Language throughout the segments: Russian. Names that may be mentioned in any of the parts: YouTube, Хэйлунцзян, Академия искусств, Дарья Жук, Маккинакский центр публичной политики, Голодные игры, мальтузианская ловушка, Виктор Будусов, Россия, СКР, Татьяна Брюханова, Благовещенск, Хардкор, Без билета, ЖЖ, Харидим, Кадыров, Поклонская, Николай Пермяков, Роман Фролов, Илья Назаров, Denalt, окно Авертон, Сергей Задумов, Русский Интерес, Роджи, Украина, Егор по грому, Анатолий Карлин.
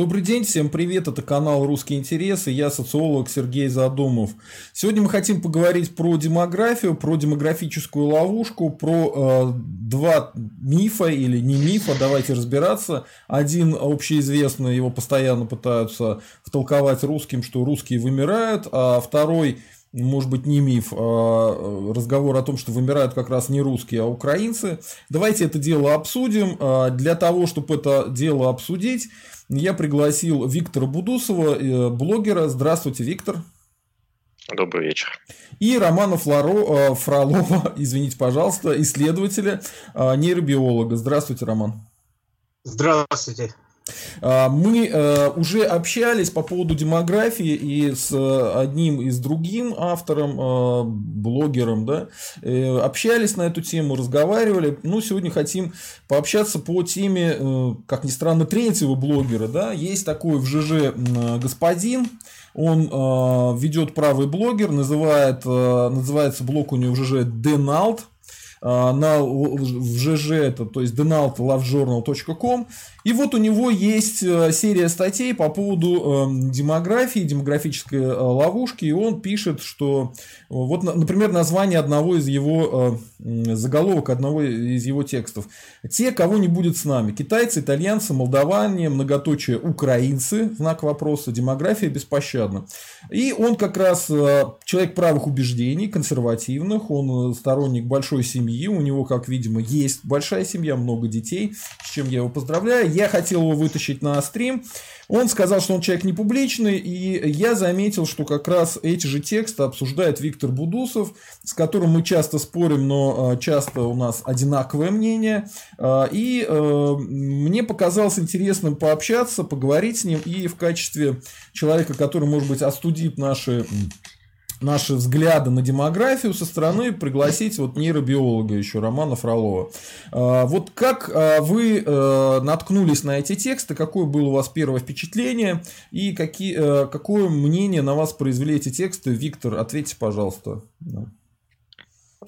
Добрый день, всем привет, это канал «Русский Интерес» и я социолог Сергей Задумов. Сегодня мы хотим поговорить про демографию, про демографическую ловушку, про два мифа или не мифа, давайте разбираться. Один общеизвестный, его постоянно пытаются втолковать русским, что русские вымирают, а второй... может быть, не миф, а разговор о том, что вымирают как раз не русские, а украинцы. Давайте это дело обсудим. Для того, чтобы это дело обсудить, я пригласил Виктора Будусова, блогера. Здравствуйте, Виктор. Добрый вечер. И Романа Фролова, извините, пожалуйста, исследователя, нейробиолога. Здравствуйте, Роман. Здравствуйте. Мы уже общались по поводу демографии и с одним и с другим автором, блогером, да, общались на эту тему, разговаривали, ну, сегодня хотим пообщаться по теме, как ни странно, третьего блогера, да, есть такой в ЖЖ господин, он ведет правый блогер, называется блог у него в ЖЖ Denalt. В ЖЖ, это, то есть denalt.lovejournal.com. И вот у него есть серия статей по поводу демографии, демографической ловушки. И он пишет, что... Вот, например, название одного из его заголовок, одного из его текстов. «Те, кого не будет с нами. Китайцы, итальянцы, молдаване, многоточие, украинцы». Знак вопроса. Демография беспощадна. И он как раз человек правых убеждений, консервативных. Он сторонник большой семьи. У него, как видимо, есть большая семья, много детей, с чем я его поздравляю. Я хотел его вытащить на стрим. Он сказал, что он человек не публичный, и я заметил, что как раз эти же тексты обсуждает Виктор Будусов, с которым мы часто спорим, но часто у нас одинаковое мнение. И мне показалось интересным пообщаться, поговорить с ним, и в качестве человека, который, может быть, остудит наши взгляды на демографию со стороны, пригласить вот нейробиолога еще, Романа Фролова. Вот как вы наткнулись на эти тексты, какое было у вас первое впечатление и какое мнение на вас произвели эти тексты? Виктор, ответьте, пожалуйста.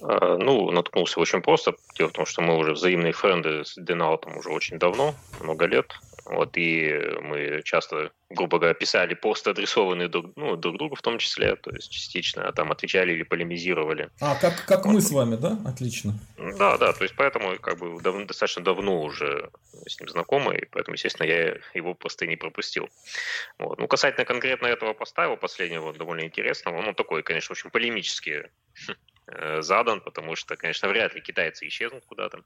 Ну, наткнулся очень просто. Дело в том, что мы уже взаимные френды с Деналтом уже очень давно, много лет. Вот, и мы часто, грубо говоря, писали посты, адресованные друг другу в том числе, то есть частично, а там отвечали или полемизировали. Как вот. Мы с вами, да? Отлично. Да, то есть поэтому как бы достаточно давно уже с ним знакомы, и поэтому, естественно, я его посты не пропустил. Вот. Ну, касательно конкретно этого поста, его последнего, довольно интересного, он такой, конечно, очень полемический задан, потому что, конечно, вряд ли китайцы исчезнут куда-то.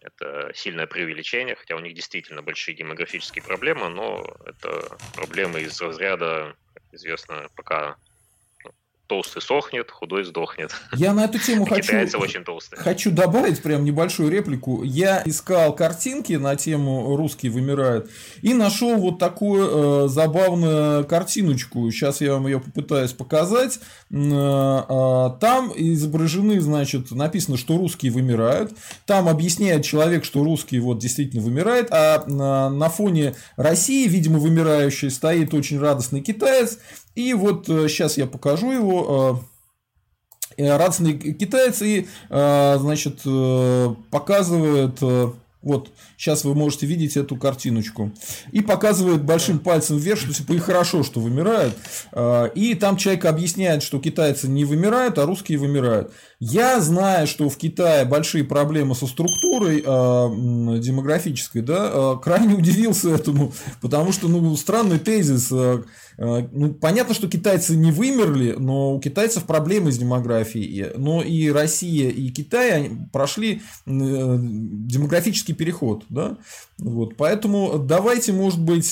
Это сильное преувеличение, хотя у них действительно большие демографические проблемы, но это проблемы из разряда, известно, пока толстый сохнет, худой сдохнет. Я на эту тему хочу добавить прям небольшую реплику. Я искал картинки на тему «Русские вымирают» и нашел вот такую забавную картиночку. Сейчас я вам ее попытаюсь показать. Там изображены, значит, написано, что русские вымирают. Там объясняет человек, что русские вот действительно вымирают. А на фоне России, видимо, вымирающей, стоит очень радостный китаец. И вот сейчас я покажу его, радостный китаец, и, значит, показывает, вот, сейчас вы можете видеть эту картиночку, и показывает большим пальцем вверх, что типа и хорошо, что вымирают, и там человек объясняет, что китайцы не вымирают, а русские вымирают. Я знаю, что в Китае большие проблемы со структурой демографической, да, крайне удивился этому, потому что, ну, странный тезис. Ну, понятно, что китайцы не вымерли, но у китайцев проблемы с демографией. Но и Россия, и Китай прошли демографический переход, да? Вот, поэтому давайте, может быть,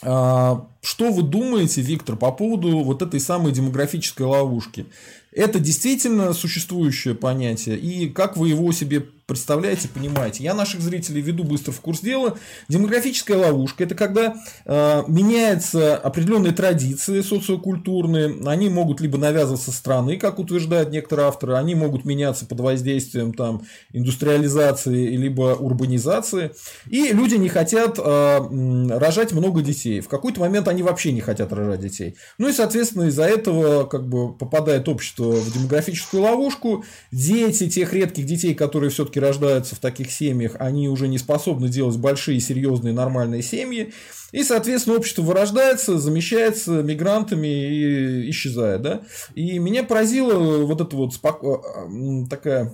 что вы думаете, Виктор, по поводу вот этой самой демографической ловушки? Это действительно существующее понятие? И как вы его себе представляете, понимаете? Я наших зрителей веду быстро в курс дела. Демографическая ловушка – это когда меняются определенные традиции социокультурные. Они могут либо навязываться страны, как утверждают некоторые авторы, они могут меняться под воздействием там, индустриализации либо урбанизации. И люди не хотят рожать много детей. В какой-то момент они вообще не хотят рожать детей. Ну и, соответственно, из-за этого как бы попадает общество в демографическую ловушку. Дети тех редких детей, которые все-таки рождаются в таких семьях, они уже не способны делать большие, серьезные, нормальные семьи. И, соответственно, общество вырождается, замещается мигрантами и исчезает. Да? И меня поразило вот это вот такая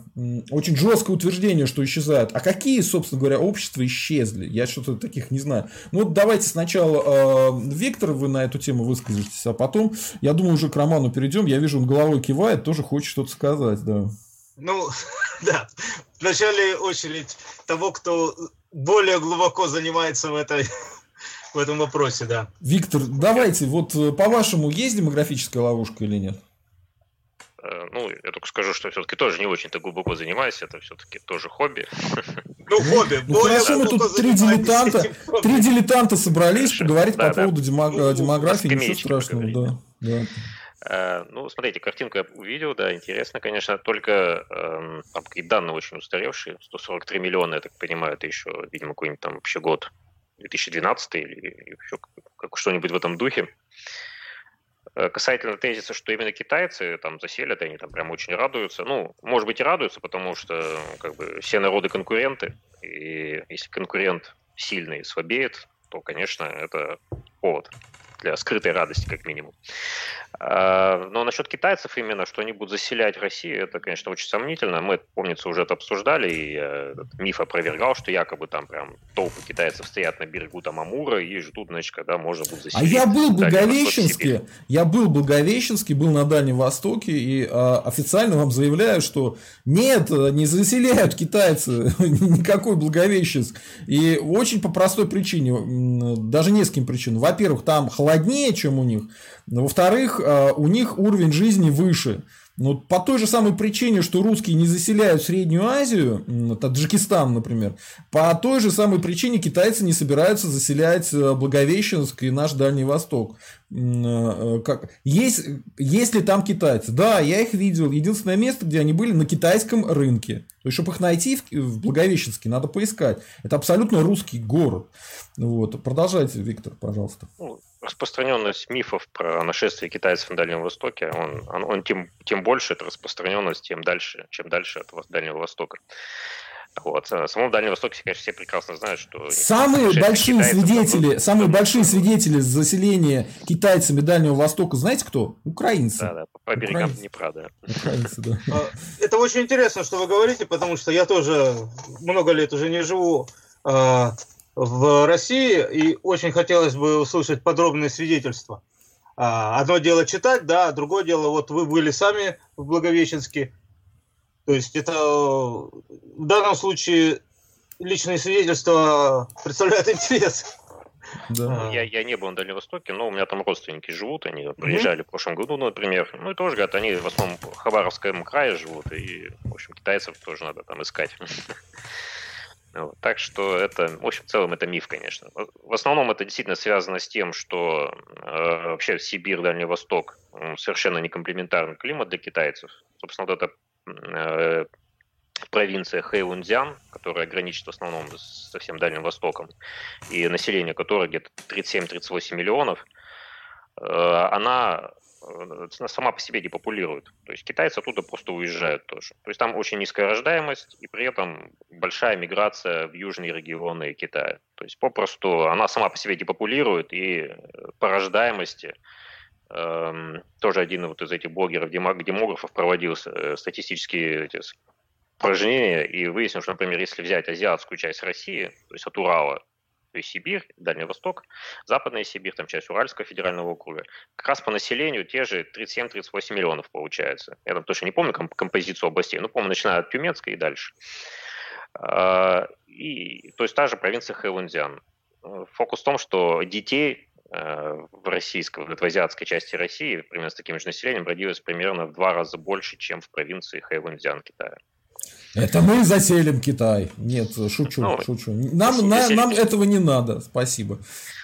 очень жесткое утверждение, что исчезают. А какие, собственно говоря, общества исчезли? Я что-то таких не знаю. Ну, вот давайте сначала, Виктор, вы на эту тему выскажетесь, а потом, я думаю, уже к Роману перейдем. Я вижу, он головой кивает, тоже хочет что-то сказать. Да. Ну, да. Вначале очередь того, кто более глубоко занимается в этом вопросе, да. Виктор, давайте, вот по-вашему, есть демографическая ловушка или нет? Ну, я только скажу, что все-таки тоже не очень-то глубоко занимаюсь, это все-таки тоже хобби. Ну, хобби. Ну, хорошо, мы тут три дилетанта собрались поговорить по поводу демографии, ничего страшного. Ну, смотрите, картинку я увидел, да, интересно, конечно, только там какие-то данные очень устаревшие, 143 миллиона, я так понимаю, это еще, видимо, какой-нибудь там вообще год, 2012 или еще что-нибудь в этом духе. Касательно тезиса, что именно китайцы там заселят, они там прям очень радуются. Ну, может быть, и радуются, потому что как бы все народы конкуренты, и если конкурент сильный слабеет, то, конечно, это повод для скрытой радости, как минимум. Но насчет китайцев именно, что они будут заселять Россию, это, конечно, очень сомнительно. Мы, помнится, уже это обсуждали, и этот миф опровергал, что якобы там прям толпы китайцев стоят на берегу там Амура и ждут, значит, когда можно будет заселить. А я был в Благовещенске, был на Дальнем Востоке, и официально вам заявляю, что нет, не заселяют китайцы, никакой Благовещенск. И очень по простой причине, даже нескольким причинам. Во-первых, там холоднее, чем у них. Во-вторых, у них уровень жизни выше. Но по той же самой причине, что русские не заселяют Среднюю Азию, Таджикистан, например, по той же самой причине китайцы не собираются заселять Благовещенск и наш Дальний Восток. Есть ли там китайцы? Да, я их видел. Единственное место, где они были, на китайском рынке. То есть, чтобы их найти в Благовещенске, надо поискать. Это абсолютно русский город. Вот. Продолжайте, Виктор, пожалуйста. Распространенность мифов про нашествие китайцев на Дальнем Востоке, он тем больше, это распространенность, чем дальше от Дальнего Востока. Вот. На самом Дальнем Востоке, конечно, все прекрасно знают, что... Самые большие свидетели заселения китайцами Дальнего Востока, знаете кто? Украинцы. Да, по берегам Днепра, да. Украинцы, да. Это очень интересно, что вы говорите, потому что я тоже много лет уже не живу в России, и очень хотелось бы услышать подробные свидетельства. Одно дело читать, да, другое дело, вот вы были сами в Благовещенске. То есть это в данном случае личные свидетельства представляют интерес. Да. Я не был на Дальнем Востоке, но у меня там родственники живут, они приезжали в прошлом году, например. Ну и тоже говорят, они в основном в Хабаровском крае живут, и, в общем, китайцев тоже надо там искать. Так что это, в общем, в целом это миф, конечно. В основном это действительно связано с тем, что вообще Сибирь, Дальний Восток совершенно некомплементарный климат для китайцев. Собственно, вот это провинция Хэйлунцзян, которая граничит в основном со всем Дальним Востоком, и население которой где-то 37-38 миллионов, она сама по себе депопулирует. То есть китайцы оттуда просто уезжают тоже. То есть там очень низкая рождаемость, и при этом большая миграция в южные регионы Китая. То есть попросту она сама по себе депопулирует, и по рождаемости... Тоже один вот из этих блогеров-демографов проводил статистические эти упражнения и выяснил, что, например, если взять азиатскую часть России, то есть от Урала, то есть Сибирь, Дальний Восток, Западная Сибирь, там часть Уральского федерального округа, как раз по населению те же 37-38 миллионов получается. Я там точно не помню композицию областей, но помню, начиная от Тюменской и дальше. И, то есть та же провинция Хэйлунцзян. Фокус в том, что детей в азиатской части России примерно с таким же населением родилось примерно в 2 раза больше, чем в провинции Хэйлунцзян Китая. Это мы заселим Китай. Нет, шучу. Нам этого не надо, спасибо.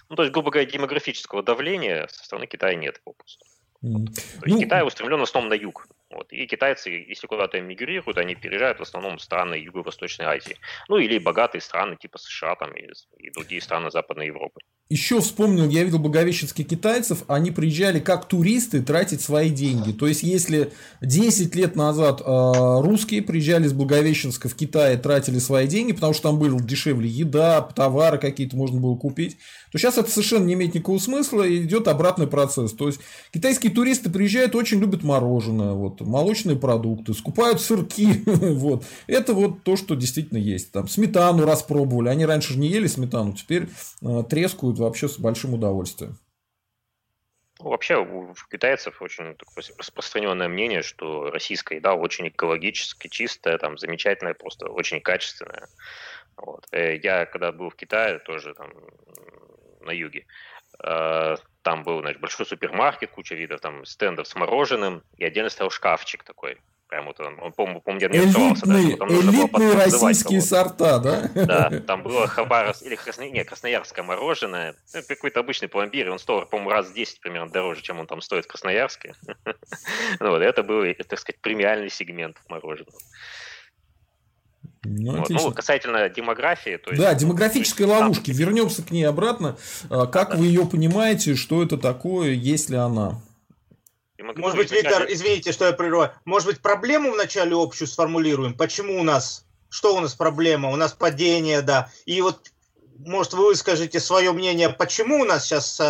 Ну, то есть, грубо говоря, демографического давления со стороны Китая нет попросту. То есть Китай устремлен в основном на юг. Вот. И китайцы, если куда-то мигрируют, они переезжают в основном в страны Юго-Восточной Азии. Ну, или богатые страны типа США там, и другие страны Западной Европы. еще вспомнил, я видел благовещенских китайцев, они приезжали как туристы тратить свои деньги. То есть, если 10 лет назад русские приезжали из Благовещенска в Китай, тратили свои деньги, потому что там были дешевле еда, товары какие-то можно было купить, то сейчас это совершенно не имеет никакого смысла, и идет обратный процесс. То есть, китайские туристы приезжают, очень любят мороженое, вот, молочные продукты, скупают сырки. Вот. Это вот то, что действительно есть. Там сметану распробовали, они раньше же не ели сметану, теперь трескают вообще с большим удовольствием. Вообще у китайцев очень такое распространенное мнение, что российская еда очень экологически чистая, там, замечательная, просто очень качественная. Вот. Я когда был в Китае, тоже там на юге, там был, значит, большой супермаркет, куча видов там стендов с мороженым, и отдельно стоял шкафчик такой. Прям вот он, помню, где оставался. Элитные российские сорта, да? Да, там было Хабаровск, или красноярское мороженое, какой-то обычный пломбир, он стоил, по-моему, раз в 10 примерно дороже, чем он там стоит в Красноярске. Вот, это был, так сказать, премиальный сегмент мороженого. Ну, вот. Ну, касательно демографии, то есть, да, демографической ловушки, вернемся к ней обратно. Как вы ее понимаете, что это такое, есть ли она? Может быть, Виктор, извините, что я прерываю. Может быть, проблему вначале общую сформулируем? Почему у нас, что у нас проблема? У нас падение, да. И вот, может, вы выскажете свое мнение, почему у нас сейчас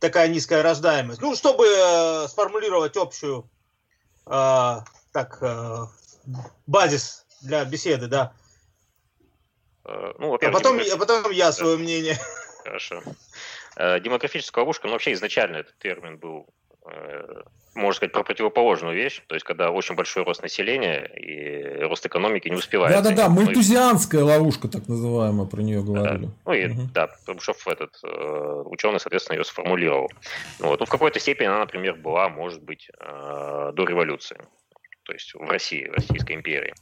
такая низкая рождаемость? Ну, чтобы сформулировать общую базис для беседы, да. Ну, а потом я свое мнение. Хорошо. Демографическая ловушка, ну, вообще изначально этот термин был, можно сказать, про противоположную вещь, то есть, когда очень большой рост населения и рост экономики не успевает. Да-да-да, мальтузианская ловушка, так называемая, про нее говорили. Да. Ну, и, да, Будусов, этот ученый, соответственно, ее сформулировал. Вот. Ну, в какой-то степени она, например, была, может быть, до революции, то есть в России, в Российской империи.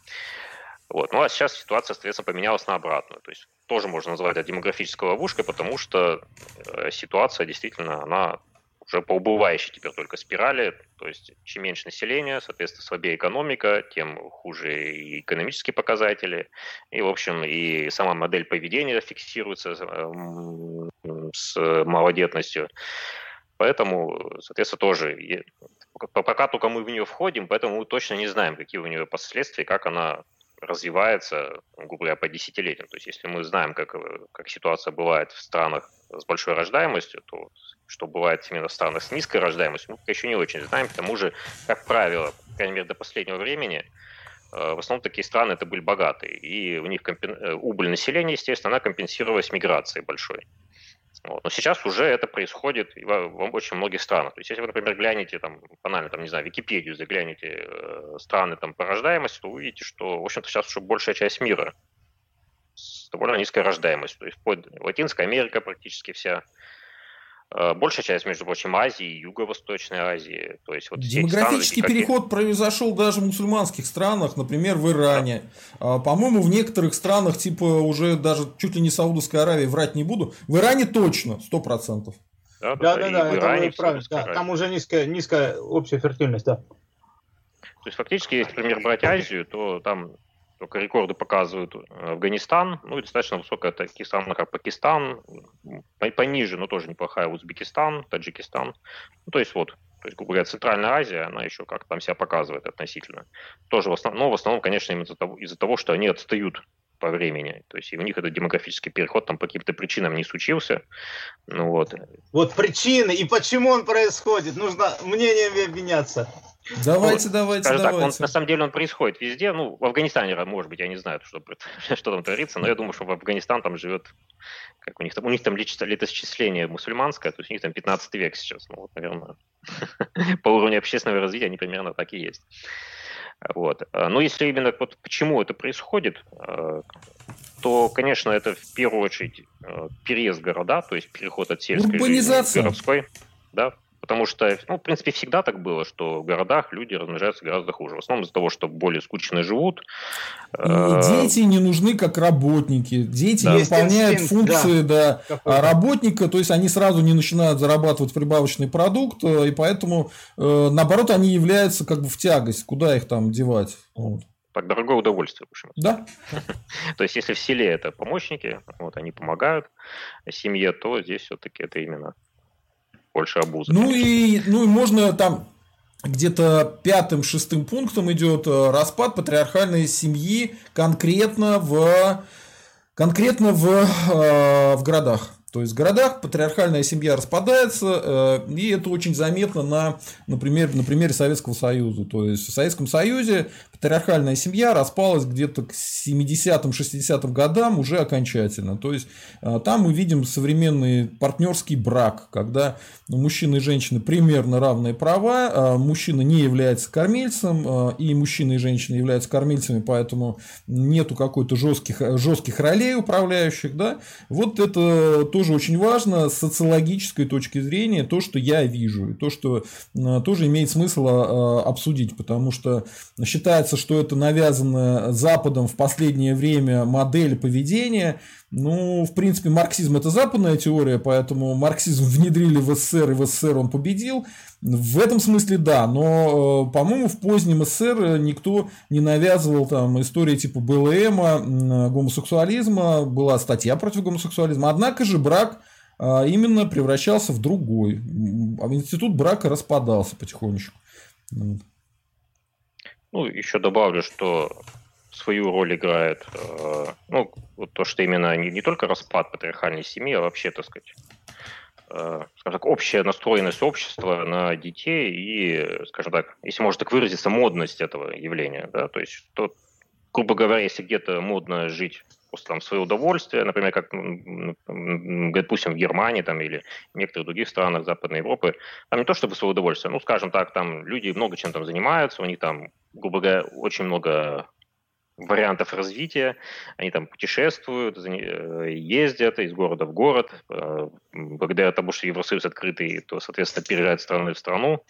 Вот. Ну, а сейчас ситуация, соответственно, поменялась на обратную. То есть, тоже можно назвать это демографической ловушкой, потому что ситуация действительно, она уже по убывающей теперь только спирали, то есть чем меньше населения, соответственно, слабее экономика, тем хуже и экономические показатели, и, в общем, и сама модель поведения фиксируется с малодетностью. Поэтому, соответственно, тоже, пока только мы в нее входим, поэтому мы точно не знаем, какие у нее последствия, как она развивается, грубо говоря, по десятилетиям. То есть, если мы знаем, как ситуация бывает в странах с большой рождаемостью, то что бывает именно в странах с низкой рождаемостью, мы пока еще не очень знаем. К тому же, как правило, по крайней мере, до последнего времени, в основном такие страны это были богатые, и у них убыль населения, естественно, она компенсировалась миграцией большой. Вот. Но сейчас уже это происходит в очень многих странах. То есть, если вы, например, глянете, там, банально, там, не знаю, Википедию, загляните страны там, по рождаемости, то увидите, что, в общем-то, сейчас уже большая часть мира с довольно низкой рождаемостью. То есть, вплоть Латинская Америка практически вся. Большая часть, между прочим, Азии и Юго-Восточной Азии. То есть, вот демографический переход произошел даже в мусульманских странах, например, в Иране. Да. По-моему, в некоторых странах, типа уже даже чуть ли не Саудовской Аравии, врать не буду. В Иране точно, 100%. Да, там уже низкая общая фертильность, да. То есть, фактически, если, например, брать Азию, то там только рекорды показывают Афганистан, ну и достаточно высокая такие страны, как Пакистан, пониже, но тоже неплохая Узбекистан, Таджикистан. Ну, то есть грубо говоря, Центральная Азия, она еще как-то там себя показывает относительно. Тоже в основном, конечно, именно из-за того, что они отстают по времени. То есть и у них этот демографический переход там по каким-то причинам не случился. Ну, вот. Вот причины и почему он происходит, нужно мнениями обменяться. Давайте. Так, на самом деле он происходит везде. Ну, в Афганистане, может быть, я не знаю, что там творится, но я думаю, что в Афганистане там живет, как у них там летоисчисление мусульманское, то есть у них там 15 век сейчас. Ну, вот, наверное, по уровню общественного развития они примерно так и есть. Вот. Но если именно почему это происходит, то, конечно, это в первую очередь переезд города, то есть переход от сельской жизни к городской. Да. Потому что, в принципе, всегда так было, что в городах люди размножаются гораздо хуже. В основном из-за того, что более скучно живут. Дети не нужны как работники. Дети выполняют функции работника, то есть они сразу не начинают зарабатывать прибавочный продукт, и поэтому, наоборот, они являются как бы в тягость. Куда их там девать? Вот. Так, дорогое удовольствие, в общем. Да. То есть, если в селе это помощники, вот они помогают семье, то здесь все-таки это именно больше обуза. Ну и можно там где-то 5-6 пунктом идет распад патриархальной семьи конкретно в городах. То есть в городах патриархальная семья распадается, и это очень заметно на примере Советского Союза. То есть в Советском Союзе патриархальная семья распалась где-то к 70-м, 60-м годам уже окончательно. То есть там мы видим современный партнерский брак, когда у мужчины и женщины примерно равные права, мужчина не является кормильцем, и мужчина и женщина являются кормильцами, поэтому нету какой-то жестких ролей управляющих. Да? Вот это тоже очень важно с социологической точки зрения, то, что я вижу, и то, что тоже имеет смысл обсудить, потому что считается, что это навязано Западом в последнее время модель поведения. Ну, в принципе, марксизм – это западная теория, поэтому марксизм внедрили в СССР, и в СССР он победил. В этом смысле да, но, по-моему, в позднем СССР никто не навязывал там истории типа БЛМа, гомосексуализма, была статья против гомосексуализма. Однако же брак именно превращался в другой, институт брака распадался потихонечку. Ну, еще добавлю, что свою роль играет то, что именно не только распад патриархальной семьи, а вообще, так сказать, скажем так, общая настроенность общества на детей и, скажем так, если можно так выразиться, модность этого явления. Да? То есть, то, грубо говоря, если где-то модно жить просто там в свое удовольствие, например, как, допустим, в Германии там, или в некоторых других странах Западной Европы, там не то чтобы в свое удовольствие, ну, скажем так, там люди много чем там занимаются, у них там, грубо говоря, очень много вариантов развития, они там путешествуют, ездят из города в город, благодаря тому, что Евросоюз открытый, то, соответственно, переезжают страны в страну.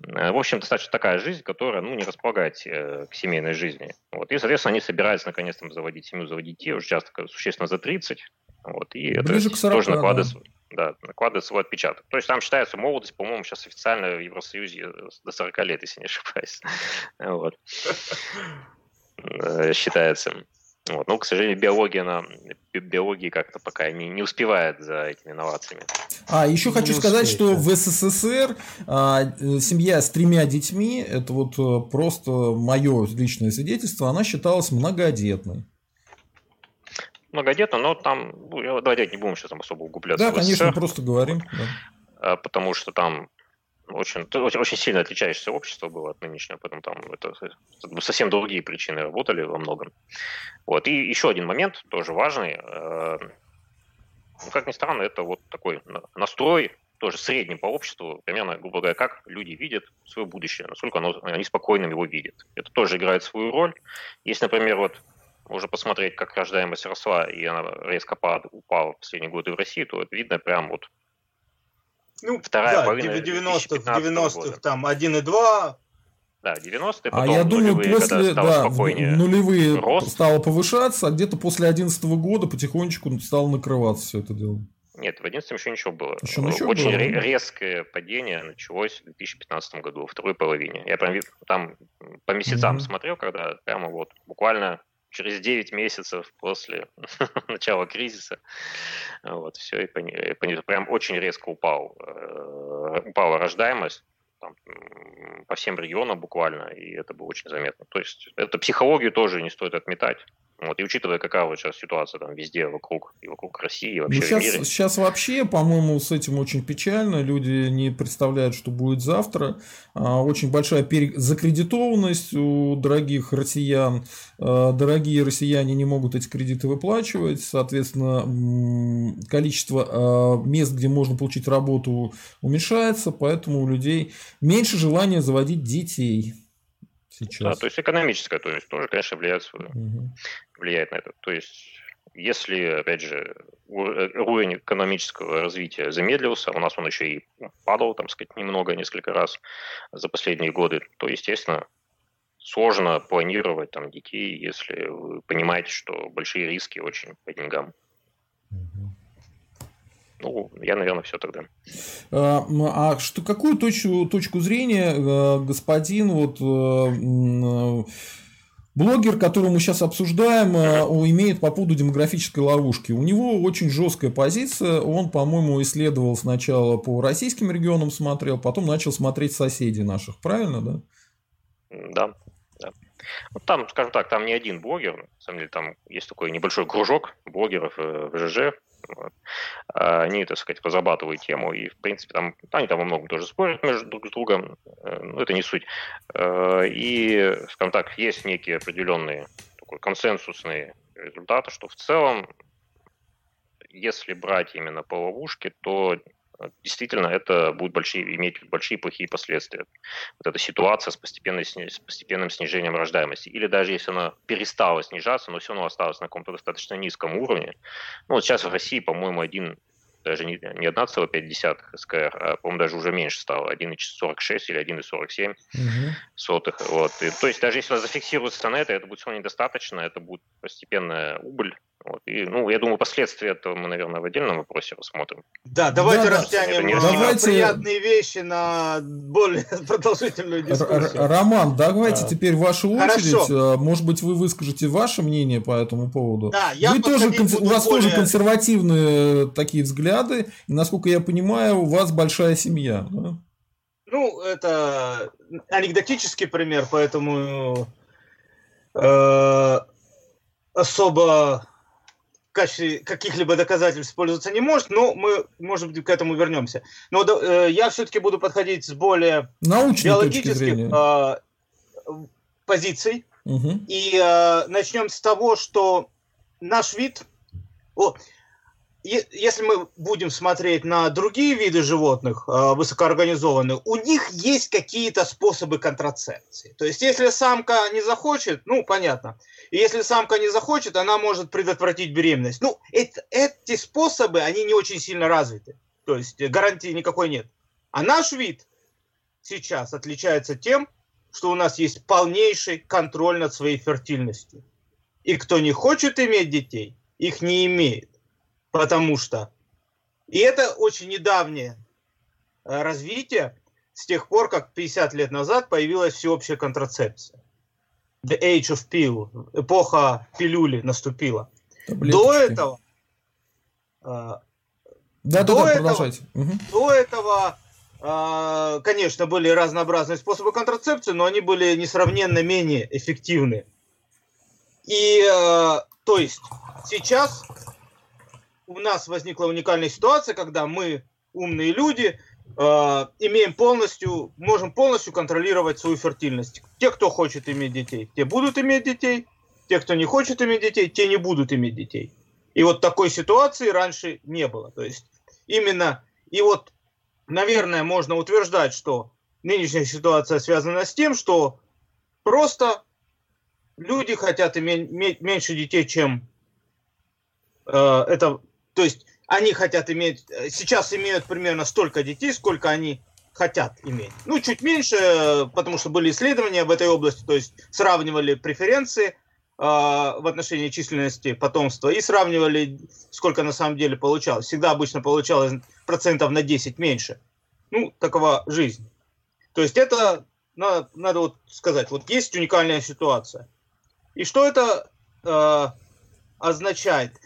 В общем, достаточно такая жизнь, которая, не располагает к семейной жизни. Вот. И, соответственно, они собираются, наконец, там, заводить семью, заводить детей, уже часто, существенно, за 30. Вот. И ближе это к 40, тоже накладывает свой отпечаток. То есть там считается молодость, по-моему, сейчас официально в Евросоюзе до 40 лет, если не ошибаюсь. Вот. Считается. Вот. Но, к сожалению, биология как-то пока не успевает за этими инновациями. Еще хочу сказать, что в СССР семья с 3 детьми, это вот просто мое личное свидетельство, она считалась многодетной. Многодетно, но там, давайте не будем сейчас там особо углубляться. Да, конечно, просто говорим. Вот. Да. Потому что там Очень сильно отличающееся общество было от нынешнего, поэтому там это совсем другие причины работали во многом. Вот. И еще один момент, тоже важный. Как ни странно, это вот такой настрой, тоже средний по обществу, примерно, грубо говоря, как люди видят свое будущее, насколько они спокойным его видят. Это тоже играет свою роль. Если, например, вот можно посмотреть, как рождаемость росла, и она резко упала в последние годы в России, то это видно прям вот. Вторая половина 90-х там 1,2. Да, 90-е, потом я думаю, нулевые, после, стало спокойнее. Нулевые рост стало повышаться, а где-то после 2011 года потихонечку стало накрываться все это дело. Нет, в 2011 еще ничего было. Очень было резкое падение началось в 2015 году, во второй половине. Я прям там по месяцам смотрел, когда прямо вот буквально через 9 месяцев после начала кризиса, вот, все, и прям очень резко упала рождаемость там, по всем регионам буквально, и это было очень заметно. То есть, это психологию тоже не стоит отметать. Вот, и учитывая, какая вот сейчас ситуация там везде вокруг России и вообще в мире. Сейчас вообще, по-моему, с этим очень печально. Люди не представляют, что будет завтра. Очень большая закредитованность у дорогих россиян. Дорогие россияне не могут эти кредиты выплачивать. Соответственно, количество мест, где можно получить работу, уменьшается. Поэтому у людей меньше желания заводить детей. Сейчас. Да, то есть экономическая, то есть тоже, конечно, влияет на это. То есть, если, опять же, уровень экономического развития замедлился, у нас он еще и падал, там, сказать, несколько раз за последние годы, то, естественно, сложно планировать там детей, если вы понимаете, что большие риски очень по деньгам. Я, наверное, все тогда. Какую точку зрения господин Блогер, которого мы сейчас обсуждаем, имеет по поводу демографической ловушки. У него очень жесткая позиция. Он, по-моему, исследовал сначала по российским регионам, смотрел, потом начал смотреть соседей наших. Правильно, да? Да. Да. Вот там, скажем так, там не один блогер. На самом деле, там есть такой небольшой кружок блогеров в ЖЖ. Вот. Они, так сказать, разрабатывают тему, и, в принципе, там они там во многом тоже спорят между друг с другом, но это не суть. И, скажем так, есть некие определенные такой консенсусные результаты, что в целом, если брать именно по ловушке, то действительно это будет иметь большие плохие последствия. Вот эта ситуация с постепенным снижением рождаемости. Или даже если она перестала снижаться, но все равно осталась на каком-то достаточно низком уровне. Ну, вот сейчас в России, по-моему, даже не 1,5 СКР, а, по-моему, даже уже меньше стало, 1,46 или 1,47 сотых. Вот. И, то есть даже если она зафиксируется на это будет все равно недостаточно, это будет постепенная убыль. Вот. И, ну, я думаю, последствия этого мы, наверное, в отдельном вопросе рассмотрим. Да, давайте растянем приятные вещи на более продолжительную дискуссию. Роман, давайте теперь вашу очередь. Хорошо. Может быть, вы выскажете ваше мнение по этому поводу. Да, у вас тоже консервативные такие взгляды. И, насколько я понимаю, у вас большая семья. Да? Ну, это анекдотический пример, поэтому особо в качестве каких-либо доказательств пользоваться не может, но мы, может быть, к этому вернемся. Но я все-таки буду подходить с более биологических позиций. Угу. И начнем с того, что наш вид... Если мы будем смотреть на другие виды животных, высокоорганизованных, у них есть какие-то способы контрацепции. То есть, если самка не захочет, понятно. И если самка не захочет, она может предотвратить беременность. Эти способы, они не очень сильно развиты. То есть, гарантии никакой нет. А наш вид сейчас отличается тем, что у нас есть полнейший контроль над своей фертильностью. И кто не хочет иметь детей, их не имеет. Потому что... И это очень недавнее развитие с тех пор, как 50 лет назад появилась всеобщая контрацепция. The age of pill. Эпоха пилюли наступила. Таблеточки. До этого, конечно, были разнообразные способы контрацепции, но они были несравненно менее эффективны. И, то есть, сейчас... У нас возникла уникальная ситуация, когда мы, умные люди, можем полностью контролировать свою фертильность. Те, кто хочет иметь детей, те будут иметь детей. Те, кто не хочет иметь детей, те не будут иметь детей. И вот такой ситуации раньше не было. То есть именно, и вот, наверное, можно утверждать, что нынешняя ситуация связана с тем, что просто люди хотят иметь меньше детей, чем это... То есть они хотят иметь, сейчас имеют примерно столько детей, сколько они хотят иметь. Чуть меньше, потому что были исследования в этой области, то есть сравнивали преференции в отношении численности потомства и сравнивали, сколько на самом деле получалось. Всегда обычно получалось процентов на 10 меньше. Такова жизнь. То есть это, надо сказать, есть уникальная ситуация. И что это... означает.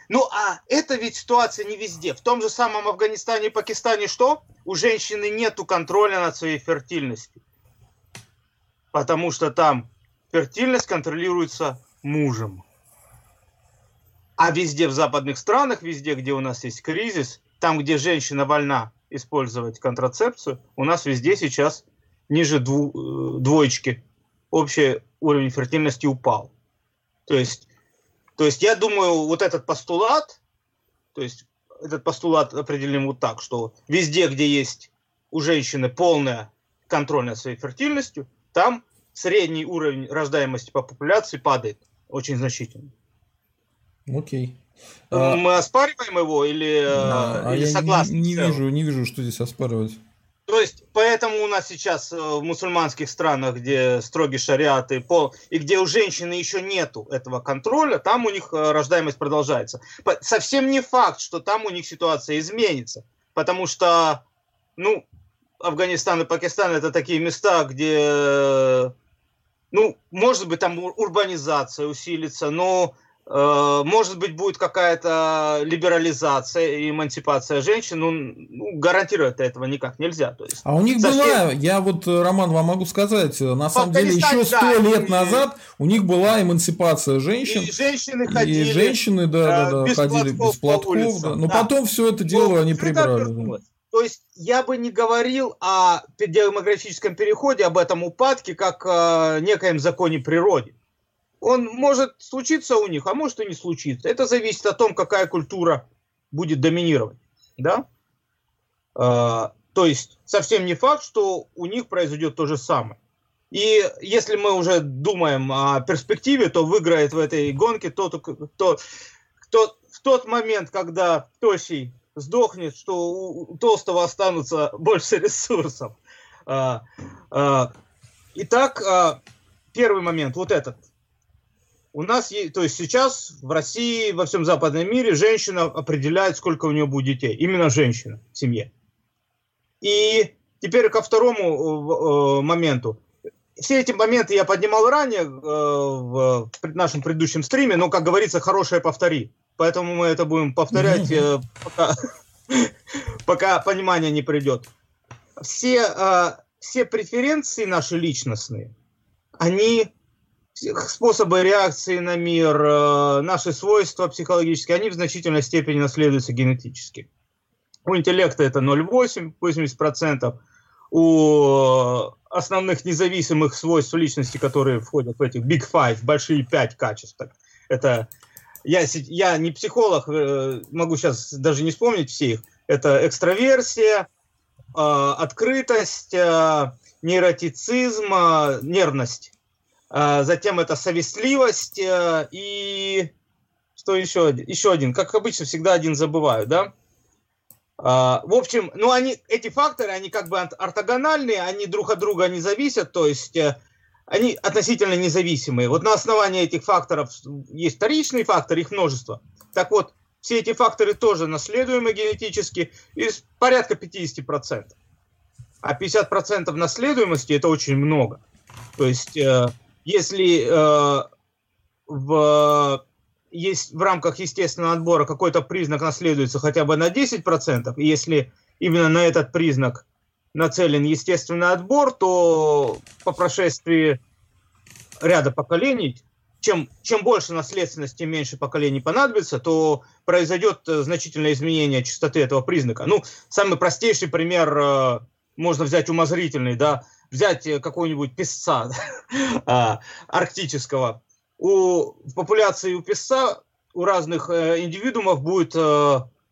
Это ведь ситуация не везде. В том же самом Афганистане и Пакистане что? У женщины нету контроля над своей фертильностью. Потому что там фертильность контролируется мужем. А везде в западных странах, везде, где у нас есть кризис, там, где женщина вольна использовать контрацепцию, у нас везде сейчас ниже двоечки. Общий уровень фертильности упал. То есть, я думаю, этот постулат определим так, что везде, где есть у женщины полный контроль над своей фертильностью, там средний уровень рождаемости по популяции падает очень значительно. Окей. Мы оспариваем его или согласны? Не вижу, что здесь оспаривать. То есть, поэтому у нас сейчас в мусульманских странах, где строгий шариат и где у женщины еще нету этого контроля, там у них рождаемость продолжается. Совсем не факт, что там у них ситуация изменится, потому что, Афганистан и Пакистан — это такие места, где Ну, может быть, там урбанизация усилится, но, может быть, будет какая-то либерализация и эмансипация женщин. Ну, гарантировать этого никак нельзя. То есть, а у них была, я вот, Роман, вам могу сказать, на самом деле, еще 100 лет назад у них была эмансипация женщин. И женщины ходили, ходили без платков. Да. Но потом все это дело они прибрали. То есть я бы не говорил о демографическом переходе, об этом упадке, как о некоем законе природы. Он может случиться у них, а может и не случиться. Это зависит от того, какая культура будет доминировать. Да? То есть совсем не факт, что у них произойдет то же самое. И если мы уже думаем о перспективе, то выиграет в этой гонке кто в тот момент, когда тощий сдохнет, что у толстого останутся больше ресурсов. Итак, первый момент, вот этот. У нас есть, то есть сейчас в России, во всем западном мире женщина определяет, сколько у нее будет детей. Именно женщина в семье. И теперь ко второму моменту. Все эти моменты я поднимал ранее в нашем предыдущем стриме, но, как говорится, хорошее повтори. Поэтому мы это будем повторять, пока понимание не придет. Все преференции наши личностные, они, способы реакции на мир, наши свойства психологические, они в значительной степени наследуются генетически. У интеллекта это 0,8, 80%. У основных независимых свойств личности, которые входят в эти Big Five, большие 5 качеств, это... Я не психолог, могу сейчас даже не вспомнить все их. Это экстраверсия, открытость, невротицизм, нервность. Затем это совестливость и... Что еще? Еще один. Как обычно, всегда один забываю, да? В общем, ну они, эти факторы, они как бы ортогональные, они друг от друга не зависят, то есть... Они относительно независимые. Вот на основании этих факторов есть вторичный фактор, их множество. Так вот, все эти факторы тоже наследуемы генетически, из порядка 50%. А 50% наследуемости – это очень много. То есть, если есть в рамках естественного отбора какой-то признак наследуется хотя бы на 10%, и если именно на этот признак нацелен естественный отбор, то по прошествии ряда поколений, чем больше наследственности, тем меньше поколений понадобится, то произойдет значительное изменение частоты этого признака. Ну, самый простейший пример, можно взять умозрительный, да, взять какого-нибудь песца арктического. В популяции у песца, у разных индивидуумов будет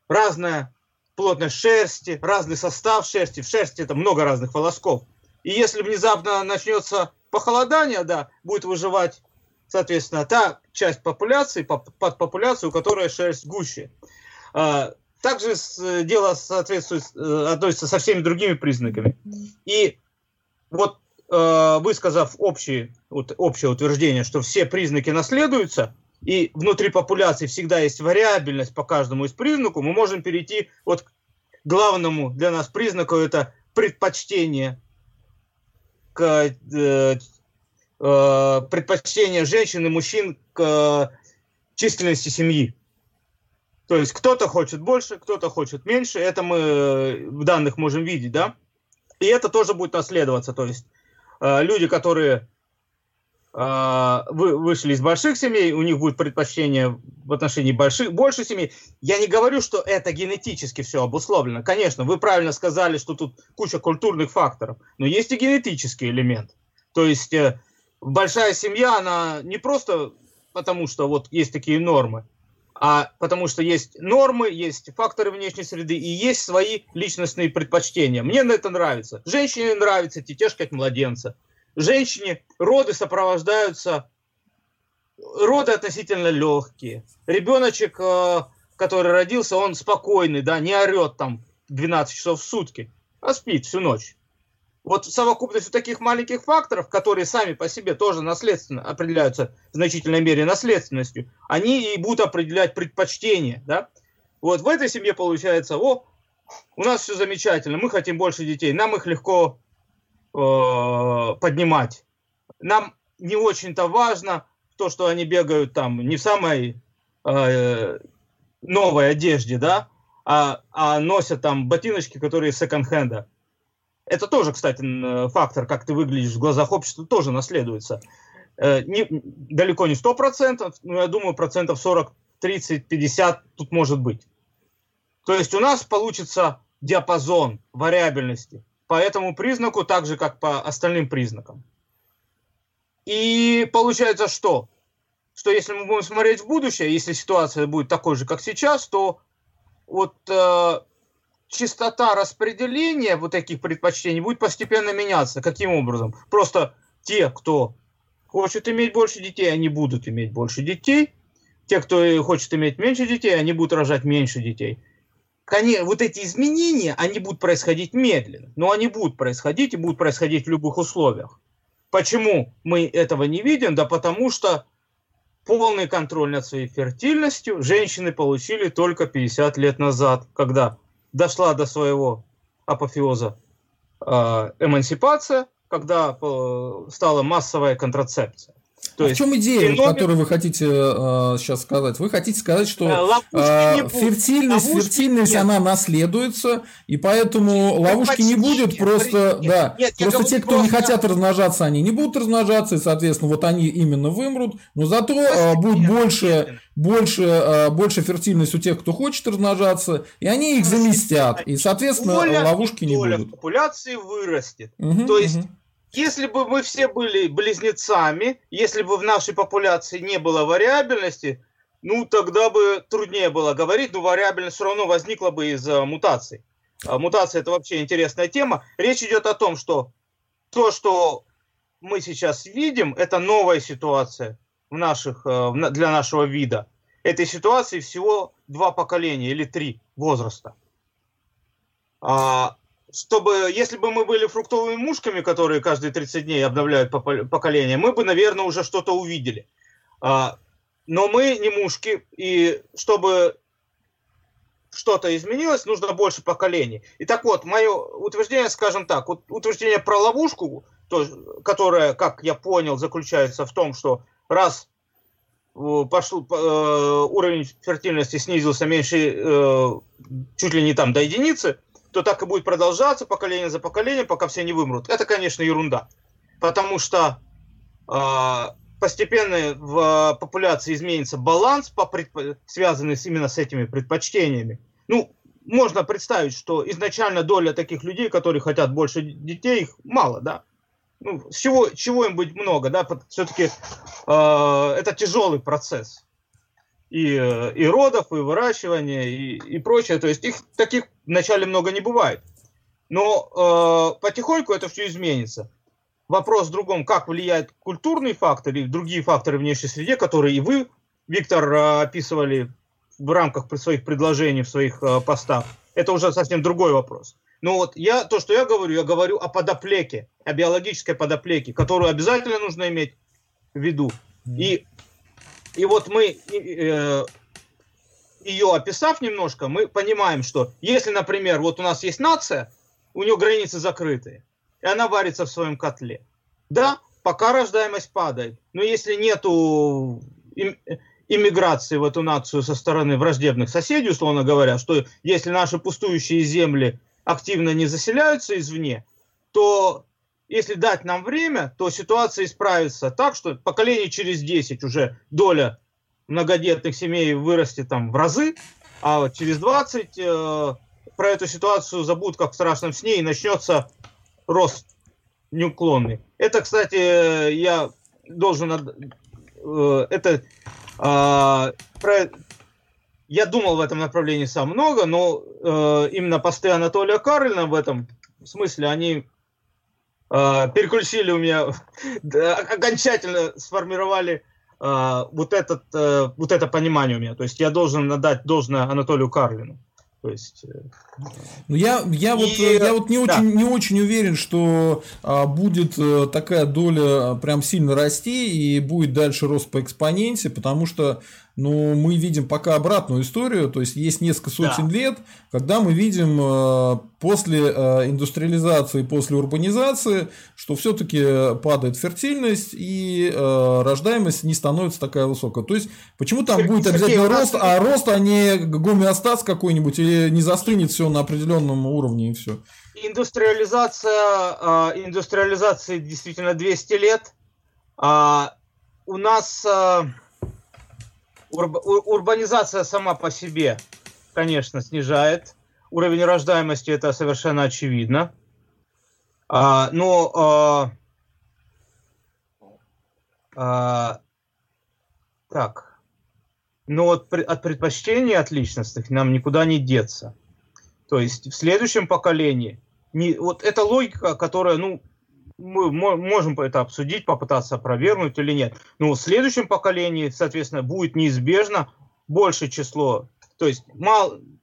разная плотность шерсти, разный состав шерсти. В шерсти это много разных волосков. И если внезапно начнется похолодание, да, будет выживать, соответственно, та часть популяции, подпопуляция, у которой шерсть гуще. Также дело соответствует, относится со всеми другими признаками. И вот, высказав общее утверждение, что все признаки наследуются, и внутри популяции всегда есть вариабельность по каждому из признаков, мы можем перейти вот к главному для нас признаку, это предпочтение, предпочтение женщин и мужчин к численности семьи. То есть кто-то хочет больше, кто-то хочет меньше, это мы в данных можем видеть, да? И это тоже будет наследоваться, то есть люди, которые... вышли из больших семей, у них будет предпочтение в отношении больше семей. Я не говорю, что это генетически все обусловлено. Конечно, вы правильно сказали, что тут куча культурных факторов, но есть и генетический элемент. То есть большая семья, она не просто потому, что вот есть такие нормы, а потому что есть нормы, есть факторы внешней среды и есть свои личностные предпочтения. Мне это нравится. Женщине нравится тетешка от младенца. Женщине роды сопровождаются, роды относительно легкие. Ребеночек, который родился, он спокойный, да, не орет там 12 часов в сутки, а спит всю ночь. Вот совокупность вот таких маленьких факторов, которые сами по себе тоже наследственно определяются в значительной мере наследственностью, они и будут определять предпочтения, да. Вот в этой семье получается, у нас все замечательно, мы хотим больше детей, нам их легко поднимать. Нам не очень-то важно то, что они бегают там не в самой новой одежде, да, а носят там ботиночки, которые секонд-хенда. Это тоже, кстати, фактор, как ты выглядишь в глазах общества, тоже наследуется. Далеко не 100%, но я думаю, процентов 40, 30, 50 тут может быть. То есть у нас получится диапазон вариабельности по этому признаку, так же, как по остальным признакам. И получается что? Что если мы будем смотреть в будущее, если ситуация будет такой же, как сейчас, то вот частота распределения вот таких предпочтений будет постепенно меняться. Каким образом? Просто те, кто хочет иметь больше детей, они будут иметь больше детей. Те, кто хочет иметь меньше детей, они будут рожать меньше детей. Вот эти изменения, они будут происходить медленно. Но они будут происходить и будут происходить в любых условиях. Почему мы этого не видим? Да потому что полный контроль над своей фертильностью женщины получили только 50 лет назад, когда дошла до своего апофеоза эмансипация, когда стала массовая контрацепция. То есть в чем идея, которую вы хотите сейчас сказать? Вы хотите сказать, что фертильность она наследуется, и поэтому ловушки не будет, просто просто те, кто не хотят размножаться, они не будут размножаться, и, соответственно, вот они именно вымрут, но зато будет больше фертильность у тех, кто хочет размножаться, и они их заместят, и, соответственно, ловушки не будет. Доля популяции вырастет, то есть... Если бы мы все были близнецами, если бы в нашей популяции не было вариабельности, ну, тогда бы труднее было говорить, но вариабельность все равно возникла бы из-за мутаций. Мутация – это вообще интересная тема. Речь идет о том, что то, что мы сейчас видим, это новая ситуация для нашего вида. Этой ситуации всего 2 поколения или 3 возраста. Чтобы, если бы мы были фруктовыми мушками, которые каждые 30 дней обновляют поколение, мы бы, наверное, уже что-то увидели. Но мы не мушки, и чтобы что-то изменилось, нужно больше поколений. И так вот, мое утверждение, скажем так, утверждение про ловушку, которая, как я понял, заключается в том, что раз пошел, уровень фертильности снизился меньше, чуть ли не там до единицы, то так и будет продолжаться поколение за поколением, пока все не вымрут. Это, конечно, ерунда. Потому что постепенно в популяции изменится баланс, связанный именно с этими предпочтениями. Ну, можно представить, что изначально доля таких людей, которые хотят больше детей, их мало, да. Ну, чего им быть много, да. Все-таки это тяжелый процесс. И родов, и выращивания, и прочее. То есть их таких вначале много не бывает. Но потихоньку это все изменится. Вопрос в другом, как влияет культурный фактор и другие факторы внешней среды, которые и вы, Виктор, описывали в рамках своих предложений, в своих постах. Это уже совсем другой вопрос. Но вот я говорю о подоплеке, о биологической подоплеке, которую обязательно нужно иметь в виду. И вот мы, ее описав немножко, мы понимаем, что если, например, вот у нас есть нация, у нее границы закрыты, и она варится в своем котле. Да, пока рождаемость падает, но если нету иммиграции в эту нацию со стороны враждебных соседей, условно говоря, что если наши пустующие земли активно не заселяются извне, то... Если дать нам время, то ситуация исправится так, что поколение через 10 уже доля многодетных семей вырастет там в разы, а вот через 20 про эту ситуацию забудут как в страшном сне, и начнется рост неуклонный. Это, кстати, я должен... Я думал в этом направлении сам много, но именно посты Анатолия Карлина в этом смысле, они... переключили у меня, окончательно сформировали вот это понимание у меня. То есть я должен отдать должное Анатолию Карлину. То есть... Я не очень уверен, что будет такая доля прям сильно расти и будет дальше рост по экспоненте, потому что но мы видим пока обратную историю, то есть есть несколько сотен лет, когда мы видим после индустриализации, после урбанизации, что все-таки падает фертильность и рождаемость не становится такая высокая. То есть почему там будет обязательно рост, а рост, а не гомеостаз какой-нибудь, или не застынет все на определенном уровне и все. Индустриализация действительно 200 лет. У нас урбанизация сама по себе, конечно, снижает. Уровень рождаемости – это совершенно очевидно. Но но от предпочтений, от личностных нам никуда не деться. То есть в следующем поколении вот эта логика, которая, мы можем это обсудить, попытаться опровергнуть или нет. Но в следующем поколении, соответственно, будет неизбежно большее число. То есть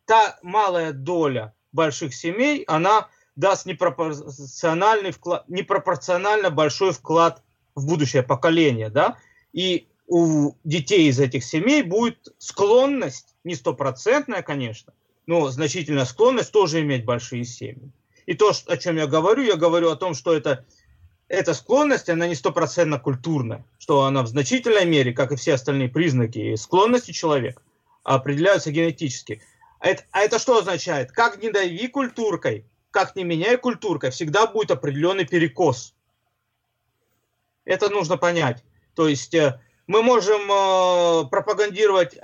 та малая доля больших семей, она даст непропорционально большой вклад в будущее поколение. Да? И у детей из этих семей будет склонность, не стопроцентная, конечно, но значительная склонность тоже иметь большие семьи. И то, о чем я говорю о том, что эта склонность, она не стопроцентно культурная, что она в значительной мере, как и все остальные признаки и склонности человека, определяются генетически. А это что означает? Как не дави культуркой, как не меняй культуркой, всегда будет определенный перекос. Это нужно понять. То есть мы можем пропагандировать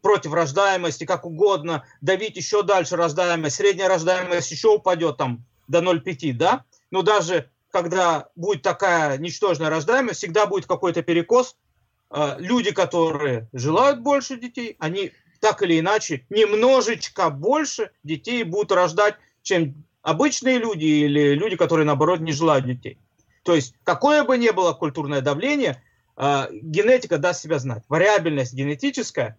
против рождаемости как угодно, давить еще дальше рождаемость, средняя рождаемость еще упадет там до 0,5, да? Но даже когда будет такая ничтожная рождаемость, всегда будет какой-то перекос. Люди, которые желают больше детей, они так или иначе немножечко больше детей будут рождать, чем обычные люди или люди, которые, наоборот, не желают детей. То есть какое бы ни было культурное давление, генетика даст себя знать. Вариабельность генетическая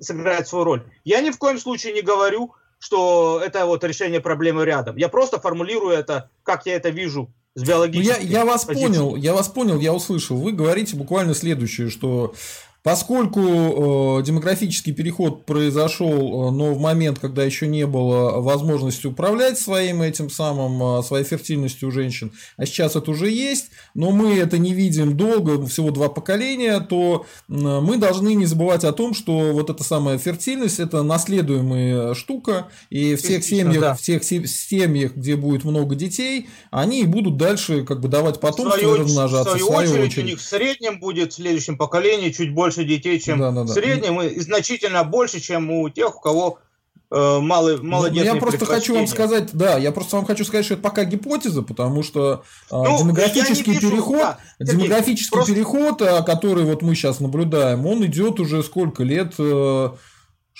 сыграет свою роль. Я ни в коем случае не говорю, что это вот решение проблемы рядом. Я просто формулирую это, как я это вижу. Я вас понял, я услышал. Вы говорите буквально следующее, что поскольку демографический переход произошел, но в момент, когда еще не было возможности управлять своей фертильностью у женщин, а сейчас это уже есть, но мы это не видим долго, всего 2 поколения, то мы должны не забывать о том, что вот эта самая фертильность – это наследуемая штука, и в тех семьях, где будет много детей, они будут дальше давать потомство и размножаться. В свою очередь, у них в среднем будет в следующем поколении чуть больше детей, чем в среднем, и значительно больше, чем у тех, у кого малодетные предпочтения. Я просто вам хочу сказать, что это пока гипотеза, потому что демографический переход, который вот мы сейчас наблюдаем, он идет уже сколько лет?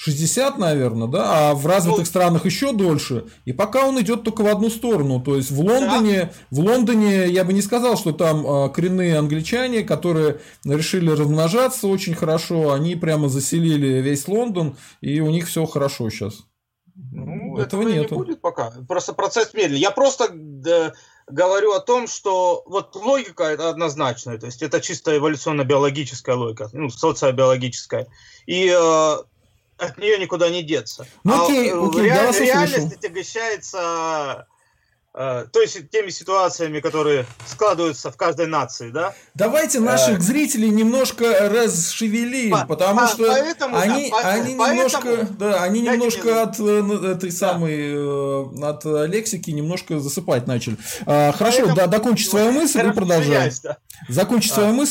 60, наверное, да, а в развитых странах еще дольше, и пока он идет только в одну сторону, то есть в Лондоне я бы не сказал, что там коренные англичане, которые решили размножаться очень хорошо, они прямо заселили весь Лондон, и у них все хорошо сейчас. Этого нету. Не будет пока, просто процесс медленный. Я просто говорю о том, что вот логика это однозначная, то есть это чисто эволюционно-биологическая логика, социобиологическая, и от нее никуда не деться. Реальность отягощается теми ситуациями, которые складываются в каждой нации, да? Давайте наших зрителей немножко расшевелим, потому что они немножко от лексики немножко засыпать начали. Хорошо, закончить свою мысль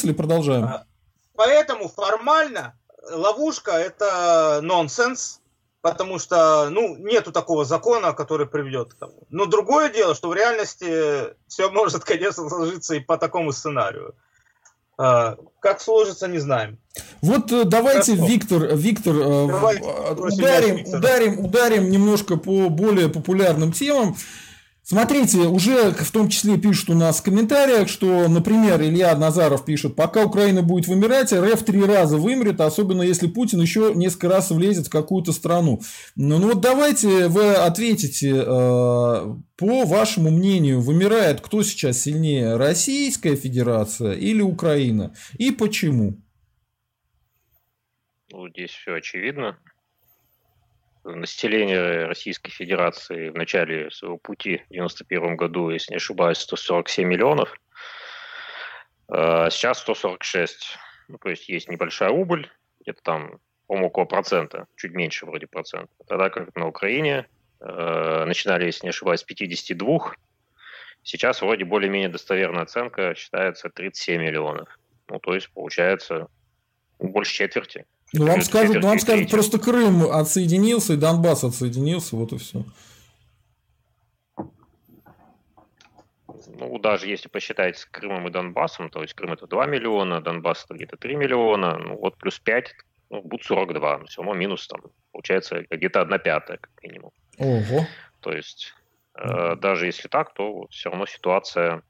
и продолжаем. Поэтому формально ловушка – это нонсенс, потому что, нету такого закона, который приведет к тому. Но другое дело, что в реальности все может, конечно, сложиться и по такому сценарию. Как сложится, не знаем. Вот давайте, Виктор, ударим немножко по более популярным темам. Смотрите, уже в том числе пишут у нас в комментариях, что, например, Илья Назаров пишет, пока Украина будет вымирать, РФ 3 раза вымрет, особенно если Путин еще несколько раз влезет в какую-то страну. Вот давайте вы ответите, по вашему мнению, вымирает кто сейчас сильнее, Российская Федерация или Украина? И почему? Ну, здесь все очевидно. Население Российской Федерации в начале своего пути в 1991 году, если не ошибаюсь, 147 миллионов, а сейчас 146. Ну, то есть есть небольшая убыль, где-то там, по-моему, около процента, чуть меньше вроде процента. Тогда как на Украине начинали, если не ошибаюсь, с 52. Сейчас вроде более-менее достоверная оценка считается 37 миллионов. Ну, то есть получается больше четверти. Ну, вам скажут, просто Крым отсоединился и Донбасс отсоединился, вот и все. Ну, даже если посчитать с Крымом и Донбассом, то есть Крым это 2 миллиона, Донбасс это где-то 3 миллиона, ну вот плюс 5, ну, будет 42, но все равно минус там, получается где-то 1/5 как минимум. Ого. То есть даже если так, то все равно ситуация...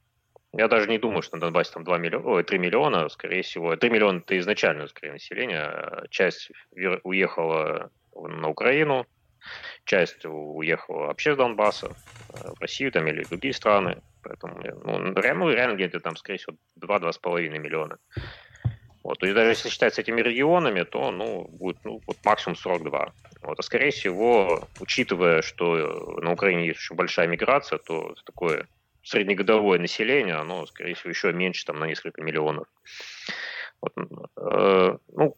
Я даже не думаю, что на Донбассе там 3 миллиона, скорее всего. 3 миллиона – это изначально, скорее, население. Часть уехала на Украину, часть уехала вообще с Донбасса, в Россию там или в другие страны. Поэтому реально где-то там, скорее всего, 2-2,5 миллиона. Вот. То есть даже если считать с этими регионами, то будет вот максимум 42. Вот. А скорее всего, учитывая, что на Украине есть очень большая миграция, то такое... среднегодовое население, оно, скорее всего, еще меньше, там, на несколько миллионов. Вот. Ну,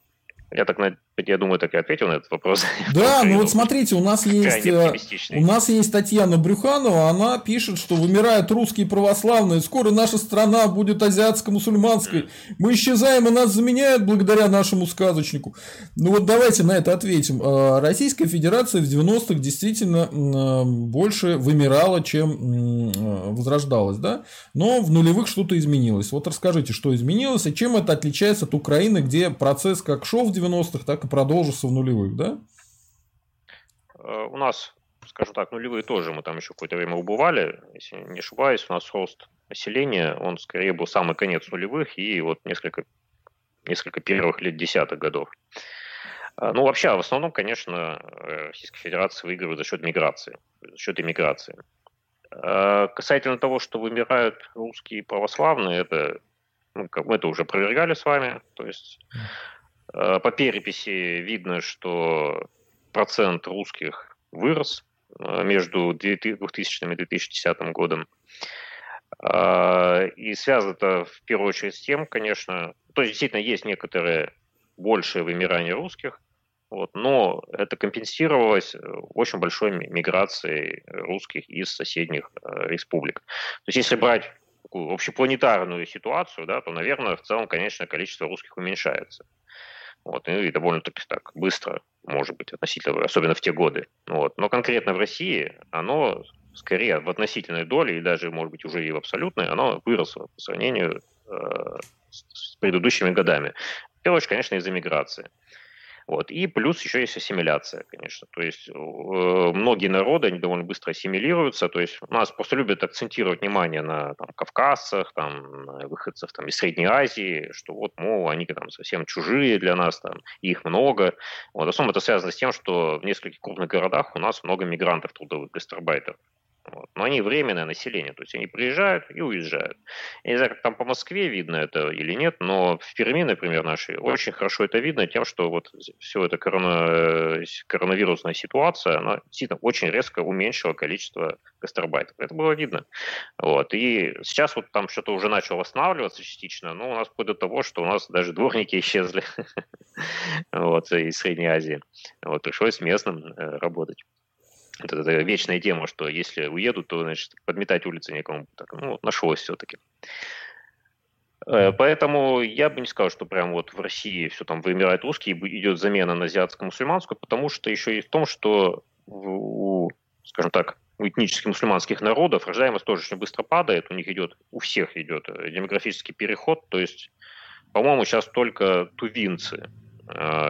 я думаю, так и ответил на этот вопрос. Да, ну вот смотрите, у нас есть Татьяна Брюханова, она пишет, что вымирают русские православные, скоро наша страна будет азиатско-мусульманской, мы исчезаем, и нас заменяют благодаря нашему сказочнику. Ну вот давайте на это ответим. Российская Федерация в 90-х действительно больше вымирала, чем возрождалась, да? Но в нулевых что-то изменилось. Вот расскажите, что изменилось, и чем это отличается от Украины, где процесс как шел в 90-х, так и продолжится в нулевых, да? У нас, скажем так, нулевые тоже, мы там еще какое-то время убывали, если не ошибаюсь, у нас рост населения, он скорее был самый конец нулевых и вот несколько первых лет десятых годов. Ну, вообще, в основном, конечно, Российская Федерация выигрывает за счет миграции, за счет иммиграции. Касательно того, что вымирают русские православные, мы это уже опровергали с вами, то есть... По переписи видно, что процент русских вырос между 2000 и 2010 годом. И связано это в первую очередь с тем, конечно, то есть действительно есть некоторое большее вымирание русских, вот, но это компенсировалось очень большой миграцией русских из соседних республик. То есть если брать такую общепланетарную ситуацию, да, то, наверное, в целом, конечно, количество русских уменьшается. Вот, и довольно-таки так быстро, может быть, относительно, особенно в те годы. Вот. Но конкретно в России оно скорее в относительной доле, и даже, может быть, уже и в абсолютной, оно выросло по сравнению с предыдущими годами. В первую очередь, конечно, из-за миграции. Вот. И плюс еще есть ассимиляция, конечно. То есть многие народы, они довольно быстро ассимилируются. То есть у нас просто любят акцентировать внимание на кавказцах, на выходцев из Средней Азии, что вот, мол, они там совсем чужие для нас, их много. Вот. В основном это связано с тем, что в нескольких крупных городах у нас много мигрантов трудовых, гастарбайтеров. Вот. Но они временное население, то есть они приезжают и уезжают. Я не знаю, как там по Москве видно это или нет, но в Перми, например, нашей, очень хорошо это видно тем, что вот все эта коронавирусная ситуация, она действительно очень резко уменьшила количество гастарбайтеров. Это было видно. Вот. И сейчас вот там что-то уже начало восстанавливаться частично, но у нас вплоть до того, что у нас даже дворники исчезли из Средней Азии. Пришлось местным работать. Это вечная тема, что если уедут, то, значит, подметать улицы некому. Так, нашлось все-таки. Поэтому я бы не сказал, что прям вот в России все там вымирает русский, идет замена на азиатско-мусульманскую, потому что еще и в том, что у этнических мусульманских народов рождаемость тоже очень быстро падает, у всех идет демографический переход, то есть, по-моему, сейчас только тувинцы,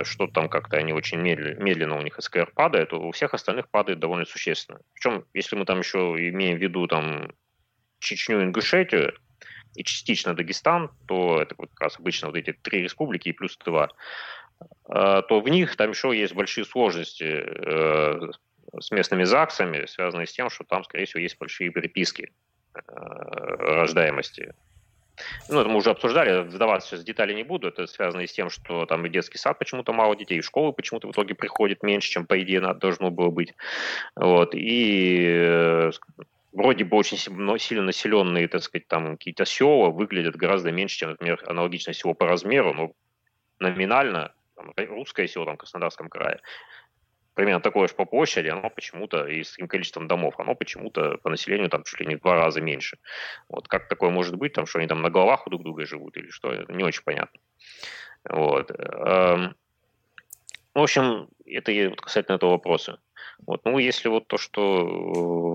что-то там как-то они очень медленно у них СКР падает, у всех остальных падает довольно существенно. Причем, если мы там еще имеем в виду там Чечню, Ингушетию и частично Дагестан, то это как раз обычно вот эти 3 республики и плюс 2, то в них там еще есть большие сложности с местными ЗАГСами, связанные с тем, что там, скорее всего, есть большие переписки рождаемости. Ну, это мы уже обсуждали, вдаваться сейчас в детали не буду. Это связано и с тем, что там и детский сад почему-то мало детей, и в школы почему-то в итоге приходит меньше, чем, по идее, должно было быть. Вот. И вроде бы очень сильно населенные, так сказать, там какие-то села выглядят гораздо меньше, чем, например, аналогичное село по размеру, но номинально там, русское село там, в Краснодарском крае. Примерно такое же по площади, оно почему-то, и с таким количеством домов, оно почему-то по населению там чуть ли не в 2 раза меньше. Вот как такое может быть, там, что они там на головах у друг друга живут или что, это не очень понятно. Вот. В общем, это касательно этого вопроса. Вот. Ну, если вот то, что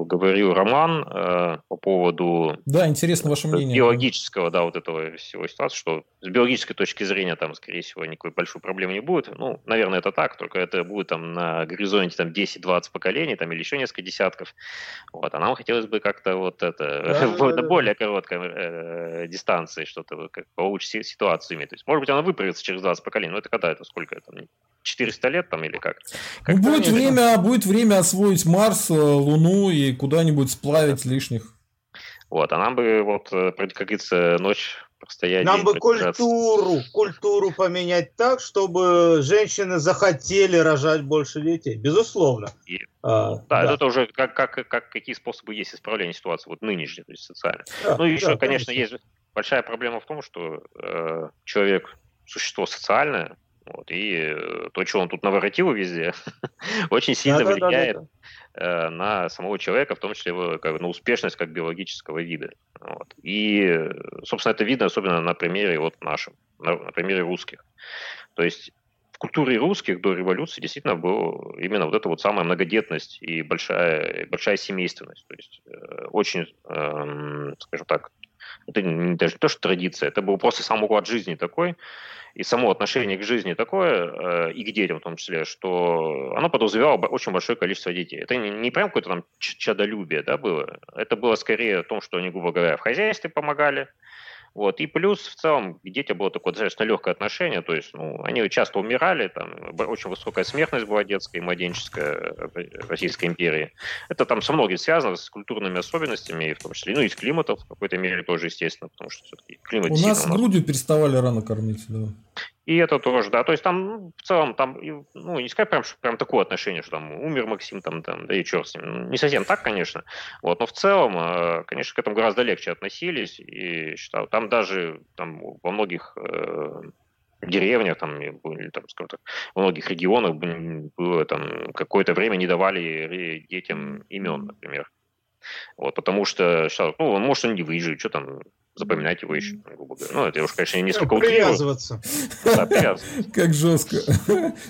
говорил Роман по поводу... Да, интересно ваше мнение. Биологического, да, вот этого всего ситуации, что с биологической точки зрения там, скорее всего, никакой большой проблемы не будет. Ну, наверное, это так, только это будет там на горизонте там 10-20 поколений там, или еще несколько десятков. Вот. А нам хотелось бы как-то вот это на более короткой дистанции что-то получше ситуацию иметь. То есть, может быть, она выправится через 20 поколений, но это когда это? Сколько это? 400 лет там или как? Ну, будет время освоить Марс, Луну и куда-нибудь сплавить лишних. Вот, а нам бы, вот, как говорится, ночь простоять. Нам бы культуру поменять так, чтобы женщины захотели рожать больше детей, безусловно. И, да, это уже как какие способы есть исправления ситуации, вот нынешней, то есть социальной. Да, ну, еще, да, конечно, есть большая проблема в том, что человек – существо социальное, вот, и то, что он тут наворотил везде, очень сильно влияет на самого человека, в том числе его, на успешность как биологического вида. Вот. И, собственно, это видно особенно на примере вот нашем, на примере русских. То есть в культуре русских до революции действительно была именно вот эта вот самая многодетность и большая семейственность. То есть очень, скажем так, это даже не то, что традиция, это был просто сам уклад жизни такой, и само отношение к жизни такое, и к детям в том числе, что оно подразумевало очень большое количество детей. Это не прям какое-то там чадолюбие, да, было, это было скорее о том, что они, грубо говоря, в хозяйстве помогали. Вот. И плюс, в целом, к детям было такое достаточно легкое отношение, то есть ну, они часто умирали, там очень высокая смертность была детская и младенческая в Российской империи. Это там со многим связано, с культурными особенностями, в том числе, ну и с климатом в какой-то мере тоже, естественно, потому что все-таки климат сильно... У нас грудью переставали рано кормить, да. И это тоже, да, то есть там, ну, в целом, там, ну, не сказать прям, что прям такое отношение, что там умер Максим, там, да и черт с ним, не совсем так, конечно, вот, но в целом, конечно, к этому гораздо легче относились, и считаю, там даже, там, во многих деревнях, там, или, там, скажем так, во многих регионах было, там, какое-то время не давали детям имен, например, вот, потому что, считаю, ну, может, он не выживет, что там... Запоминать его еще, грубо говоря. Ну, это уж, конечно, несколько утрирую. Да, привязываться. Как жестко.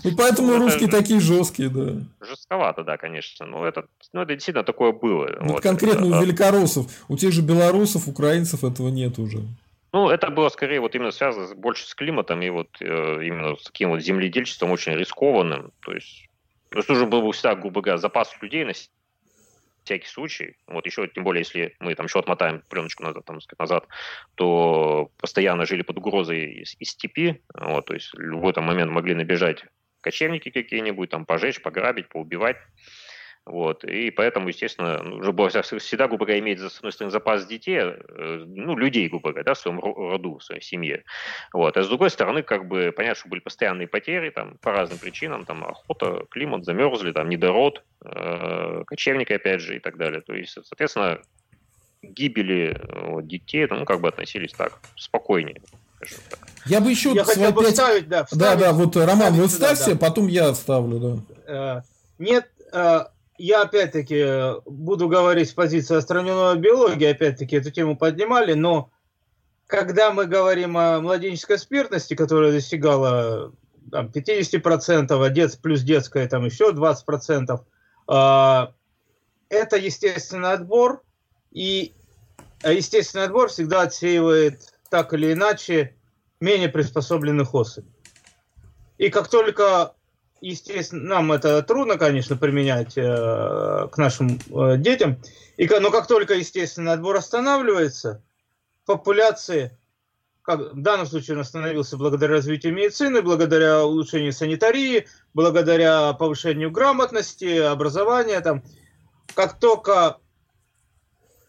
И поэтому русские такие жесткие, да. Жестковато, да, конечно. Но это действительно такое было. Вот конкретно у великороссов. У тех же белорусов, украинцев этого нет уже. Ну, это было скорее вот именно связано больше с климатом и вот именно с таким вот земледельчеством очень рискованным. То есть нужен был бы всегда, грубо говоря, запас людей на всякий случай, вот еще, тем более, если мы там еще отмотаем пленочку назад, там, назад, то постоянно жили под угрозой из степи, вот, то есть в любой там момент могли набежать кочевники какие-нибудь, там, пожечь, пограбить, поубивать, вот, и поэтому, естественно, уже было всегда, грубо говоря, иметь, с одной стороны, запас детей, ну, людей, грубо говоря, да, в своем роду, в своей семье, вот, а с другой стороны, как бы, понятно, что были постоянные потери, там, по разным причинам, там, охота, климат, замерзли, там, недород, кочевники, опять же, и так далее, то есть, соответственно, к гибели детей, ну, как бы, относились так, спокойнее, скажем так. Я бы еще... Я хотел бы вставить, да, вот, Роман, вы вставьте, да. Потом я вставлю, да. Нет, я опять-таки буду говорить с позиции остраненной биологии, опять-таки эту тему поднимали, но когда мы говорим о младенческой смертности, которая достигала там, 50%, плюс детская там еще 20%, это естественный отбор, и естественный отбор всегда отсеивает так или иначе менее приспособленных особей. И как только... Естественно, нам это трудно, конечно, применять к нашим детям. Но как только естественный отбор останавливается, популяции, как в данном случае он остановился благодаря развитию медицины, благодаря улучшению санитарии, благодаря повышению грамотности, образования. Там. Как только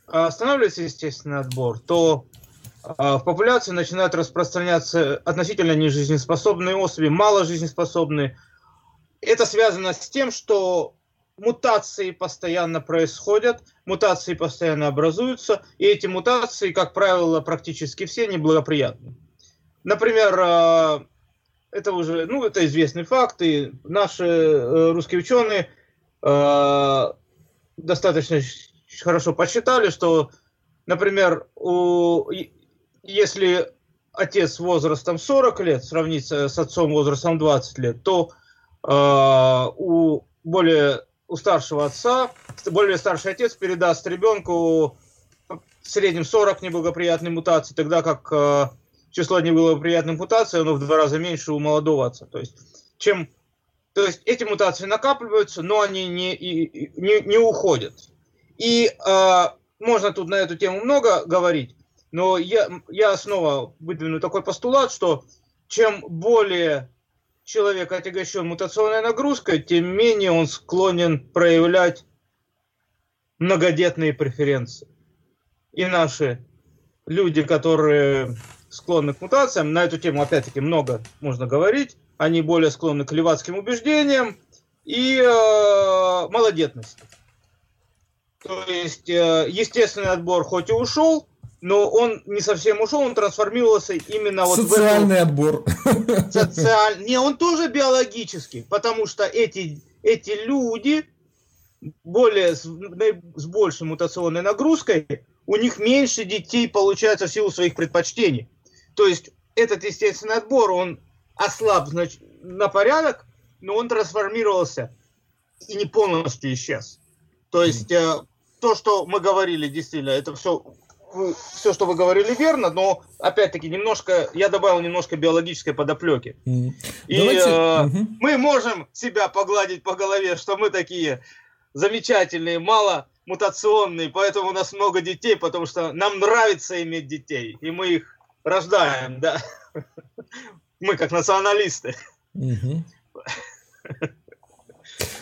останавливается естественный отбор, то в популяции начинают распространяться относительно нежизнеспособные особи, маложизнеспособные. Это связано с тем, что мутации постоянно происходят, мутации постоянно образуются, и эти мутации, как правило, практически все неблагоприятны. Например, это уже, это известный факт, и наши русские ученые достаточно хорошо подсчитали, что, например, если отец возрастом 40 лет сравнится с отцом возрастом 20 лет, то у старшего отца, более старший отец передаст ребенку в среднем 40 неблагоприятных мутаций, тогда как число неблагоприятных мутаций, оно в 2 раза меньше у молодого отца. То есть эти мутации накапливаются, но они не уходят. И можно тут на эту тему много говорить, но я снова выдвину такой постулат, что чем более человек отягощен мутационной нагрузкой, тем менее он склонен проявлять многодетные преференции. И наши люди, которые склонны к мутациям, на эту тему опять-таки много можно говорить, они более склонны к левацким убеждениям и малодетности. То есть естественный отбор хоть и ушел, но он не совсем ушел, он трансформировался именно социальный отбор. Не, он тоже биологический, потому что эти люди с большей мутационной нагрузкой, у них меньше детей получается в силу своих предпочтений. То есть этот естественный отбор, он ослаб на порядок, но он трансформировался и не полностью исчез. То есть то, что мы говорили, действительно, это все, что вы говорили, верно, но опять-таки я добавил немножко биологической подоплеки. И мы можем себя погладить по голове, что мы такие замечательные, маломутационные, поэтому у нас много детей, потому что нам нравится иметь детей, и мы их рождаем, да. Мы как националисты.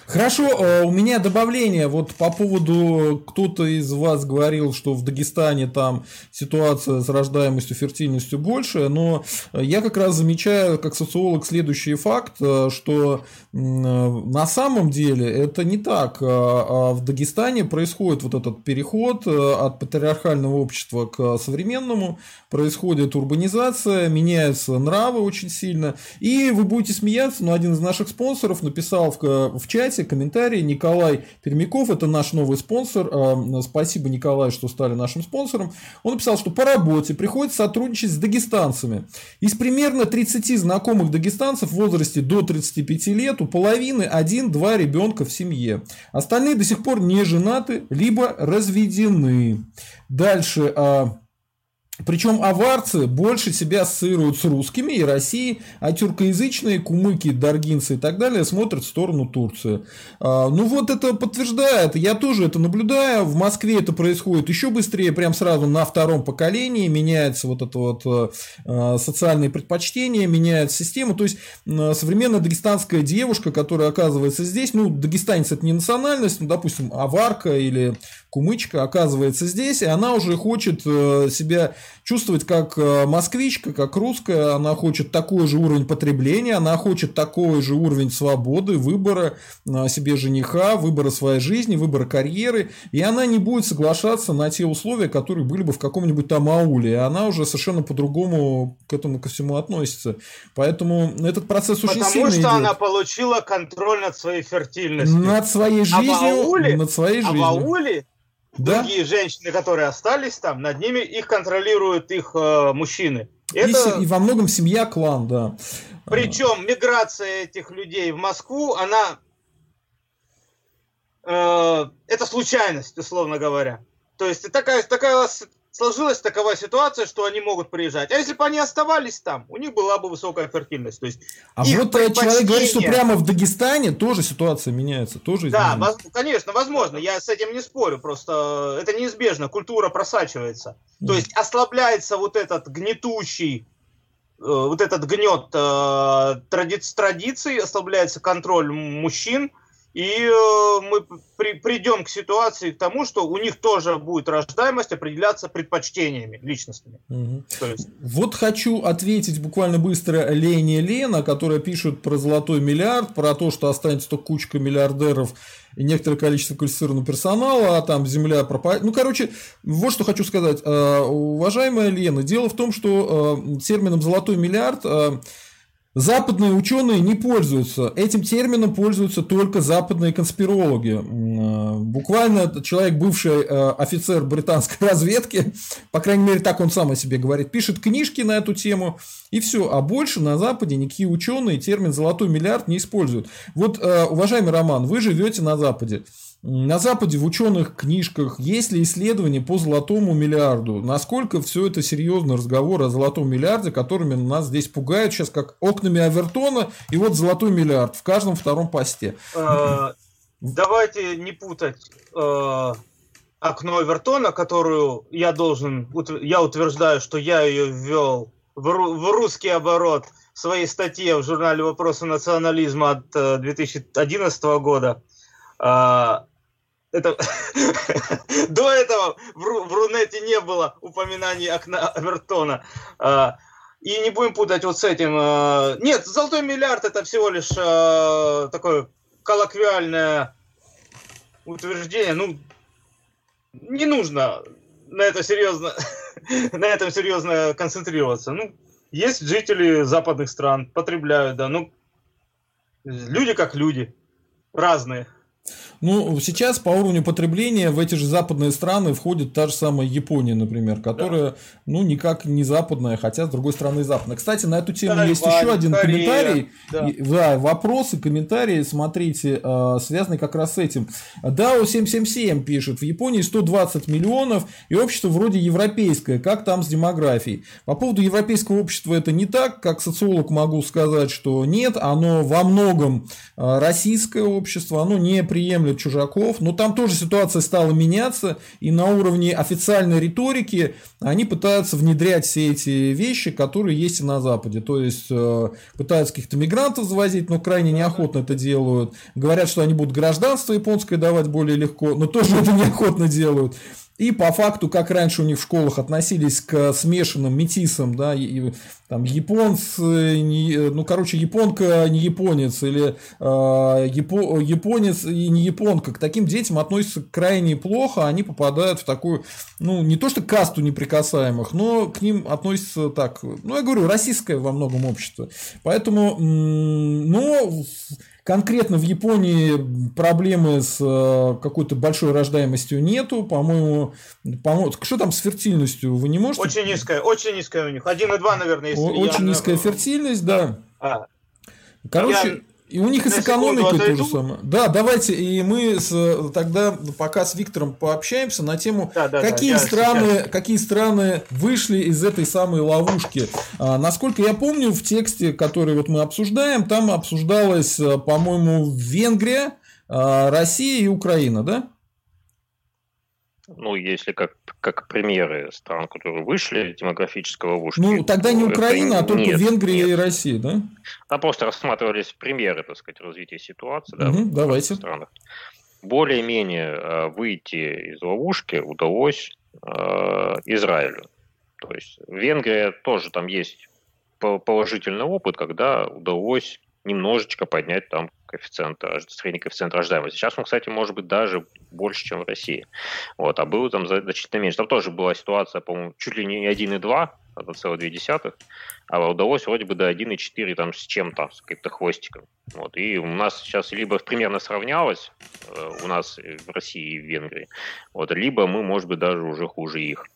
Хорошо, у меня добавление вот по поводу, кто-то из вас говорил, что в Дагестане там ситуация с рождаемостью, фертильностью больше, но я как раз замечаю, как социолог, следующий факт, что на самом деле это не так. В Дагестане происходит вот этот переход от патриархального общества к современному, происходит урбанизация, меняются нравы очень сильно, и вы будете смеяться, но один из наших спонсоров написал в чате комментарии, Николай Пермяков, это наш новый спонсор, спасибо, Николай, что стали нашим спонсором, он написал, что по работе приходится сотрудничать с дагестанцами. Из примерно 30 знакомых дагестанцев в возрасте до 35 лет у половины 1-2 ребенка в семье. Остальные до сих пор не женаты, либо разведены. Дальше. Причем аварцы больше себя ассоциируют с русскими и Россией, а тюркоязычные, кумыки, даргинцы и так далее смотрят в сторону Турции. Это подтверждает, я тоже это наблюдаю, в Москве это происходит еще быстрее, прям сразу на 2-м поколении меняется социальные предпочтения, меняется система, то есть современная дагестанская девушка, которая оказывается здесь, дагестанец это не национальность, допустим, аварка или кумычка оказывается здесь, и она уже хочет себя чувствовать как москвичка, как русская, она хочет такой же уровень потребления, она хочет такой же уровень свободы, выбора себе жениха, выбора своей жизни, выбора карьеры, и она не будет соглашаться на те условия, которые были бы в каком-нибудь там ауле, и она уже совершенно по-другому к этому ко всему относится. Поэтому этот процесс очень сильно идет. Она получила контроль над своей фертильностью. Над своей жизнью. В ауле? Да? Другие женщины, которые остались там, над ними их контролируют их мужчины. Это... И во многом семья, клан, да. Причем миграция этих людей в Москву, она... это случайность, условно говоря. То есть такая сложилась такова ситуация, что они могут приезжать. А если бы они оставались там, у них была бы высокая фертильность. То есть человек говорит, что прямо в Дагестане тоже ситуация меняется. Тоже изменяется. Да, конечно, возможно. Я с этим не спорю. Просто это неизбежно. Культура просачивается. То есть ослабляется вот этот гнетущий, вот этот гнет традиций, ослабляется контроль мужчин. И мы придем к ситуации, к тому, что у них тоже будет рождаемость определяться предпочтениями личностными. Угу. Вот хочу ответить буквально быстро Лене Лена, которая пишет про золотой миллиард, про то, что останется только кучка миллиардеров и некоторое количество квалифицированного персонала, а там земля пропадет. Ну, короче, вот что хочу сказать. Уважаемая Лена, дело в том, что термином «золотой миллиард» западные ученые не пользуются. Этим термином пользуются только западные конспирологи. Буквально человек, бывший офицер британской разведки, по крайней мере, так он сам о себе говорит, пишет книжки на эту тему, и все. А больше на Западе никакие ученые термин «золотой миллиард» не используют. Вот, уважаемый Роман, вы живете на Западе. На Западе в ученых книжках есть ли исследования по золотому миллиарду? Насколько все это серьезный разговор о золотом миллиарде, которыми нас здесь пугают сейчас как окнами Авертона, и вот золотой миллиард в каждом втором посте. Давайте не путать окно Авертона, которую я утверждаю, что я ее ввел в русский оборот в своей статье в журнале «Вопросы национализма» от 2011 года. До этого в Рунете не было упоминаний окна Авертона. И не будем путать вот с этим. Нет, золотой миллиард — это всего лишь такое коллоквиальное утверждение. Ну, не нужно на этом серьезно концентрироваться. Ну, есть жители западных стран, потребляют, да. Ну, люди как люди, разные. Ну, сейчас по уровню потребления в эти же западные страны входит та же самая Япония, например, которая, да, ну, никак не западная, хотя, с другой стороны, западная. Кстати, на эту тему есть еще один комментарий. Да. Да, вопросы, комментарии, смотрите, связаны как раз с этим. Дао 777 пишет, в Японии 120 миллионов, и общество вроде европейское, как там с демографией? По поводу европейского общества это не так, как социолог могу сказать, что нет, оно во многом российское общество, оно не приемлет чужаков, но там тоже ситуация стала меняться, и на уровне официальной риторики они пытаются внедрять все эти вещи, которые есть и на Западе, то есть пытаются каких-то мигрантов завозить, но крайне неохотно это делают, говорят, что они будут гражданство японское давать более легко, но тоже это неохотно делают. И по факту, как раньше у них в школах относились к смешанным метисам, да, и, там японцы, японка, не японец, или японец и не японка, к таким детям относятся крайне плохо, они попадают в такую, ну, не то что касту неприкасаемых, но к ним относятся так, ну, я говорю, российское во многом общество, поэтому, конкретно в Японии проблемы с какой-то большой рождаемостью нету, по-моему, что там с фертильностью, вы не можете? Очень низкая у них, 1,2, наверное, если очень низкая фертильность, да. Короче, и у них и с экономикой то же самое. Да, давайте, и мы тогда пока с Виктором пообщаемся на тему, какие страны вышли из этой самой ловушки. Насколько я помню, в тексте, который вот мы обсуждаем, там обсуждалась, по-моему, Венгрия, Россия и Украина, да? Ну, если как премьеры стран, которые вышли из демографической ловушки. Ну, тогда не Украина, а только Венгрия и Россия, да? Там просто рассматривались премьеры, так сказать, развития ситуации. Да, давайте. Странах. Более-менее выйти из ловушки удалось Израилю. То есть Венгрия тоже, там есть положительный опыт, когда удалось немножечко поднять там средний коэффициент рождаемости. Сейчас он, кстати, может быть даже больше, чем в России. Вот, а было там значительно меньше. Там тоже была ситуация, по-моему, чуть ли не 1,2, 1,2, а удалось вроде бы до 1,4 там, с чем-то, с каким-то хвостиком. Вот, и у нас сейчас либо примерно сравнялось у нас в России и в Венгрии, вот, либо мы, может быть, даже уже хуже их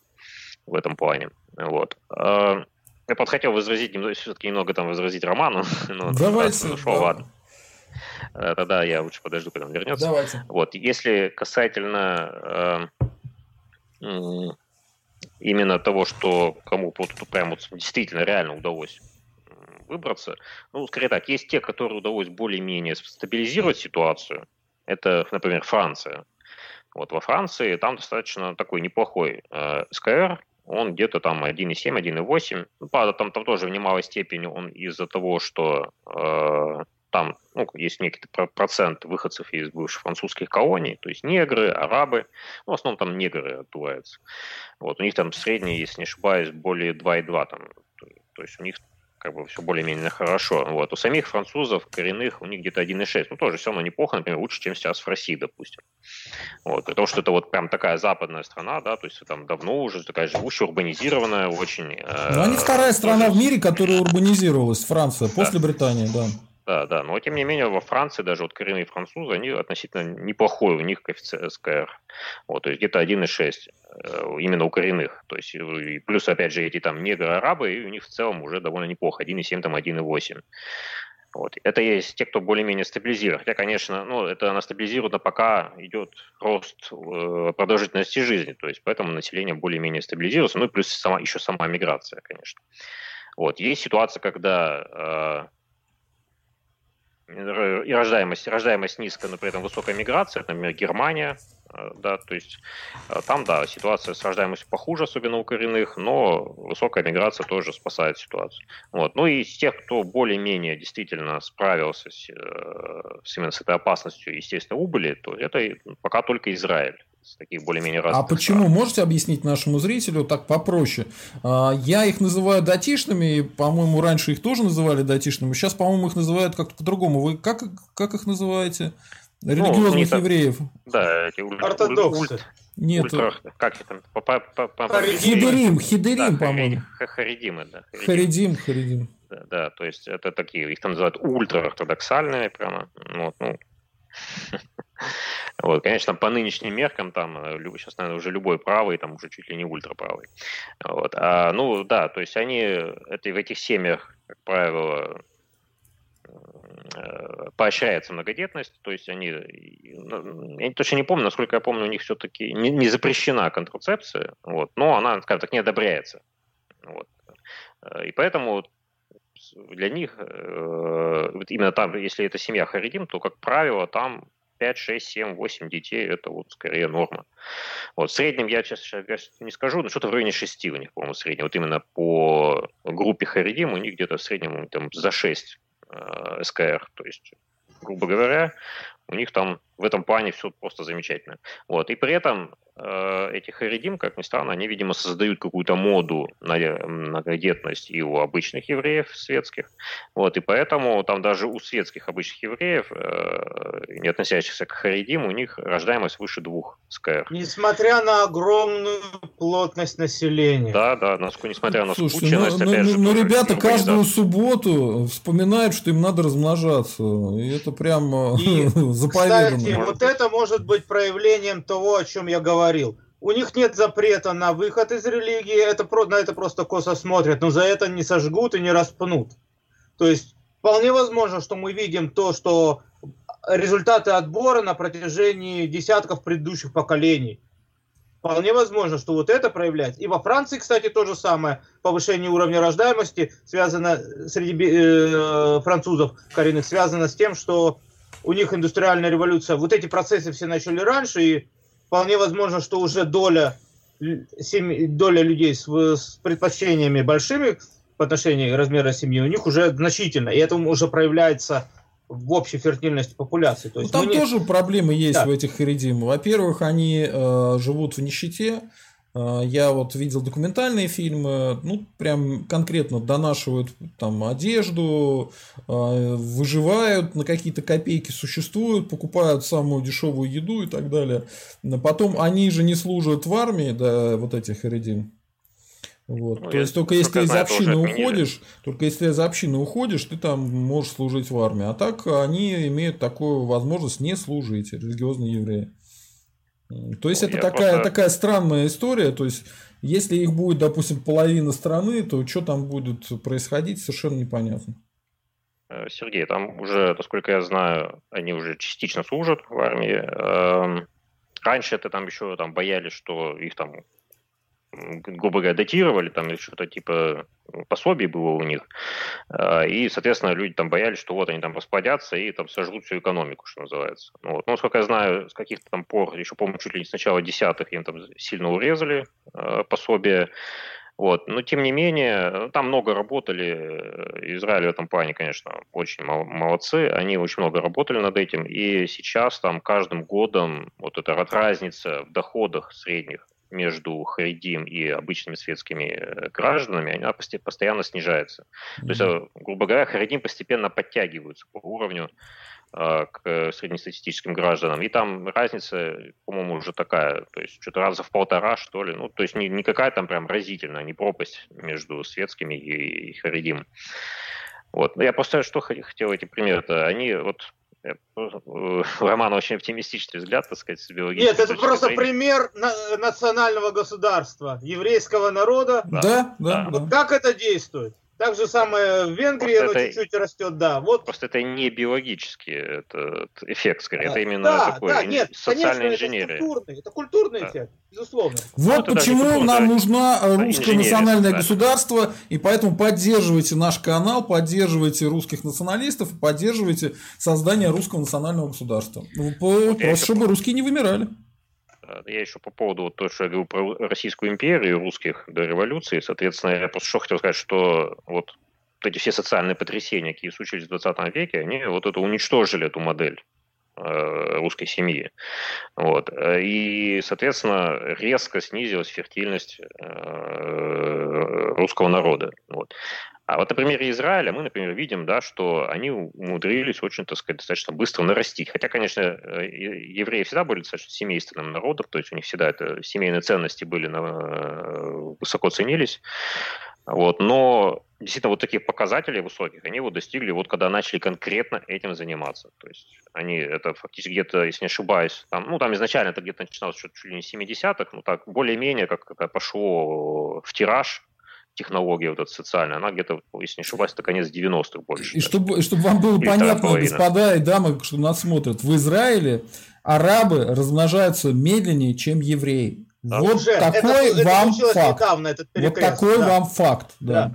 в этом плане. Вот. Я хотел возразить, все-таки немного там возразить Роману, но давайте, нашел, да. Ладно. Тогда я лучше подожду, когда он вернется. Давайте. Вот, если касательно именно того, что кому прям вот действительно реально удалось выбраться, ну, скорее так, есть те, которые удалось более-менее стабилизировать ситуацию. Это, например, Франция. Вот во Франции там достаточно такой неплохой СКР. Он где-то там 1,7, 1,8. Ну, правда, там тоже в немалой степени он из-за того, что там есть некий процент выходцев из бывших французских колоний, то есть негры, арабы, в основном там негры отдуваются. Вот, у них там среднее, если не ошибаюсь, более 2,2, там, то есть у них как бы все более-менее хорошо. Вот. У самих французов коренных у них где-то 1,6, ну тоже все равно неплохо, например, лучше, чем сейчас в России, допустим. Вот. При том, что это вот прям такая западная страна, да, то есть там давно уже такая живущая, урбанизированная очень. Но они вторая страна в мире, которая урбанизировалась, Франция, после Британии, да. Да, но тем не менее во Франции даже вот коренные французы, они относительно неплохой у них коэффициент СКР, вот, то есть где-то 1,6 именно у коренных, то есть и плюс опять же эти там негры-арабы, и у них в целом уже довольно неплохо, 1,7, там 1,8. Вот. Это есть те, кто более-менее стабилизирует. Хотя, конечно, это она стабилизируется, пока идет рост продолжительности жизни, то есть поэтому население более-менее стабилизируется, ну и плюс еще сама миграция, конечно. Вот. Есть ситуация, когда и рождаемость низкая, но при этом высокая миграция, например, Германия, да, то есть там, да, ситуация с рождаемостью похуже, особенно у коренных, но высокая миграция тоже спасает ситуацию. Вот. Ну и из тех, кто более-менее действительно справился с этой опасностью, естественно, убыли, то это пока только Израиль. Таких более-менее разных. А почему? Стран. Можете объяснить нашему зрителю так попроще? Я их называю датишными, по-моему, раньше их тоже называли датишными, сейчас, по-моему, их называют как-то по-другому. Вы как их называете? Религиозных евреев? Да, эти ортодоксы. Нет. Как это? Хидерим, по-моему. Харидимы, да. Харидим. Да, то есть это такие, их там называют ультраортодоксальными прямо. Вот, конечно, по нынешним меркам там сейчас, наверное, уже любой правый, там уже чуть ли не ультраправый. Вот. То есть они в этих семьях, как правило, поощряется многодетность, то есть я точно не помню, насколько я помню, у них все-таки не запрещена контрацепция, вот, но она, скажем так, не одобряется. Вот. И поэтому для них, именно там, если это семья Харидим, то, как правило, там 5, 6, 7, 8 детей, это вот скорее норма. Вот, в среднем, я сейчас не скажу, но что-то в районе 6 у них, по-моему, в среднем. Вот именно по группе Харидим у них где-то в среднем там, за 6 СКР. То есть, грубо говоря, у них там в этом плане все просто замечательно. Вот, и при этом эти харидим, как ни странно, они, видимо, создают какую-то моду на многодетность и у обычных евреев светских. Вот, и поэтому там даже у светских обычных евреев, не относящихся к харидим, у них рождаемость выше 2 СКР. Несмотря на огромную плотность населения. Да, несмотря на скученность. Но ребята каждую субботу вспоминают, что им надо размножаться. И это прям заповедано. Кстати, вот это может быть проявлением того, о чем я говорил. У них нет запрета на выход из религии, на это просто косо смотрят, но за это не сожгут и не распнут. То есть вполне возможно, что мы видим то, что результаты отбора на протяжении десятков предыдущих поколений. Вполне возможно, что вот это проявляется. И во Франции, кстати, то же самое. Повышение уровня рождаемости связано среди французов коренных связано с тем, что у них индустриальная революция. Вот эти процессы все начали раньше, и вполне возможно, что уже доля людей с предпочтениями большими по отношению к размеру семьи у них уже значительно. И это уже проявляется в общей фертильности популяции. То есть там тоже проблемы есть в этих харидим. Во-первых, они живут в нищете. Я вот видел документальные фильмы, прям конкретно донашивают там одежду, выживают, на какие-то копейки существуют, покупают самую дешевую еду и так далее. Потом они же не служат в армии, да, вот этих харидим. Вот. То есть, только если из общины уходишь, ты там можешь служить в армии. А так они имеют такую возможность не служить, религиозные евреи. То есть, это такая странная история, то есть, если их будет, допустим, половина страны, то что там будет происходить, совершенно непонятно. Сергей, там уже, насколько я знаю, они уже частично служат в армии. Раньше это там еще боялись, что их там, грубо говоря, датировали, там что-то типа пособий было у них, и, соответственно, люди там боялись, что вот они там расплодятся и там сожрут всю экономику, что называется. Вот. Но, сколько я знаю, с каких-то там пор, еще помню, чуть ли не с начала 10-х им там сильно урезали пособия, Вот. Но, тем не менее, там много работали. Израиль в этом плане, конечно, очень молодцы. Они очень много работали над этим. И сейчас там каждым годом вот эта разница в доходах средних между харидим и обычными светскими гражданами, она постоянно снижается. То есть, грубо говоря, харидим постепенно подтягиваются по уровню к среднестатистическим гражданам. И там разница, по-моему, уже такая, то есть что-то раза в полтора, что ли. Ну, то есть не какая там прям разительная, не пропасть между светскими и харидим. Вот. Я просто что хотел эти примеры-то, они вот... У Романа очень оптимистичный взгляд, так сказать, с биологической точки зрения. Нет, это просто пример национального государства, еврейского народа. Да. Вот как это действует? Так же самое в Венгрии, просто оно чуть-чуть растет, да. Вот. Просто это не биологический эффект, скорее, это именно такой социальная инженерия. Это культурный эффект, безусловно. Вот почему нам нужно русское национальное государство, и поэтому поддерживайте наш канал, поддерживайте русских националистов, поддерживайте создание русского национального государства. Чтобы русские не вымирали. Я еще по поводу того, что я говорил про Российскую империю, русских до революции, соответственно, я просто что хотел сказать, что вот эти все социальные потрясения, которые случились в 20 веке, они вот это уничтожили, эту модель русской семьи. Вот. И, соответственно, резко снизилась фертильность русского народа. Вот. А вот на примере Израиля мы, например, видим, да, что они умудрились очень, так сказать, достаточно быстро нарастить. Хотя, конечно, евреи всегда были достаточно семейственным народом, то есть у них всегда семейные ценности были, высоко ценились. Вот. Но действительно вот таких показателей высоких они вот достигли, вот когда начали конкретно этим заниматься. То есть они это фактически где-то, если не ошибаюсь, там изначально это где-то начиналось чуть ли не с 70-х, но так более-менее как пошло в тираж, технология вот эта социальная, она где-то, если не ошибаюсь, это конец 90-х больше. И чтобы вам было понятно, господа и дамы, что нас смотрят, в Израиле арабы размножаются медленнее, чем евреи. Да. Вот такой вам факт. До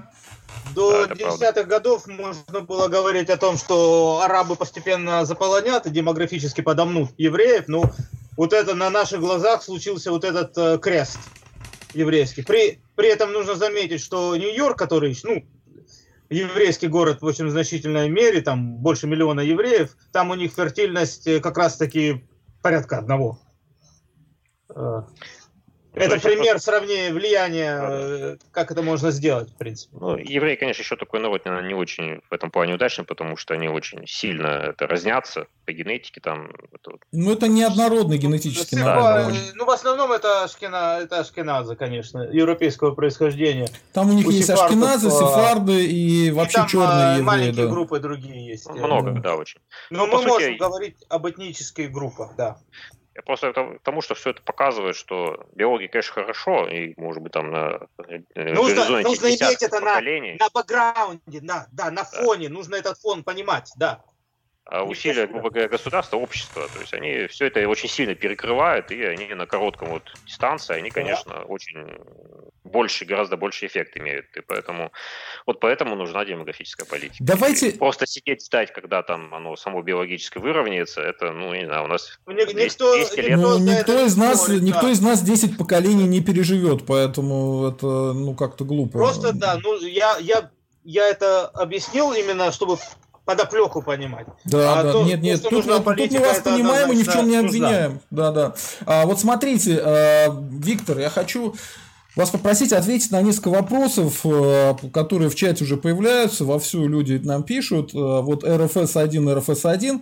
10-х годов можно было говорить о том, что арабы постепенно заполонят и демографически подомнут евреев, но вот это на наших глазах случился вот этот крест еврейский. При этом нужно заметить, что Нью-Йорк, который, еврейский город в очень значительной мере, там больше миллиона евреев, там у них фертильность как раз-таки порядка 1. Это пример сравнения влияния, как это можно сделать, в принципе. Евреи, конечно, еще такой народ не очень в этом плане удачный, потому что они очень сильно разнятся по генетике. Это неоднородный генетический народ. В основном это ашкеназы, конечно, европейского происхождения. Там у них есть ашкеназы, сефарды и вообще черные евреи. Маленькие группы другие есть. Много, да, очень. Но мы можем говорить об этнических группах, да. Я просто к тому, что все это показывает, что биология, конечно, хорошо, и, может быть, там на нужно иметь это на бэкграунде, на фоне, нужно этот фон понимать, да. А усилия, грубо говоря, государства, общества, то есть они все это очень сильно перекрывают, и они на коротком дистанции, они, конечно, очень гораздо больше эффект имеют, и поэтому нужна демографическая политика. И просто сидеть ждать, когда там оно само биологически выровняется, это, у нас 10 лет. Никто из нас 10 поколений не переживет, поэтому это, как-то глупо. Просто, я это объяснил именно, чтобы... подоплеку понимать. Тут мы вас понимаем и ни в чем не обвиняем. Да. Вот смотрите, Виктор, я хочу вас попросить ответить на несколько вопросов, которые в чате уже появляются, вовсю люди нам пишут. Вот РФС-1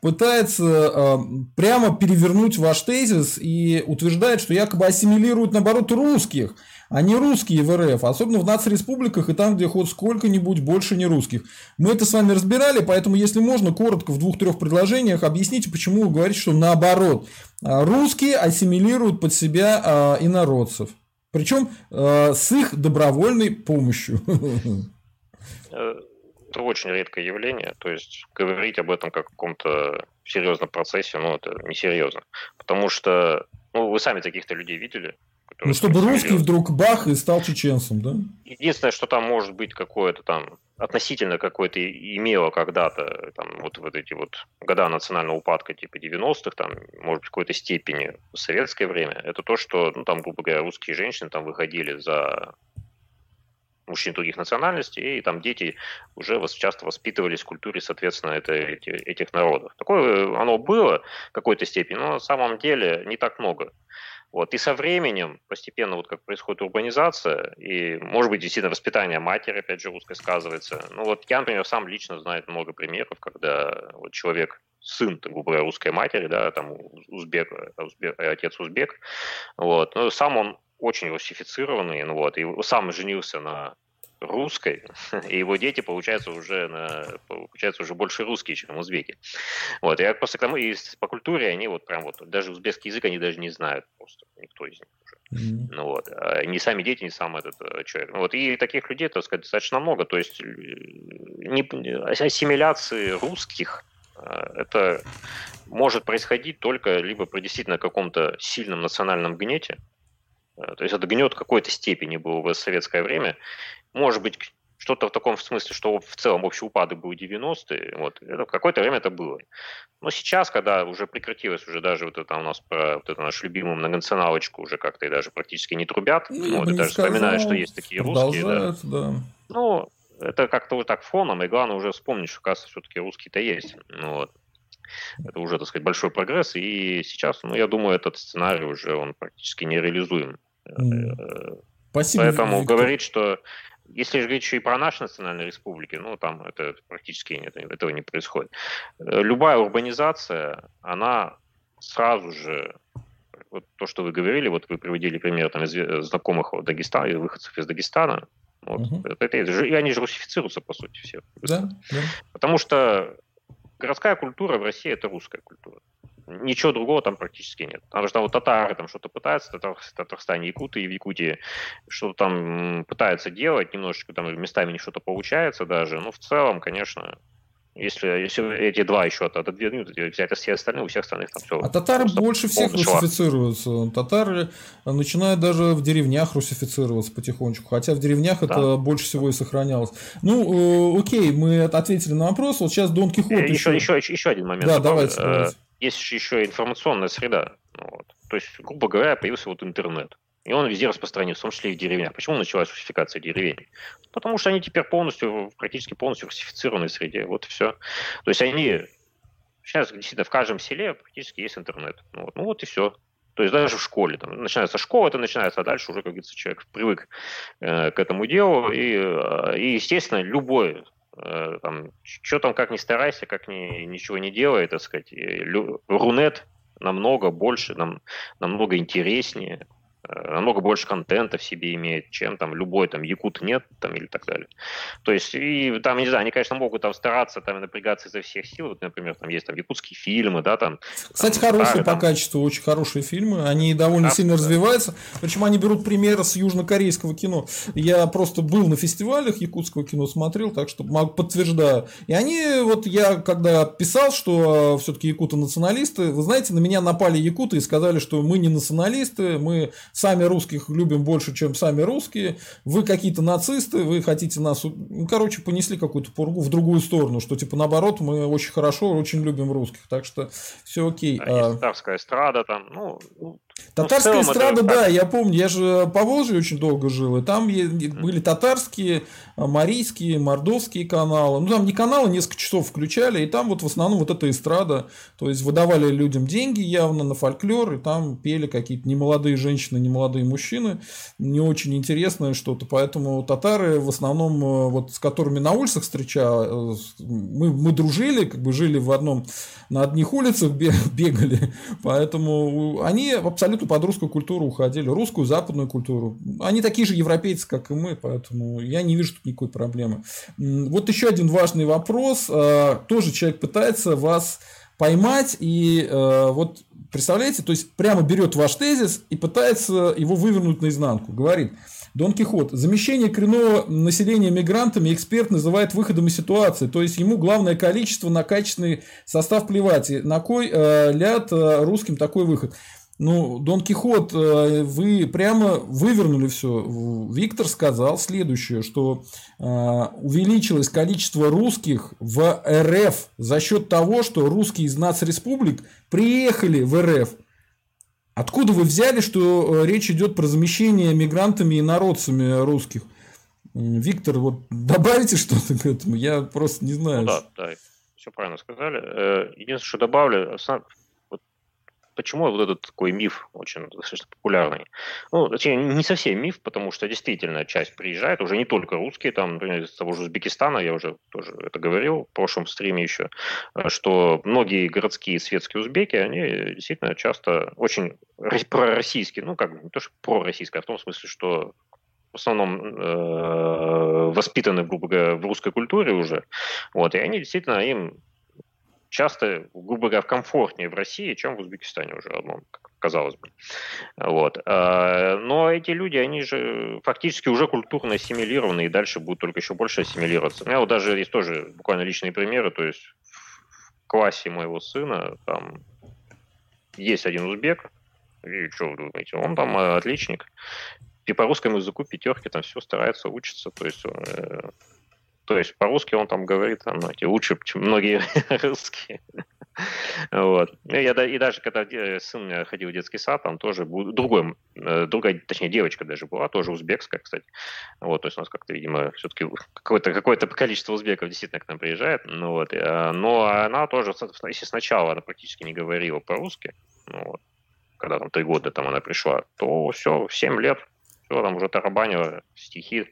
пытается прямо перевернуть ваш тезис и утверждает, что якобы ассимилируют, наоборот, русских, а не русские в РФ, особенно в нацреспубликах и там, где хоть сколько-нибудь больше не русских. Мы это с вами разбирали, поэтому, если можно, коротко в 2-3 предложениях объясните, почему вы говорите, что наоборот, русские ассимилируют под себя инородцев, причем с их добровольной помощью. Это очень редкое явление, то есть говорить об этом как о каком-то серьезном процессе, это несерьезно, потому что, вы сами таких-то людей видели. Чтобы русский вдруг бах и стал чеченцем, да? Единственное, что там может быть какое-то там, относительно какое-то имело когда-то, там вот эти года национального упадка типа 90-х, там, может быть, в какой-то степени в советское время, это то, что, грубо говоря, русские женщины там выходили за мужчин других национальностей, и там дети уже часто воспитывались в культуре, соответственно, этих народов. Такое оно было в какой-то степени, но на самом деле не так много. Вот. И со временем постепенно, вот как происходит урбанизация, и, может быть, действительно воспитание матери, опять же, русской сказывается. Ну вот я, например, сам лично знаю много примеров, когда вот человек, сын, грубо говоря, русской матери, да, там узбек, отец узбек, вот, но сам он очень русифицированный, ну вот, и сам женился на русской, и его дети, получается, уже больше русские, чем узбеки. Вот, я просто к тому, и по культуре они вот прям вот, даже узбекский язык они даже не знают просто, никто из них уже. Mm-hmm. Ну вот, ни сами дети, ни сам этот человек. Вот, и таких людей, так сказать, достаточно много, то есть ассимиляции русских, это может происходить только либо при действительно каком-то сильном национальном гнете. То есть это гнет в какой-то степени был в советское время. Может быть, что-то в таком смысле, что в целом общий упадок был 90-е. Вот, это, какое-то время это было. Но сейчас, когда уже прекратилось, уже даже вот это у нас про вот эту нашу любимую многонационалочку уже как-то и даже практически не трубят. Вот, и даже вспоминают, что есть такие русские. Да. Ну, это как-то вот так фоном. И главное уже вспомнить, что, кажется, все-таки русские-то есть. Вот. Это уже, так сказать, большой прогресс, и сейчас, ну, я думаю, этот сценарий уже, он практически нереализуем. Спасибо, поэтому Виктор. Говорить, что, если же говорить еще и про наши национальные республики, ну, там это практически нет, этого не происходит. Любая урбанизация, она сразу же, вот то, что вы говорили, вот вы приводили пример там, знакомых Дагестана, выходцев из Дагестана, вот, и они же русифицируются, по сути, все. Да. Потому что городская культура в России – это русская культура. Ничего другого там практически нет. Потому что там вот татары там что-то пытаются, в Татарстане якуты, и в Якутии что-то там пытаются делать, немножечко там местами не что-то получается даже. Но в целом, конечно, если эти два еще отодвинут, взять все остальные, у всех остальных там все. А татары больше всех русифицируются. Татары начинают даже в деревнях русифицироваться потихонечку. Хотя в деревнях это больше всего и сохранялось. Ну, окей, мы ответили на вопрос. Вот сейчас Дон Кихот. Еще один момент. Да, давайте. Есть еще информационная среда. Вот. То есть, грубо говоря, появился вот интернет. И он везде распространился, в том числе и в деревнях. Почему началась русификация деревень? Потому что они теперь практически полностью русифицированы в среде. Вот и все. То есть они... Сейчас действительно в каждом селе практически есть интернет. Ну вот и все. То есть даже в школе. Там, начинается школа, это начинается, а дальше уже, как говорится, человек привык к этому делу. И естественно, любой... Там, что там, как ни старайся, как ничего не делай, так сказать. Рунет намного больше, намного интереснее, намного больше контента в себе имеет, чем там любой там якут-нет там, или так далее. То есть, и там, не знаю, они, конечно, могут там стараться там напрягаться изо всех сил. Вот, например, там есть там якутские фильмы, да, там. Кстати, там, хорошие старые, по качеству, очень хорошие фильмы. Они довольно сильно развиваются. Причем они берут примеры с южнокорейского кино. Я просто был на фестивалях якутского кино, смотрел, так что подтверждаю. И они, вот я когда писал, что все-таки якуты националисты, вы знаете, на меня напали якуты и сказали, что мы не националисты, мы сами русских любим больше, чем сами русские, вы какие-то нацисты, вы хотите нас... Короче, понесли какую-то пургу в другую сторону, что типа наоборот, мы очень хорошо, очень любим русских, так что все окей. Татарская эстрада там, ну... Татарская эстрада, да, я помню, я же по Волжье очень долго жил, и там были татарские, марийские, мордовские каналы, ну там не каналы, несколько часов включали, и там вот в основном вот эта эстрада, то есть выдавали людям деньги явно на фольклор, и там пели какие-то немолодые женщины, немолодые мужчины, не очень интересное что-то, поэтому татары в основном, вот с которыми на улицах встречал, мы дружили, как бы жили на одних улицах, бегали, поэтому они абсолютно под русскую культуру уходили, русскую, западную культуру. Они такие же европейцы, как и мы, поэтому я не вижу тут никакой проблемы. Вот еще один важный вопрос. Тоже человек пытается вас поймать, и вот представляете, то есть прямо берет ваш тезис и пытается его вывернуть наизнанку. Говорит: Дон Кихот, замещение коренного населения мигрантами эксперт называет выходом из ситуации, то есть ему главное количество, на качественный состав плевать, и на кой ляд русским такой выход. Ну, Дон Кихот, вы прямо вывернули все. Виктор сказал следующее, что увеличилось количество русских в РФ за счет того, что русские из нацреспублик приехали в РФ. Откуда вы взяли, что речь идет про замещение мигрантами и народцами русских? Виктор, вот добавите что-то к этому? Я просто не знаю. Ну, да, все правильно сказали. Единственное, что добавлю, почему вот этот такой миф очень достаточно популярный? Ну, точнее, не совсем миф, потому что действительно часть приезжает, уже не только русские, там, например, из того же Узбекистана, я уже тоже это говорил в прошлом стриме еще, что многие городские светские узбеки, они действительно часто очень пророссийские, ну, как бы не то, что пророссийские, а в том смысле, что в основном воспитаны, грубо говоря, в русской культуре уже, вот, и они действительно, им часто, грубо говоря, комфортнее в России, чем в Узбекистане уже одном, казалось бы. Вот. Но эти люди, они же фактически уже культурно ассимилированы и дальше будут только еще больше ассимилироваться. У меня вот даже есть тоже буквально личные примеры, то есть в классе моего сына там есть один узбек, и что вы думаете, он там отличник, и по русскому языку пятерки, там все старается, учится, то есть по-русски он там говорит, там, знаете, лучше, чем многие русские. Вот. И даже когда сын у меня ходил в детский сад, там тоже был другая, точнее, девочка даже была, тоже узбекская, кстати. Вот, то есть у нас как-то, видимо, все-таки какое-то количество узбеков действительно к нам приезжает. Ну, вот. Но она тоже, если сначала она практически не говорила по-русски, ну, вот, когда там 3 года там она пришла, то все, в 7 лет, все, там уже тарабанила стихи.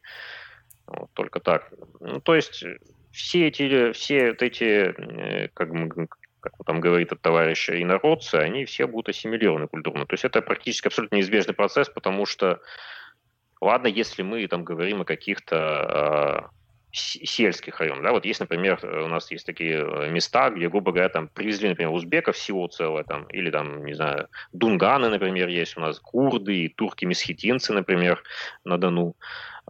Вот, только так. Ну, то есть все эти, как там говорит этот товарищ, инородцы, они все будут ассимилированы культурно. То есть это практически абсолютно неизбежный процесс, потому что, ладно, если мы там говорим о каких-то сельских районах, да, вот есть, например, у нас есть такие места, где, грубо говоря, там привезли, например, узбеков село целое, там, или там, не знаю, дунганы, например, есть у нас, курды и турки-месхетинцы, например, на Дону.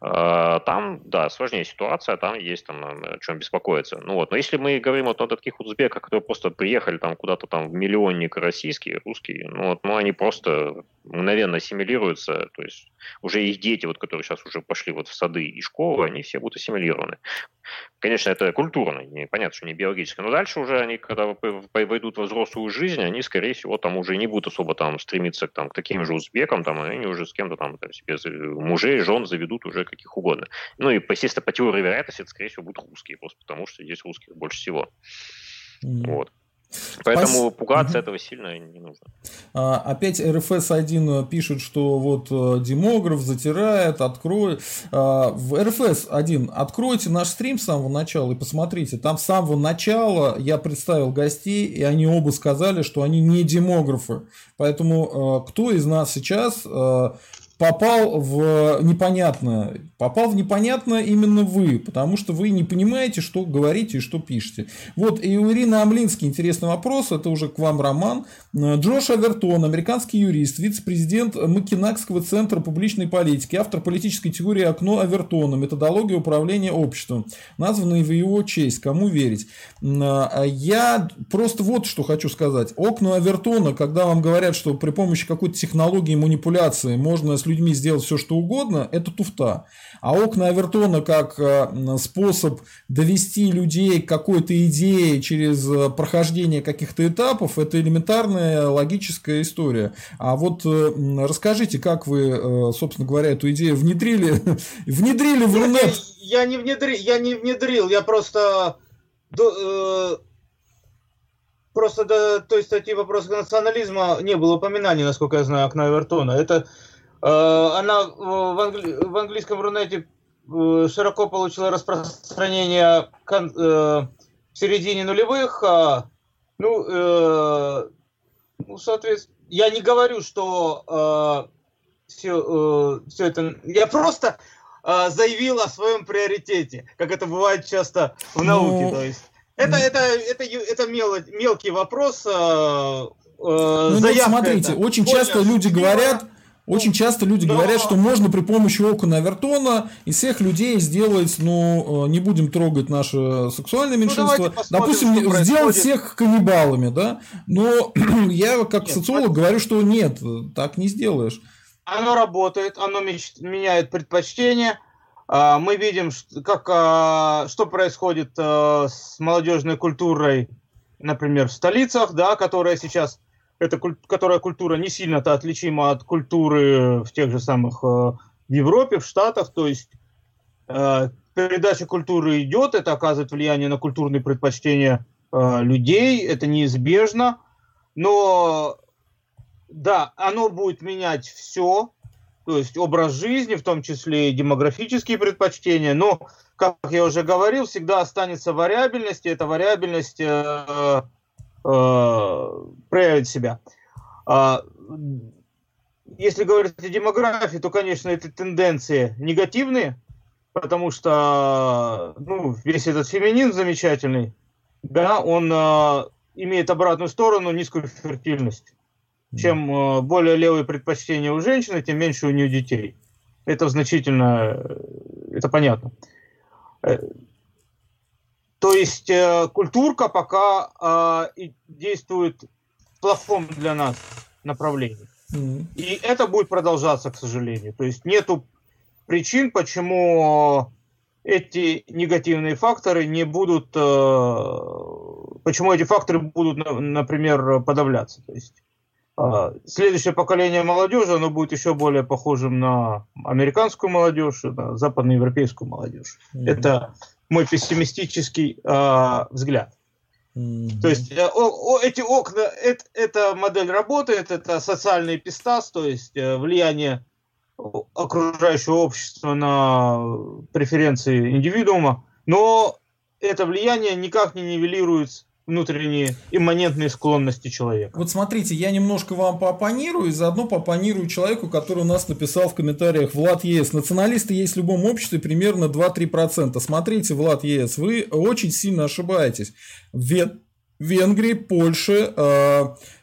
Там, да, сложнее ситуация, там есть там, о чем беспокоиться. Ну, вот. Но если мы говорим вот о таких узбеках, которые просто приехали там, куда-то там в миллионник российский, русский, ну, они просто мгновенно ассимилируются, то есть уже их дети, вот, которые сейчас уже пошли вот в сады и школы, они все будут ассимилированы. Конечно, это культурно, понятно, что не биологически, но дальше уже они, когда войдут во взрослую жизнь, они, скорее всего, там уже не будут особо там стремиться там, к таким же узбекам, там, они уже с кем-то там себе мужей, жен заведут уже каких угодно. Ну и, естественно, по теории вероятности, это, скорее всего, будут русские, просто потому что здесь русских больше всего. Вот. Поэтому пугаться этого сильно не нужно. Опять РФС-1 пишет, что вот демограф затирает, в РФС-1 откройте наш стрим с самого начала и посмотрите. Там с самого начала я представил гостей, и они оба сказали, что они не демографы. Поэтому кто из нас сейчас попал в непонятное именно вы, потому что вы не понимаете, что говорите и что пишете. Вот, и у Ирины Амлинский интересный вопрос, это уже к вам, Роман. Джош Авертон, американский юрист, вице-президент Маккинакского центра публичной политики, автор политической теории «Окно Авертона. Методология управления обществом», названной в его честь. Кому верить? Я просто вот что хочу сказать. Окно Авертона, когда вам говорят, что при помощи какой-то технологии манипуляции можно с людьми сделать все, что угодно, это туфта. А окна Авертона как способ довести людей к какой-то идее через прохождение каких-то этапов, это элементарная логическая история. А вот расскажите, как вы, собственно говоря, эту идею внедрили в Рунет? Я не внедрил, я просто... Просто то есть такие вопросы национализма не было упоминаний, насколько я знаю, окна Авертона. Это... Она в английском Рунете широко получила распространение в середине нулевых. Ну, соответственно, я не говорю, что все это... Я просто заявил о своем приоритете, как это бывает часто в науке. То есть это мелкий вопрос. Смотрите, очень часто люди говорят... что можно при помощи окон Авертона из всех людей сделать, не будем трогать наше сексуальное меньшинство, допустим, сделать всех каннибалами, да? Но я как социолог говорю, что нет, так не сделаешь. Оно работает, оно меняет предпочтения. Мы видим, что происходит с молодежной культурой, например, в столицах, да, которая сейчас... которая культура не сильно-то отличима от культуры в тех же самых в Европе, в Штатах, то есть Передача культуры идет, это оказывает влияние на культурные предпочтения людей, это неизбежно, но да, оно будет менять все, то есть образ жизни, в том числе и демографические предпочтения, но, как я уже говорил, всегда останется вариабельность, и эта вариабельность проявит себя. Если говорить о демографии, то, конечно, эти тенденции негативные, потому что весь этот феминизм замечательный, да, он имеет обратную сторону, низкую фертильность. Чем более левые предпочтения у женщины, тем меньше у нее детей. Это значительно, это понятно. То есть культурка пока действует в плохом для нас направлении. И это будет продолжаться, к сожалению. То есть нету причин, почему эти негативные факторы не будут, почему эти факторы будут, например, подавляться. То есть следующее поколение молодежи, оно будет еще более похожим на американскую молодежь, на западноевропейскую молодежь. Mm-hmm. Это мой пессимистический взгляд. Mm-hmm. То есть эти окна, эта модель работает, это социальный пистас, то есть влияние окружающего общества на преференции индивидуума, но это влияние никак не нивелируется внутренние имманентные склонности человека. Вот смотрите, я немножко вам поопонирую, и заодно поопонирую человеку, который у нас написал в комментариях: Влад ЕС. Националисты есть в любом обществе примерно 2-3%. Смотрите, Влад ЕС, вы очень сильно ошибаетесь. В Венгрии, Польше,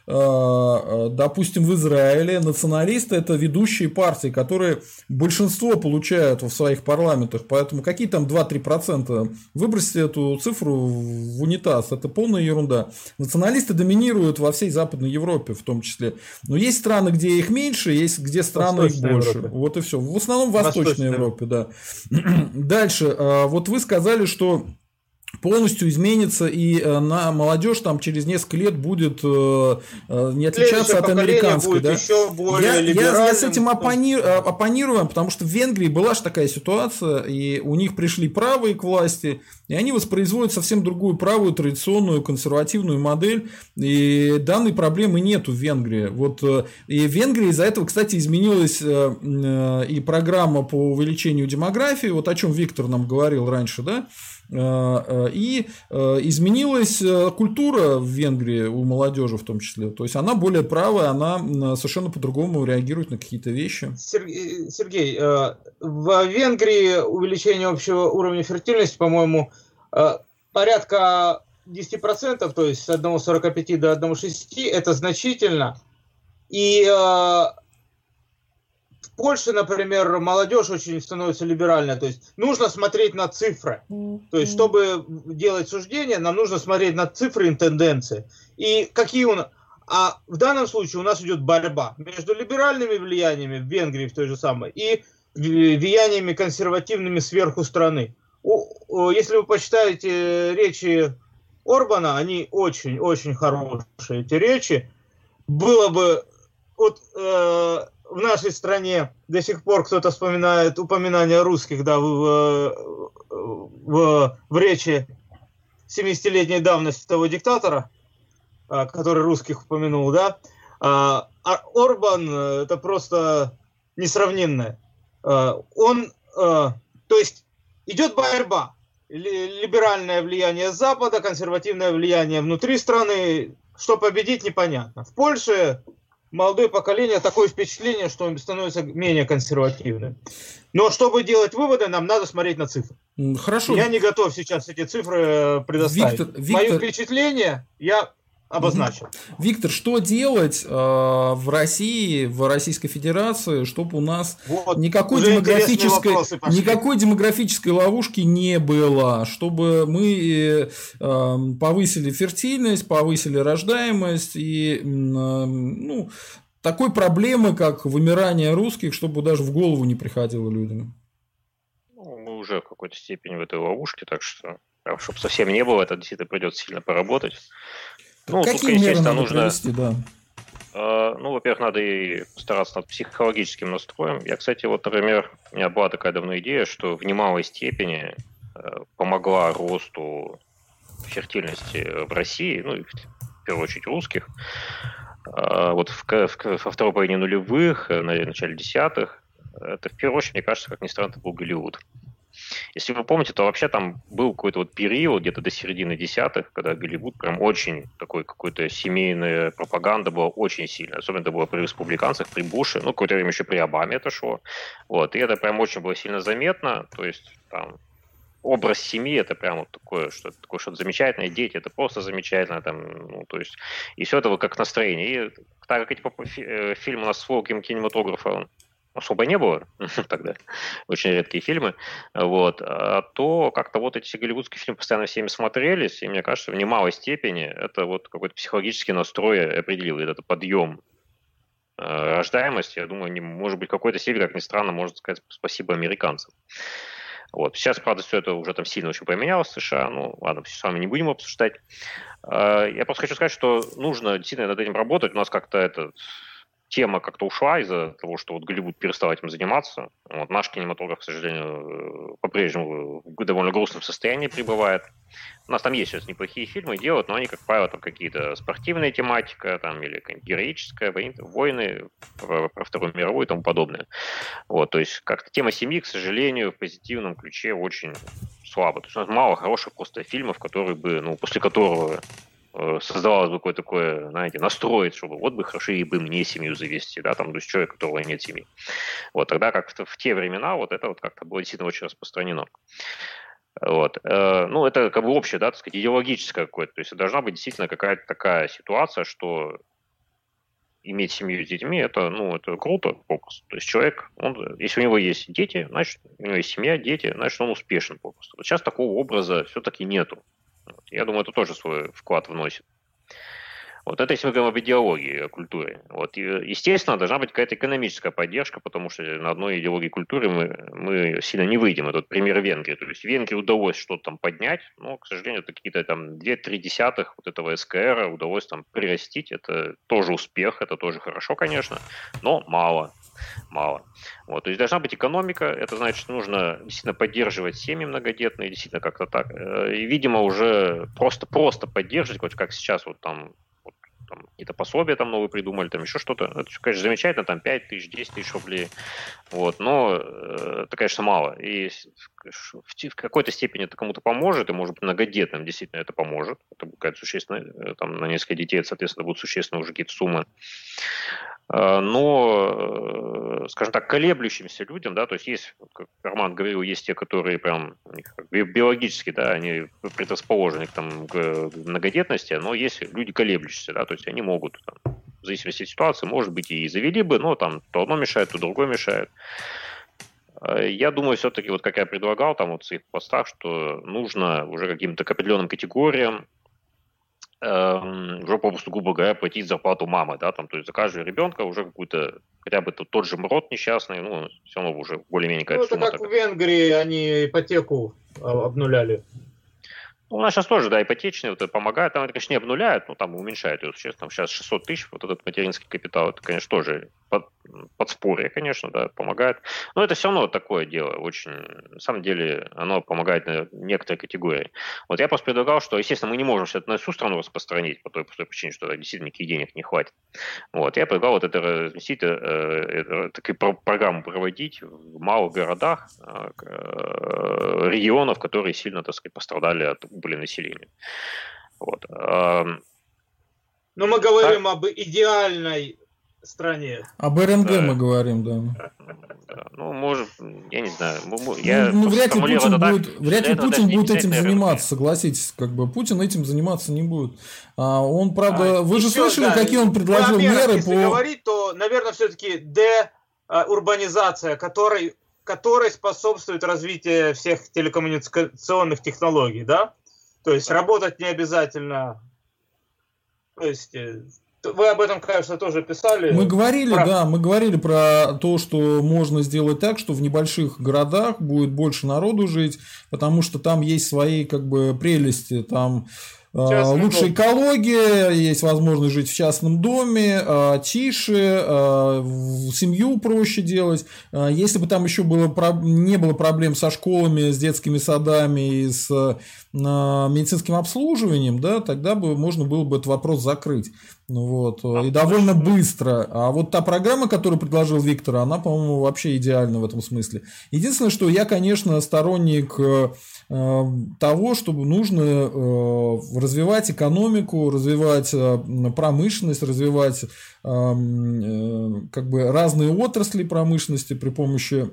допустим, в Израиле националисты – это ведущие партии, которые большинство получают в своих парламентах, поэтому какие там 2-3%? Выбросьте эту цифру в унитаз, это полная ерунда. Националисты доминируют во всей Западной Европе в том числе, но есть страны, где их меньше, есть где страны их больше, Европе. Вот и все, в основном в Восточной Европе, да. Дальше, вот вы сказали, что полностью изменится, и на молодежь там через несколько лет будет не отличаться от американской. Да? Я с этим оппонирую, потому что в Венгрии была же такая ситуация, и у них пришли правые к власти, и они воспроизводят совсем другую правую, традиционную, консервативную модель, и данной проблемы нету в Венгрии. Вот, и в Венгрии из-за этого, кстати, изменилась и программа по увеличению демографии, вот о чем Виктор нам говорил раньше, да? И изменилась культура в Венгрии у молодежи в том числе. То есть она более правая, она совершенно по-другому реагирует на какие-то вещи. Сергей, в Венгрии увеличение общего уровня фертильности, по-моему, порядка 10%, то есть с 1,45 до 1,6, это значительно. И в Польше, например, молодежь очень становится либеральная, то есть нужно смотреть на цифры. То есть, чтобы делать суждения, нам нужно смотреть на цифры и тенденции. И какие у нас... А в данном случае у нас идет борьба между либеральными влияниями в Венгрии, в той же самой, и влияниями консервативными сверху страны. Если вы почитаете речи Орбана, они очень-очень хорошие, эти речи. Было бы... Вот, в нашей стране до сих пор кто-то вспоминает упоминание русских, да, в речи 70-летней давности того диктатора, который русских упомянул, да. А Орбан – это просто несравненное. Он, то есть идет борьба. Либеральное влияние Запада, консервативное влияние внутри страны. Что победить, непонятно. В Польше... Молодое поколение, такое впечатление, что он становится менее консервативным. Но чтобы делать выводы, нам надо смотреть на цифры. Хорошо. Я не готов сейчас эти цифры предоставить. Виктор... Мое впечатление я обозначил. Виктор, что делать в России, в Российской Федерации, чтобы у нас вот, никакой демографической ловушки не было, чтобы мы повысили фертильность, повысили рождаемость и такой проблемы, как вымирание русских, чтобы даже в голову не приходило людям? Мы уже в какой-то степени в этой ловушке, так что, чтобы совсем не было, это действительно придется сильно поработать. Ну, какие тут, конечно, нужно... Ну, во-первых, надо и стараться над психологическим настроем. Я, кстати, вот, например, у меня была такая давно идея, что в немалой степени помогла росту фертильности в России, ну, в первую очередь русских, вот во второй половине нулевых, на начале десятых, это в первую очередь, мне кажется, как ни странно, это был Голливуд. Если вы помните, то вообще там был какой-то вот период где-то до середины десятых, когда Голливуд прям очень такой какой-то семейная пропаганда была очень сильная. Особенно это было при республиканцах, при Буше, ну, какое-то время еще при Обаме это шло. Вот. И это прям очень было сильно заметно. То есть там образ семьи — это прям вот такое что-то замечательное, дети — это просто замечательно. Там, ну, то есть, и все это вот как настроение. И так как эти фильмы у нас с волком кинематографа особо не было тогда, очень редкие фильмы, вот, а то как-то вот эти голливудские фильмы постоянно всеми смотрелись, и мне кажется, в немалой степени это вот какой-то психологический настрой определил, этот подъем рождаемости, я думаю, может быть, какой-то степени, как ни странно, можно сказать спасибо американцам. Вот. Сейчас, правда, все это уже там сильно очень поменялось в США. Ну, ладно, все с вами не будем обсуждать. Я просто хочу сказать, что нужно действительно над этим работать. У нас как-то тема как-то ушла из-за того, что вот Голливуд перестал этим заниматься. Вот наш кинематограф, к сожалению, по-прежнему в довольно грустном состоянии пребывает. У нас там есть сейчас неплохие фильмы делают, но они, как правило, там какие-то спортивные тематика, там, или героическая, войны про Вторую мировую и тому подобное. Вот, то есть как-то тема семьи, к сожалению, в позитивном ключе очень слабо. То есть у нас мало хороших просто фильмов, которые бы, ну, после которого создавалось бы какое-то такое, знаете, настроить, чтобы вот бы хорошо и бы мне семью завести, да, там, то есть человек, у которого нет семьи. Вот, тогда как-то в те времена вот это вот как-то было действительно очень распространено. Вот, ну, это как бы общее, да, так сказать, идеологическое какое-то, то есть должна быть действительно какая-то такая ситуация, что иметь семью с детьми, это, ну, это круто, попросту. То есть человек, он, если у него есть дети, значит, у него есть семья, дети, значит, он успешен попросту. Вот сейчас такого образа все-таки нету. Я думаю, это тоже свой вклад вносит. Вот это если мы говорим об идеологии, о культуре. Вот. И, естественно, должна быть какая-то экономическая поддержка, потому что на одной идеологии культуры мы сильно не выйдем. Это вот пример Венгрии. То есть Венгрии удалось что-то там поднять, но, к сожалению, это какие-то там 2-3 десятых вот этого СКР удалось там прирастить. Это тоже успех, это тоже хорошо, конечно, но мало. Вот. То есть должна быть экономика, это значит, что нужно действительно поддерживать семьи многодетные, действительно как-то так. И, видимо, уже просто поддерживать, хоть как сейчас вот там какие-то пособия там новые придумали, там еще что-то. Это, конечно, замечательно, там 5 тысяч, 10 тысяч рублей, вот, но это, конечно, мало. И в какой-то степени это кому-то поможет, и, может быть, многодетным действительно это поможет. Это будет какая-то существенная, там, на несколько детей, соответственно, будут существенные уже какие-то суммы. Но, скажем так, колеблющимся людям, да, то есть, как Роман говорил, есть те, которые прям биологически, да, они предрасположены к многодетности, но есть люди колеблющиеся, да, то есть они могут, там, в зависимости от ситуации, может быть, и завели бы, но там то одно мешает, то другое мешает. Я думаю, все-таки, вот как я предлагал там вот в своих постах, что нужно уже каким-то определенным категориям уже попросту, грубо говоря, платить зарплату мамы, да, там, то есть за каждого ребенка уже какой-то, хотя бы тот же МРОТ несчастный, ну, все равно уже более-менее какая-то сумма. Ну, это как в Венгрии они ипотеку обнуляли. Ну, у нас сейчас тоже, да, ипотечные, вот это помогает, там это, конечно, не обнуляют, но там уменьшают ее, сейчас, там, сейчас 600 тысяч, вот этот материнский капитал, это, конечно, тоже подспорье, конечно, да, помогает, но это все равно такое дело, очень, на самом деле, оно помогает на некоторые категории. Вот я просто предлагал, что, естественно, мы не можем все это на всю страну распространить по той простой причине, что действительно никаких денег не хватит. Вот, я предлагал вот это разместить, такую программу проводить в малых городах, регионов, которые сильно, так сказать, пострадали от были населения. Вот. Но мы говорим об идеальной стране. Об РНГ мы говорим, да. Ну, может, я не знаю. Вряд ли Путин будет этим заниматься, согласитесь. Как бы Путин этим заниматься не будет. Он, правда, вы же слышали, какие он предложил меры. Если говорить, то, наверное, все-таки деурбанизация, которой способствует развитию всех телекоммуникационных технологий, да? То есть работать не обязательно. То есть вы об этом, конечно, тоже писали. Мы говорили, мы говорили про то, что можно сделать так, что в небольших городах будет больше народу жить, потому что там есть свои, как бы, прелести, там Лучше экология, есть возможность жить в частном доме, тише, семью проще делать. Если бы там еще не было проблем со школами, с детскими садами и с медицинским обслуживанием, да, тогда бы можно было бы этот вопрос закрыть. Вот. И довольно быстро. А вот та программа, которую предложил Виктор, она, по-моему, вообще идеальна в этом смысле. Единственное, что я, конечно, сторонник того, чтобы нужно развивать экономику, развивать промышленность, развивать как бы разные отрасли промышленности при помощи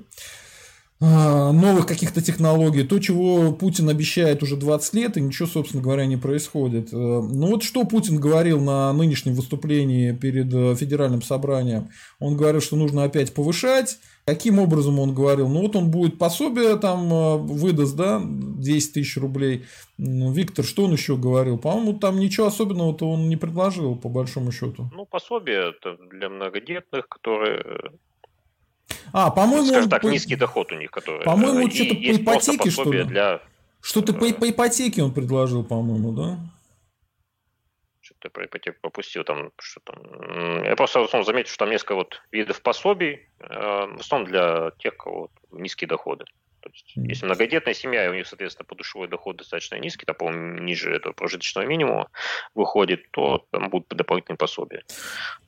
новых каких-то технологий, то, чего Путин обещает уже 20 лет, и ничего, собственно говоря, не происходит. Ну вот что Путин говорил на нынешнем выступлении перед федеральным собранием? Он говорил, что нужно опять повышать. Каким образом он говорил? Ну вот он будет пособие там выдаст, да, 10 тысяч рублей. Виктор, что он еще говорил? По-моему, там ничего особенного-то он не предложил, по большому счету. Ну, пособие для многодетных, которые... по-моему, скажем так, низкий доход у них, который... По-моему, что-то по ипотеке, что ли? Что-то по ипотеке он предложил, по-моему, да? Что-то про ипотеку пропустил. Там, что там... Я просто в основном заметил, что там несколько вот видов пособий, в основном для тех, у кого низкие доходы. То есть, если многодетная семья, и у них, соответственно, подушевой доход достаточно низкий, там, по-моему, ниже этого прожиточного минимума выходит, то там будут дополнительные пособия.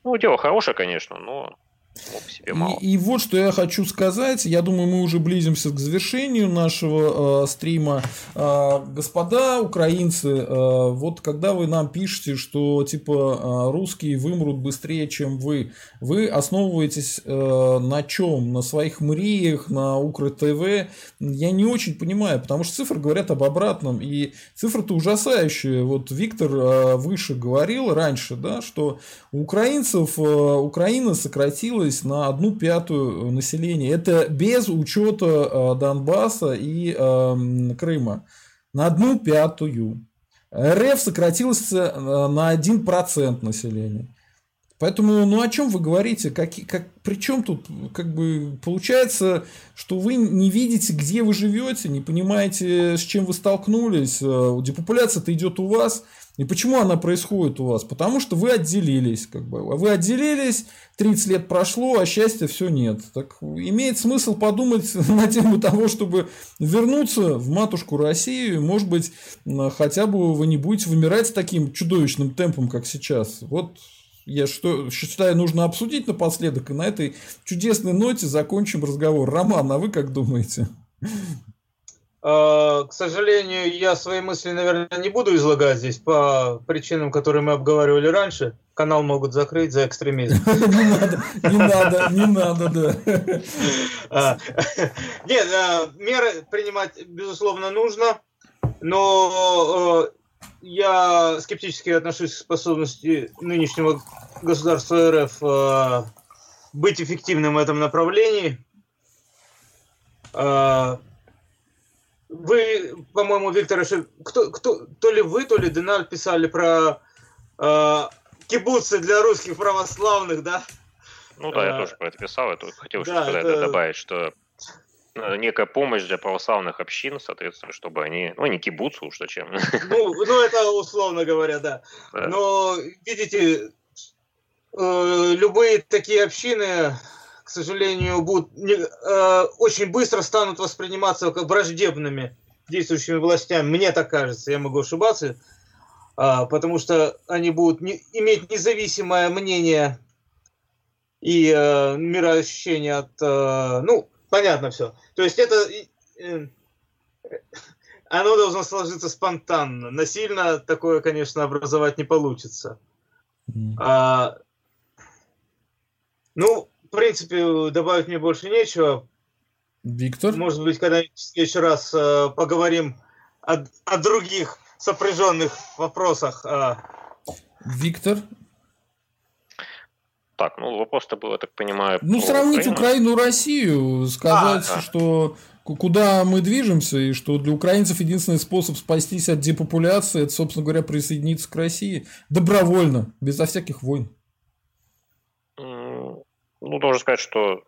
Ну, дело хорошее, конечно, но... И вот что я хочу сказать. Я думаю, мы уже близимся к завершению нашего стрима. Господа украинцы, вот когда вы нам пишете, что типа русские вымрут быстрее, чем вы основываетесь на чем? На своих мриях, на Укр-ТВ? Я не очень понимаю, потому что цифры говорят об обратном. И цифры-то ужасающие. Вот Виктор выше говорил раньше, да, что у украинцев Украина сократилась на 1/5 населения. Это без учета Донбасса и Крыма. На 1/5. РФ сократилось на 1% населения. Поэтому, ну о чем вы говорите? Причем тут, как бы, получается, что вы не видите, где вы живете, не понимаете, с чем вы столкнулись. Депопуляция-то идет у вас. И почему она происходит у вас? Потому что вы отделились, как бы. Вы отделились, 30 лет прошло, а счастья все нет. Так имеет смысл подумать на тему того, чтобы вернуться в матушку Россию. Может быть, хотя бы вы не будете вымирать с таким чудовищным темпом, как сейчас. Вот я считаю, нужно обсудить напоследок. И на этой чудесной ноте закончим разговор. Роман, а вы как думаете? К сожалению, я свои мысли, наверное, не буду излагать здесь по причинам, которые мы обговаривали раньше. Канал могут закрыть за экстремизм. Не надо, да. Нет, меры принимать, безусловно, нужно, но я скептически отношусь к способности нынешнего государства РФ быть эффективным в этом направлении. Вы, по-моему, Виктор, то ли вы, то ли Denalt писали про кибуцы для русских православных, да? Ну да, я тоже про это писал, я тут хотел еще добавить, что некая помощь для православных общин, соответственно, чтобы они, не кибуцы уж зачем. Ну это условно говоря, да. Но, видите, любые такие общины... к сожалению, будут очень быстро станут восприниматься как враждебными действующими властями. Мне так кажется, я могу ошибаться, потому что они будут иметь независимое мнение и мироощущение от... понятно все. То есть это... оно должно сложиться спонтанно. Насильно такое, конечно, образовать не получится. В принципе, добавить мне больше нечего. Виктор? Может быть, когда-нибудь в следующий раз поговорим о других сопряженных вопросах. Виктор? Так, вопрос-то был, я так понимаю... сравнить Украину и Россию, сказать, что... куда мы движемся, и что для украинцев единственный способ спастись от депопуляции, это, собственно говоря, присоединиться к России добровольно, безо всяких войн. Должен сказать, что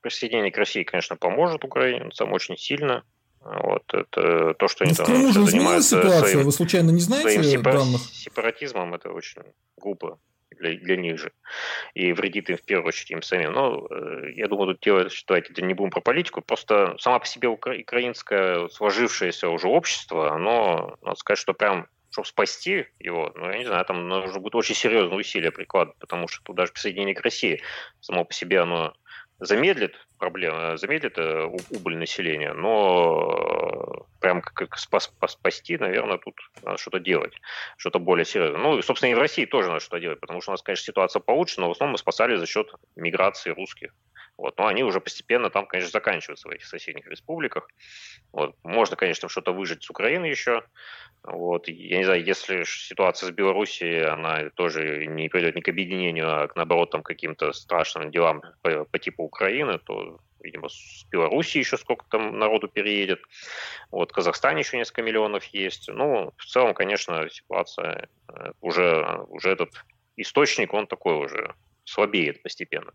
присоединение к России, конечно, поможет Украине, очень сильно. Вот, это то, что они там занимаются. Ситуация? Вы случайно не знаете данных? Сепаратизмом это очень глупо для них же. И вредит им в первую очередь им самим. Но я думаю, тут дело, считайте, не будем про политику. Просто сама по себе украинское сложившееся уже общество, оно, надо сказать, что прям, чтобы спасти его, ну, я не знаю, там нужно будет очень серьезные усилия прикладывать, потому что тут даже присоединение к России само по себе оно замедлит проблемы, замедлит убыль населения, но прям как спасти, наверное, тут надо что-то делать, что-то более серьезное. Ну, и, собственно, и в России тоже надо что-то делать, потому что у нас, конечно, ситуация получше, но в основном мы спасали за счет миграции русских. Вот, но они уже постепенно там, конечно, заканчиваются в этих соседних республиках. Вот, можно, конечно, что-то выжить с Украины еще. Вот, я не знаю, если ситуация с Белоруссией, она тоже не придет ни к объединению, а наоборот там, к каким-то страшным делам по типу Украины, то, видимо, с Белоруссии еще сколько там народу переедет. Вот, в Казахстане еще несколько миллионов есть. Ну, в целом, конечно, ситуация уже этот источник, он такой уже слабеет постепенно.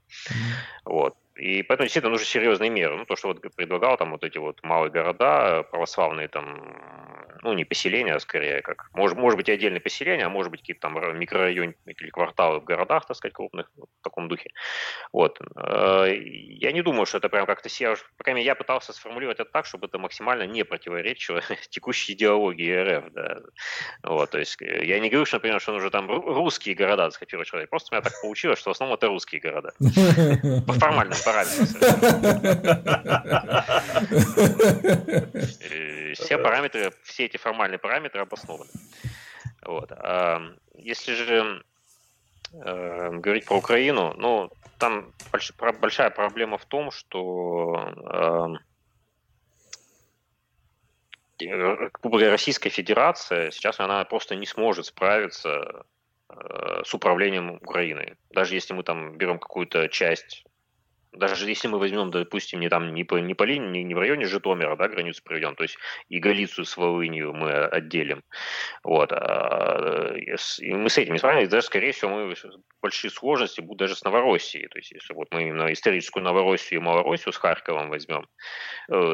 Вот. И поэтому действительно нужны серьезные меры. Ну, то, что вот предлагал, там вот эти вот малые города, православные там, ну, не поселения, а скорее как, может быть, и отдельные поселения, а может быть, какие-то там микрорайоны или кварталы в городах, так сказать, крупных, в таком духе. Вот. Я не думаю, что это прям как-то... По крайней мере, я пытался сформулировать это так, чтобы это максимально не противоречило текущей идеологии РФ, да. Вот, то есть я не говорю, что, например, что нужно там русские города, так сказать, человек. Просто у меня так получилось, что в основном это русские города. По формальным параметрам. Все параметры, все эти формальные параметры обоснованы. Вот. А если же говорить про Украину, ну, там большая проблема в том, что Российская Федерация сейчас она просто не сможет справиться с управлением Украиной. Даже если мы там берем какую-то часть, даже если мы возьмем, допустим, не в районе Житомира, да, границу проведем, то есть и Галицию, и Словению мы отделим. Вот. И мы с этим не справимся, даже, скорее всего, мы большие сложности будут даже с Новороссией. То есть если вот мы именно историческую Новороссию и Малороссию с Харьковом возьмем,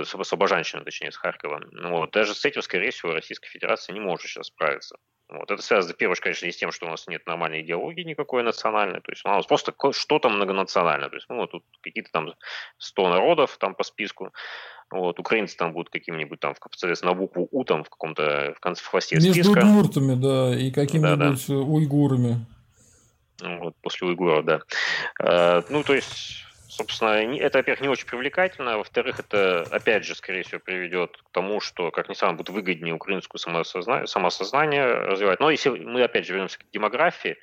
Слобожанщину, точнее, с Харьковом, вот, даже с этим, скорее всего, Российская Федерация не может сейчас справиться. Вот. Это связано, в первую очередь, конечно, и с тем, что у нас нет нормальной идеологии никакой национальной, то есть у нас просто что-то многонациональное, то есть ну, тут какие-то там 100 народов там по списку, вот, украинцы там будут каким-нибудь там, соответственно, на букву У там в каком-то в конце хвосте списка. Между удмуртами, да, и какими-нибудь уйгурами. Вот, после уйгуров, да. Ну, то есть... Собственно, это, во-первых, не очень привлекательно, во-вторых, это, опять же, скорее всего, приведет к тому, что, как ни странно, будет выгоднее украинскую самосознание развивать. Но если мы, опять же, вернемся к демографии,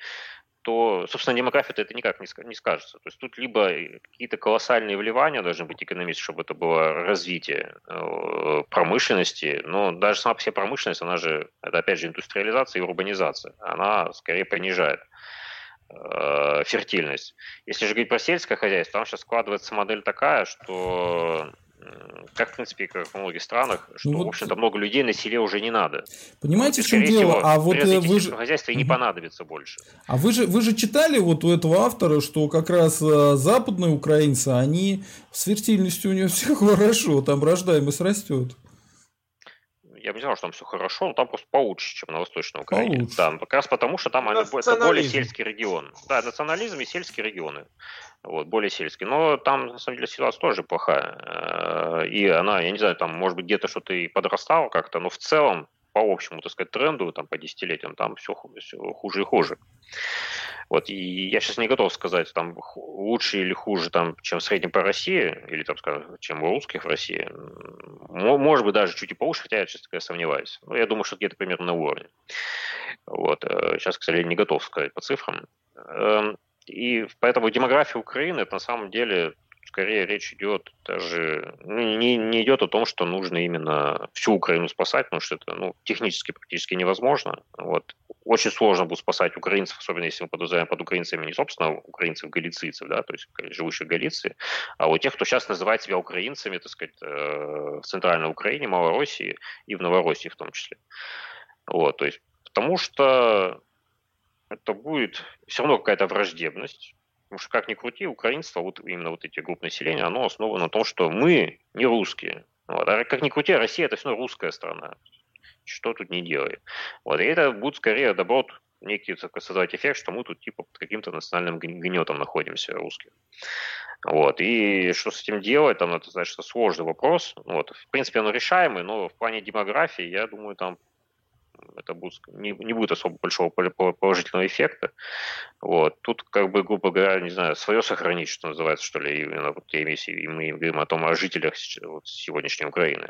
то, собственно, демография-то это никак не скажется. То есть тут либо какие-то колоссальные вливания должны быть экономисты, чтобы это было развитие промышленности, но даже сама по себе промышленность, она же, это, опять же, индустриализация и урбанизация, она скорее понижает фертильность. Если же говорить про сельское хозяйство, там сейчас складывается модель такая, что как, в принципе, как во многих странах, что, ну, вот, в общем-то, много людей на селе уже не надо. Понимаете, в чем дело? А вот вы же... хозяйство и не понадобится больше. А вы же читали вот у этого автора, что как раз западные украинцы, они с фертильностью у них все хорошо, там рождаемость растет. Я бы не знал, что там все хорошо, но там просто получше, чем на Восточной Украине. Получше. Да, как раз потому, что там это более сельский регион. Да, национализм и сельские регионы. Вот, более сельские. Но там, на самом деле, ситуация тоже плохая. И она, я не знаю, там, может быть, где-то что-то и подрастало как-то, но в целом, по общему, так сказать, тренду, там, по десятилетиям, там все хуже и хуже. Вот, и я сейчас не готов сказать, там, лучше или хуже, там, чем в среднем по России, или, там, скажем, чем у русских в России. Может быть, даже чуть и получше, хотя я, честно говоря, сомневаюсь. Но я думаю, что где-то примерно на уровне. Вот, сейчас, к сожалению, не готов сказать по цифрам. И поэтому демография Украины, это на самом деле, скорее, речь идет даже... Не идет о том, что нужно именно всю Украину спасать, потому что это, ну, технически практически невозможно. Вот. Очень сложно будет спасать украинцев, особенно если мы подразумеваем под украинцами не, собственно, украинцев-галицийцев, да, то есть живущих в Галиции, а вот тех, кто сейчас называет себя украинцами, так сказать, в Центральной Украине, Малороссии и в Новороссии в том числе. Вот, то есть, потому что это будет все равно какая-то враждебность, потому что, как ни крути, украинство, вот именно вот эти группы населения, оно основано на том, что мы не русские, Вот. А как ни крути, Россия – это все равно русская страна. Что тут не делает. Вот. И это будет скорее, наоборот, некий создавать эффект, что мы тут типа под каким-то национальным гнетом находимся, русские. Вот. И что с этим делать, там, это, значит, сложный вопрос. Вот. В принципе, он решаемый, но в плане демографии, я думаю, там это будет, не будет особо большого положительного эффекта. Вот. Тут, как бы, грубо говоря, не знаю, свое сохранить, что называется, что ли, именно вот, и мы говорим о том, о жителях вот, сегодняшней Украины.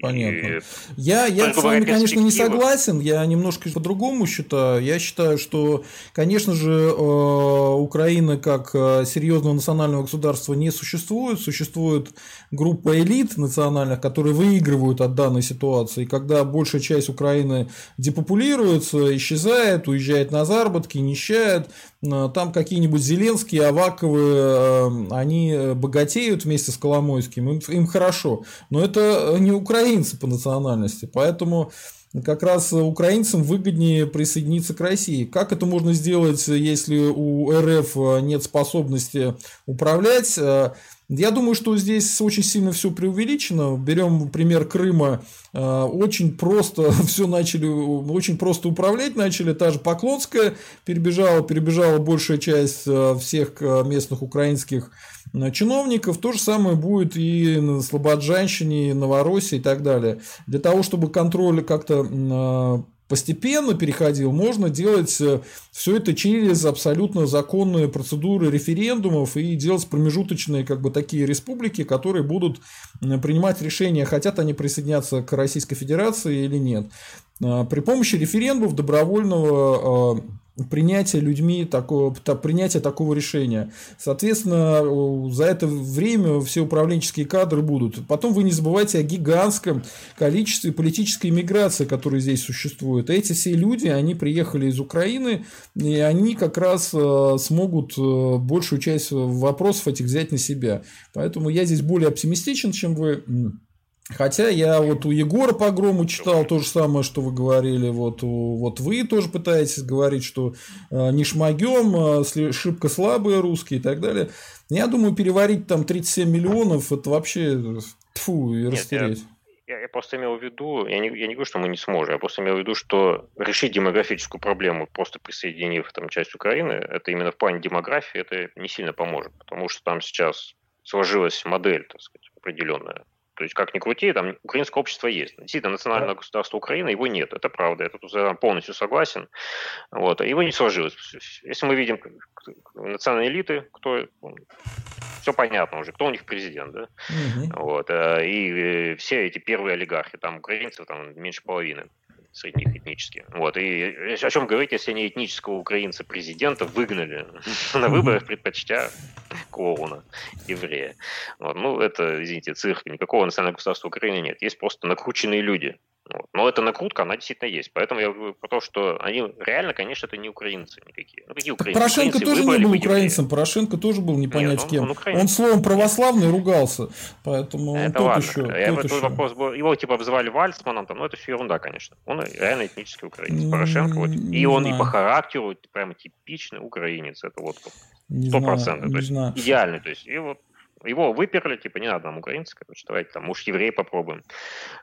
Понятно. Я с вами, конечно, не согласен, я немножко по-другому считаю. Я считаю, что, конечно же, Украина как серьезного национального государства не существует. Существует группа элит национальных, которые выигрывают от данной ситуации. Когда большая часть Украины депопулируется, исчезает, уезжает на заработки, нищает, там какие-нибудь Зеленские, Аваковы, они богатеют вместе с Коломойским, им хорошо. Но это не украинцы по национальности, поэтому как раз украинцам выгоднее присоединиться к России. Как это можно сделать, если у РФ нет способности управлять? Я думаю, что здесь очень сильно все преувеличено. Берем пример Крыма. Очень просто все начали, очень просто управлять начали. Та же Поклонская перебежала большая часть всех местных украинских чиновников. То же самое будет и на Слободжанщине, и Новороссии и так далее. Для того, чтобы контроль как-то постепенно переходил, можно делать все это через абсолютно законные процедуры референдумов и делать промежуточные, как бы, такие республики, которые будут принимать решения, хотят они присоединяться к Российской Федерации или нет. При помощи референдумов, добровольного принятия людьми принятия такого решения. Соответственно, за это время все управленческие кадры будут. Потом вы не забывайте о гигантском количестве политической миграции, которая здесь существует. Эти все люди, они приехали из Украины, и они как раз смогут большую часть вопросов этих взять на себя. Поэтому я здесь более оптимистичен, чем вы. Хотя я вот у Егора по грому читал то же самое, что вы говорили, вот вы тоже пытаетесь говорить, что не шмагем, шибко слабые русские и так далее. Я думаю, переварить там 37 миллионов, это вообще и растереть. Я просто имел в виду, я не говорю, что мы не сможем, я просто имел в виду, что решить демографическую проблему, просто присоединив там часть Украины, это именно в плане демографии, это не сильно поможет, потому что там сейчас сложилась модель, так сказать, определенная. То есть, как ни крути, там украинское общество есть. Действительно, национального государства Украины его нет. Это правда. Я тут полностью согласен. Вот. Его не сложилось. Если мы видим национальные элиты, кто... Все понятно уже, кто у них президент, да? Вот. И все эти первые олигархи, там украинцев там меньше половины среди них этнически. Вот. И о чем говорить, если они этнического украинца президента выгнали на выборах, предпочтя клоуна, еврея. Вот. Ну, это, извините, цирк. Никакого национального государства Украины нет. Есть просто накрученные люди. Вот. Но эта накрутка, она действительно есть. Поэтому я говорю про то, что они реально, конечно, это не украинцы никакие. Ну, какие украинцы? Порошенко украинцы тоже не был украинцем. Порошенко тоже был непонятно кем. Он словом православный ругался. Поэтому это он ладно. Тот еще. Вопрос был. Его типа обзывали Вальцманом, там, но это все ерунда, конечно. Он реально этнический украинец. Порошенко вот. И он и по характеру прям типичный украинец. Это вот 100%. То есть идеальный. То есть и вот. Его выперли, типа, не надо нам украинцы, короче, давайте там, уж евреи попробуем.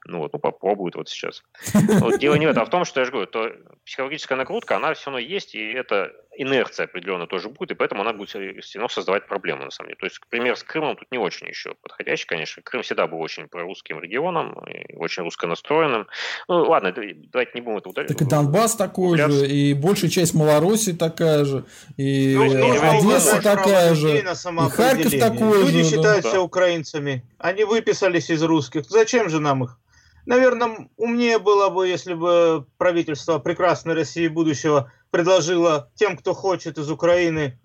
Ну, попробуют вот сейчас. Вот дело не в этом, а в том, что, я же говорю, то психологическая накрутка, она все равно есть, и эта инерция определенно тоже будет, и поэтому она будет все равно создавать проблемы, на самом деле. То есть, пример с Крымом тут не очень еще подходящий, конечно. Крым всегда был очень прорусским регионом, очень русско-настроенным. Ну, ладно, давайте не будем это удалять. Так и Донбасс такой же, и большая часть Малороссии такая же, и Одесса такая же, и Харьков такой же. Считаются украинцами. Они выписались из русских. Зачем же нам их? Наверное, умнее было бы, если бы правительство прекрасной России будущего предложило тем, кто хочет из Украины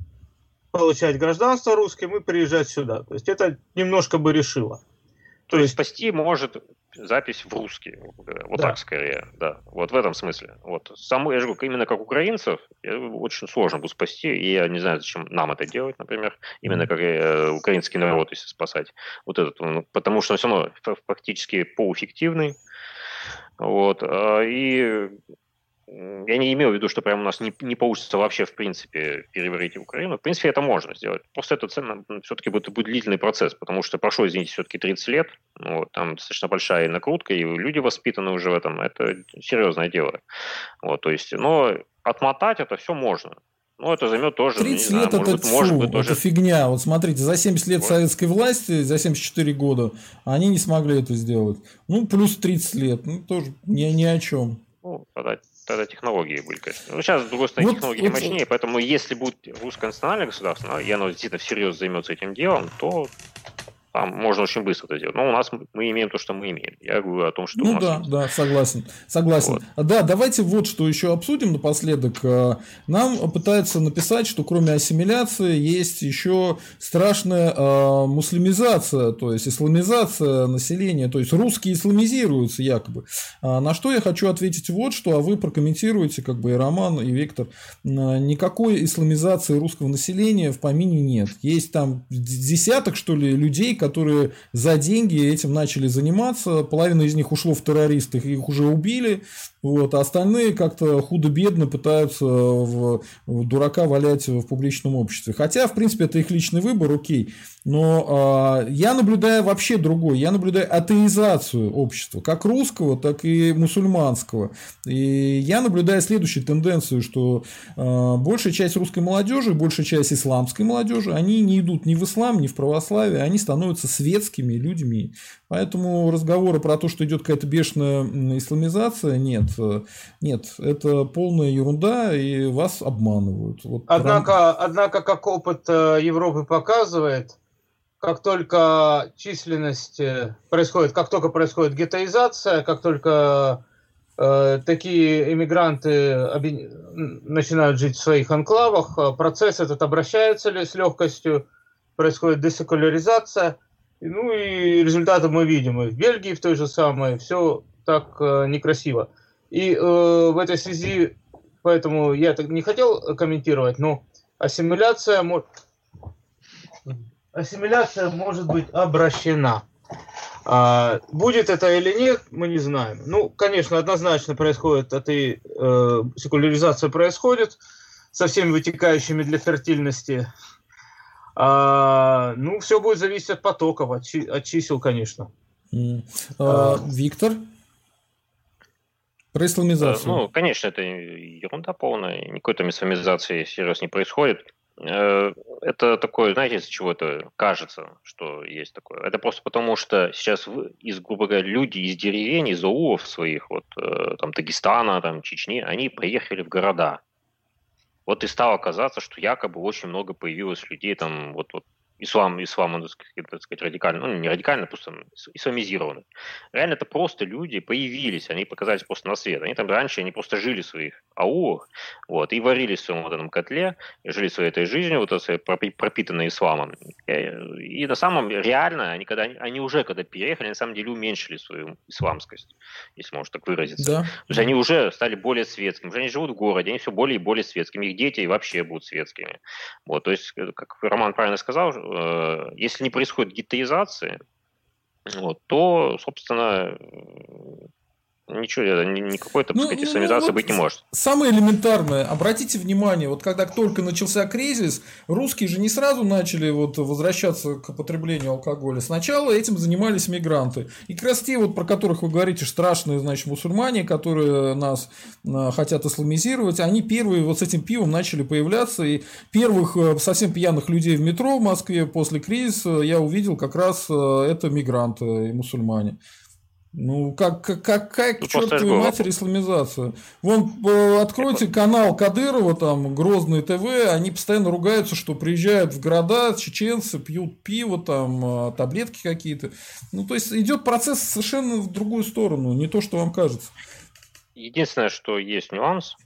получать гражданство русским и приезжать сюда. То есть это немножко бы решило. То есть спасти может запись в русский. Вот да. Так скорее. Да. Вот в этом смысле. Вот. Я же говорю, именно как украинцев очень сложно будет спасти. И я не знаю, зачем нам это делать, например. Именно как украинский народ, если спасать. Вот этот, потому что он все равно фактически полуфиктивный. Вот. И Я не имел в виду, что прям у нас не получится вообще, в принципе, переварить Украину. В принципе, это можно сделать. Просто это ценно, все-таки будет длительный процесс, потому что прошло, извините, все-таки 30 лет. Вот, там достаточно большая накрутка, и люди воспитаны уже в этом. Это серьезное дело. Вот, то есть, но отмотать это все можно. Ну, это займет тоже, 30 лет знаю, это фигня. Вот смотрите, за 70 лет советской власти, за 74 года, они не смогли это сделать. Ну, плюс 30 лет, ну, тоже ни о чем. Ну, тогда технологии были, конечно. Ну, сейчас, с другой стороны, технологии не мощнее, поэтому если будет русское национальное государство, и оно действительно всерьез займется этим делом, то там можно очень быстро это сделать. Но у нас мы имеем то, что мы имеем. Я говорю о том, что у нас есть. Да, согласен. Вот. Да, давайте вот что еще обсудим напоследок. Нам пытаются написать, что кроме ассимиляции есть еще страшная муслимизация, то есть исламизация населения, то есть русские исламизируются якобы. На что я хочу ответить вот что, а вы прокомментируете, как бы и Роман, и Виктор. Никакой исламизации русского населения в помине нет. Есть там десяток, что ли, людей, которые за деньги этим начали заниматься, половина из них ушло в террористы, их уже убили, вот, а остальные как-то худо-бедно пытаются дурака валять в публичном обществе. Хотя, в принципе, это их личный выбор, окей. Но я наблюдаю вообще другое. Я наблюдаю атеизацию общества, как русского, так и мусульманского. И я наблюдаю следующую тенденцию, что большая часть русской молодежи, большая часть исламской молодежи, они не идут ни в ислам, ни в православие, они становятся светскими людьми. Поэтому разговоры про то, что идет какая-то бешеная исламизация, нет, это полная ерунда, и вас обманывают. Вот однако, как опыт Европы показывает, как только происходит гетоизация, как только такие эмигранты начинают жить в своих анклавах, процесс этот обращается с легкостью, происходит десекуляризация, ну и результаты мы видим. И в Бельгии в той же самой, все так некрасиво. И в этой связи, поэтому я так не хотел комментировать, но ассимиляция может быть обращена. Будет это или нет, мы не знаем. Ну, конечно, однозначно происходит, секуляризация происходит со всеми вытекающими для фертильности. Ну, все будет зависеть от потоков, от чисел, конечно. Виктор? Про исламизацию. Ну, конечно, это ерунда полная. Никакой там исламизации серьезно не происходит. Это такое, знаете, из-за чего это кажется, что есть такое? Это просто потому, что сейчас грубо говоря, люди из деревень, из аулов своих, вот там Дагестана, там Чечни, они приехали в города. Вот и стало казаться, что якобы очень много появилось людей, там, ислам, так сказать, радикально, ну, не радикально, просто исламизированы. Реально, это просто люди появились, они показались просто на свет. Они там раньше, они просто жили в своих аулах, вот, и варились в своем этом котле, и жили своей этой жизнью, пропитанной исламом. И на самом деле, реально, они уже когда переехали, на самом деле уменьшили свою исламскость, если можно так выразиться. Да. То есть они уже стали более светскими, уже они живут в городе, они все более и более светскими, их дети вообще будут светскими. Вот, то есть, как Роман правильно сказал, если не происходит гетеизации, вот, то, собственно, никакой исламизации быть не может. Самое элементарное. Обратите внимание, вот когда только начался кризис, русские же не сразу начали возвращаться к потреблению алкоголя. Сначала этим занимались мигранты. И как раз те, про которых вы говорите, страшные, значит, мусульмане, которые нас хотят исламизировать, они первые с этим пивом начали появляться. И первых совсем пьяных людей в метро в Москве после кризиса я увидел как раз это мигранты и мусульмане. Ну, как к чертовой матери исламизация? Вон, откройте канал Кадырова, там, Грозное ТВ, они постоянно ругаются, что приезжают в города чеченцы, пьют пиво, там, таблетки какие-то. Ну, то есть, идет процесс совершенно в другую сторону, не то, что вам кажется. Единственное, что есть нюанс,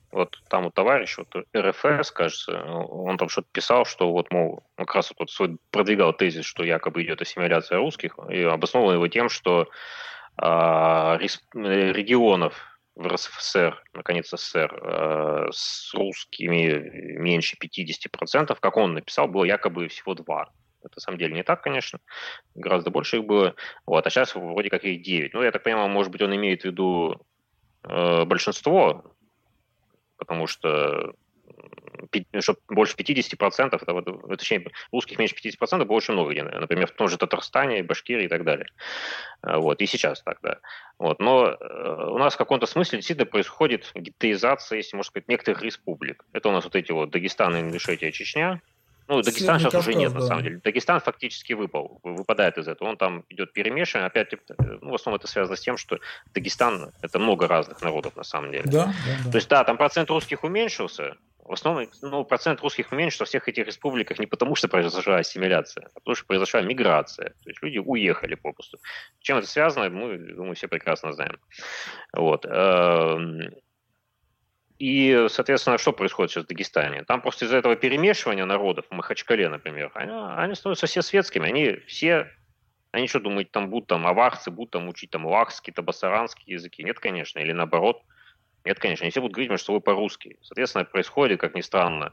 там товарищ, РФС, кажется, он там что-то писал, что он как раз свой продвигал тезис, что якобы идет ассимиляция русских, и обосновывал его тем, что регионов в РСФСР, наконец СССР, с русскими меньше 50%, как он написал, было якобы всего 2. Это на самом деле не так, конечно, гораздо больше их было, а сейчас вроде как их 9. Ну, я так понимаю, может быть, он имеет в виду большинство потому что больше 50%, точнее, русских меньше 50% было очень много, например, в том же Татарстане, Башкирии и так далее. Вот, и сейчас так, да. Вот, но у нас в каком-то смысле действительно происходит гетеизация, если можно сказать, некоторых республик. Это у нас вот эти вот Дагестан, Ингушетия, Чечня. Ну, Дагестан сейчас уже нет, на самом деле. Дагестан фактически выпадает из этого. Он там идет перемешан. Опять, в основном это связано с тем, что Дагестан – это много разных народов, на самом деле. Да, да, да. То есть, да, там процент русских уменьшился. В основном, процент русских уменьшился во всех этих республиках не потому, что произошла ассимиляция, а потому, что произошла миграция. То есть люди уехали попросту. С чем это связано, мы, думаю, все прекрасно знаем. Вот. И, соответственно, что происходит сейчас в Дагестане? Там просто из-за этого перемешивания народов, в Махачкале, например, они становятся все светскими, они что думают, там будут там аварцы, будут там учить там лахские, табасаранские языки? Нет, конечно, или наоборот. Нет, конечно, они все будут говорить между собой по-русски. Соответственно, происходит, как ни странно,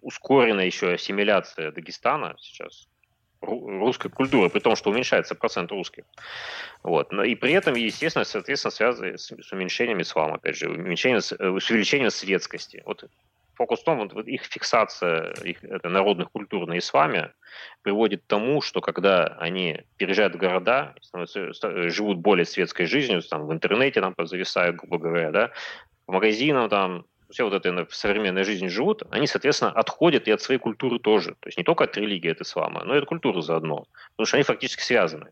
ускоренная еще ассимиляция Дагестана сейчас, русской культуры, при том, что уменьшается процент русских. Вот. И при этом, естественно, соответственно, связано с уменьшением ислама, опять же, с увеличением светскости. Вот фокус в том, вот их фиксация народных культур на исламе приводит к тому, что когда они переезжают в города, живут более светской жизнью, там, в интернете там зависают, грубо говоря, да, в магазинах там, все вот этой современной жизни живут, они, соответственно, отходят и от своей культуры тоже. То есть не только от религии, от ислама, но и от культуры заодно. Потому что они фактически связаны.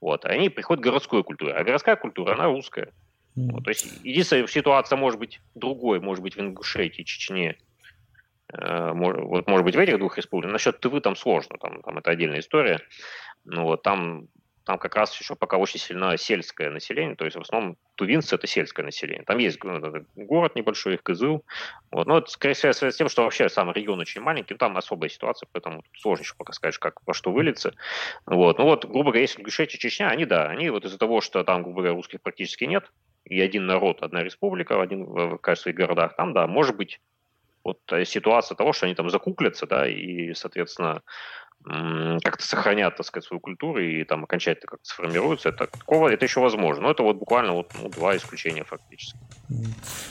Вот. Они приходят к городской культуре. А городская культура, она русская. Вот. То есть единственная ситуация может быть другой, может быть в Ингушетии, Чечне. Может быть в этих двух республиках. Насчет Тывы там сложно, там это отдельная история. Но вот там как раз еще пока очень сильно сельское население, то есть в основном тувинцы – это сельское население. Там есть город небольшой, их Кызыл. Вот. Но это, скорее всего, связано с тем, что вообще сам регион очень маленький, там особая ситуация, поэтому сложно еще пока сказать, как во что выльется. Вот. Ну вот, грубо говоря, если Ингушетия, Чечня, они вот из-за того, что там, грубо говоря, русских практически нет, и один народ, одна республика, в своих городах, там, да, может быть, вот ситуация того, что они там закуклятся, да, и, соответственно, как-то сохранят, так сказать, свою культуру и там окончательно как-то сформируются, это еще возможно. Но это вот буквально два исключения фактически.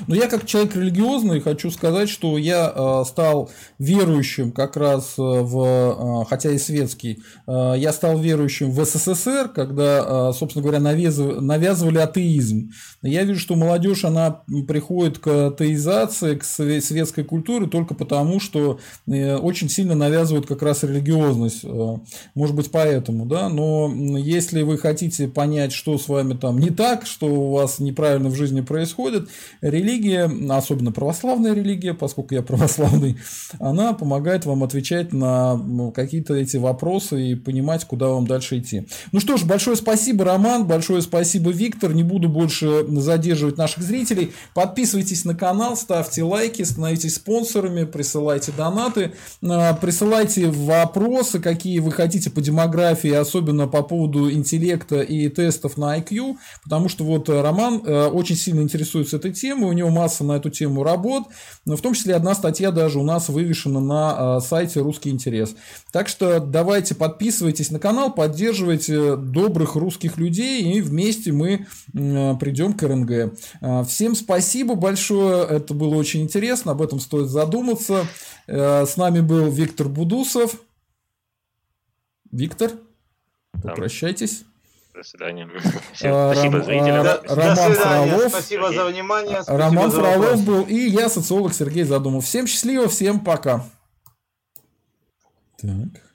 Но я как человек религиозный хочу сказать, что я стал верующим как раз хотя и светский, я стал верующим в СССР, когда, собственно говоря, навязывали атеизм. Я вижу, что молодежь, она приходит к атеизации, к светской культуре только потому, что очень сильно навязывают как раз религиозность. Может быть, поэтому, да, но если вы хотите понять, что с вами там не так, что у вас неправильно в жизни происходит, религия, особенно православная религия, поскольку я православный, она помогает вам отвечать на какие-то эти вопросы и понимать, куда вам дальше идти. Ну что ж, большое спасибо, Роман, большое спасибо, Виктор, не буду больше задерживать наших зрителей, подписывайтесь на канал, ставьте лайки, становитесь спонсорами, присылайте донаты, присылайте вопросы, какие вы хотите по демографии, особенно по поводу интеллекта и тестов на IQ, потому что вот Роман очень сильно интересуется этой темой, у него масса на эту тему работ, в том числе одна статья даже у нас вывешена на сайте «Русский интерес». Так что давайте подписывайтесь на канал, поддерживайте добрых русских людей, и вместе мы придем к РНГ. Всем спасибо большое, это было очень интересно, об этом стоит задуматься. С нами был Виктор Будусов. Виктор, попрощайтесь. До свидания. Спасибо зрителям. Роман Фролов. Спасибо за внимание. Роман Фролов был и я, социолог Сергей Задумов. Всем счастливо, всем пока. Так.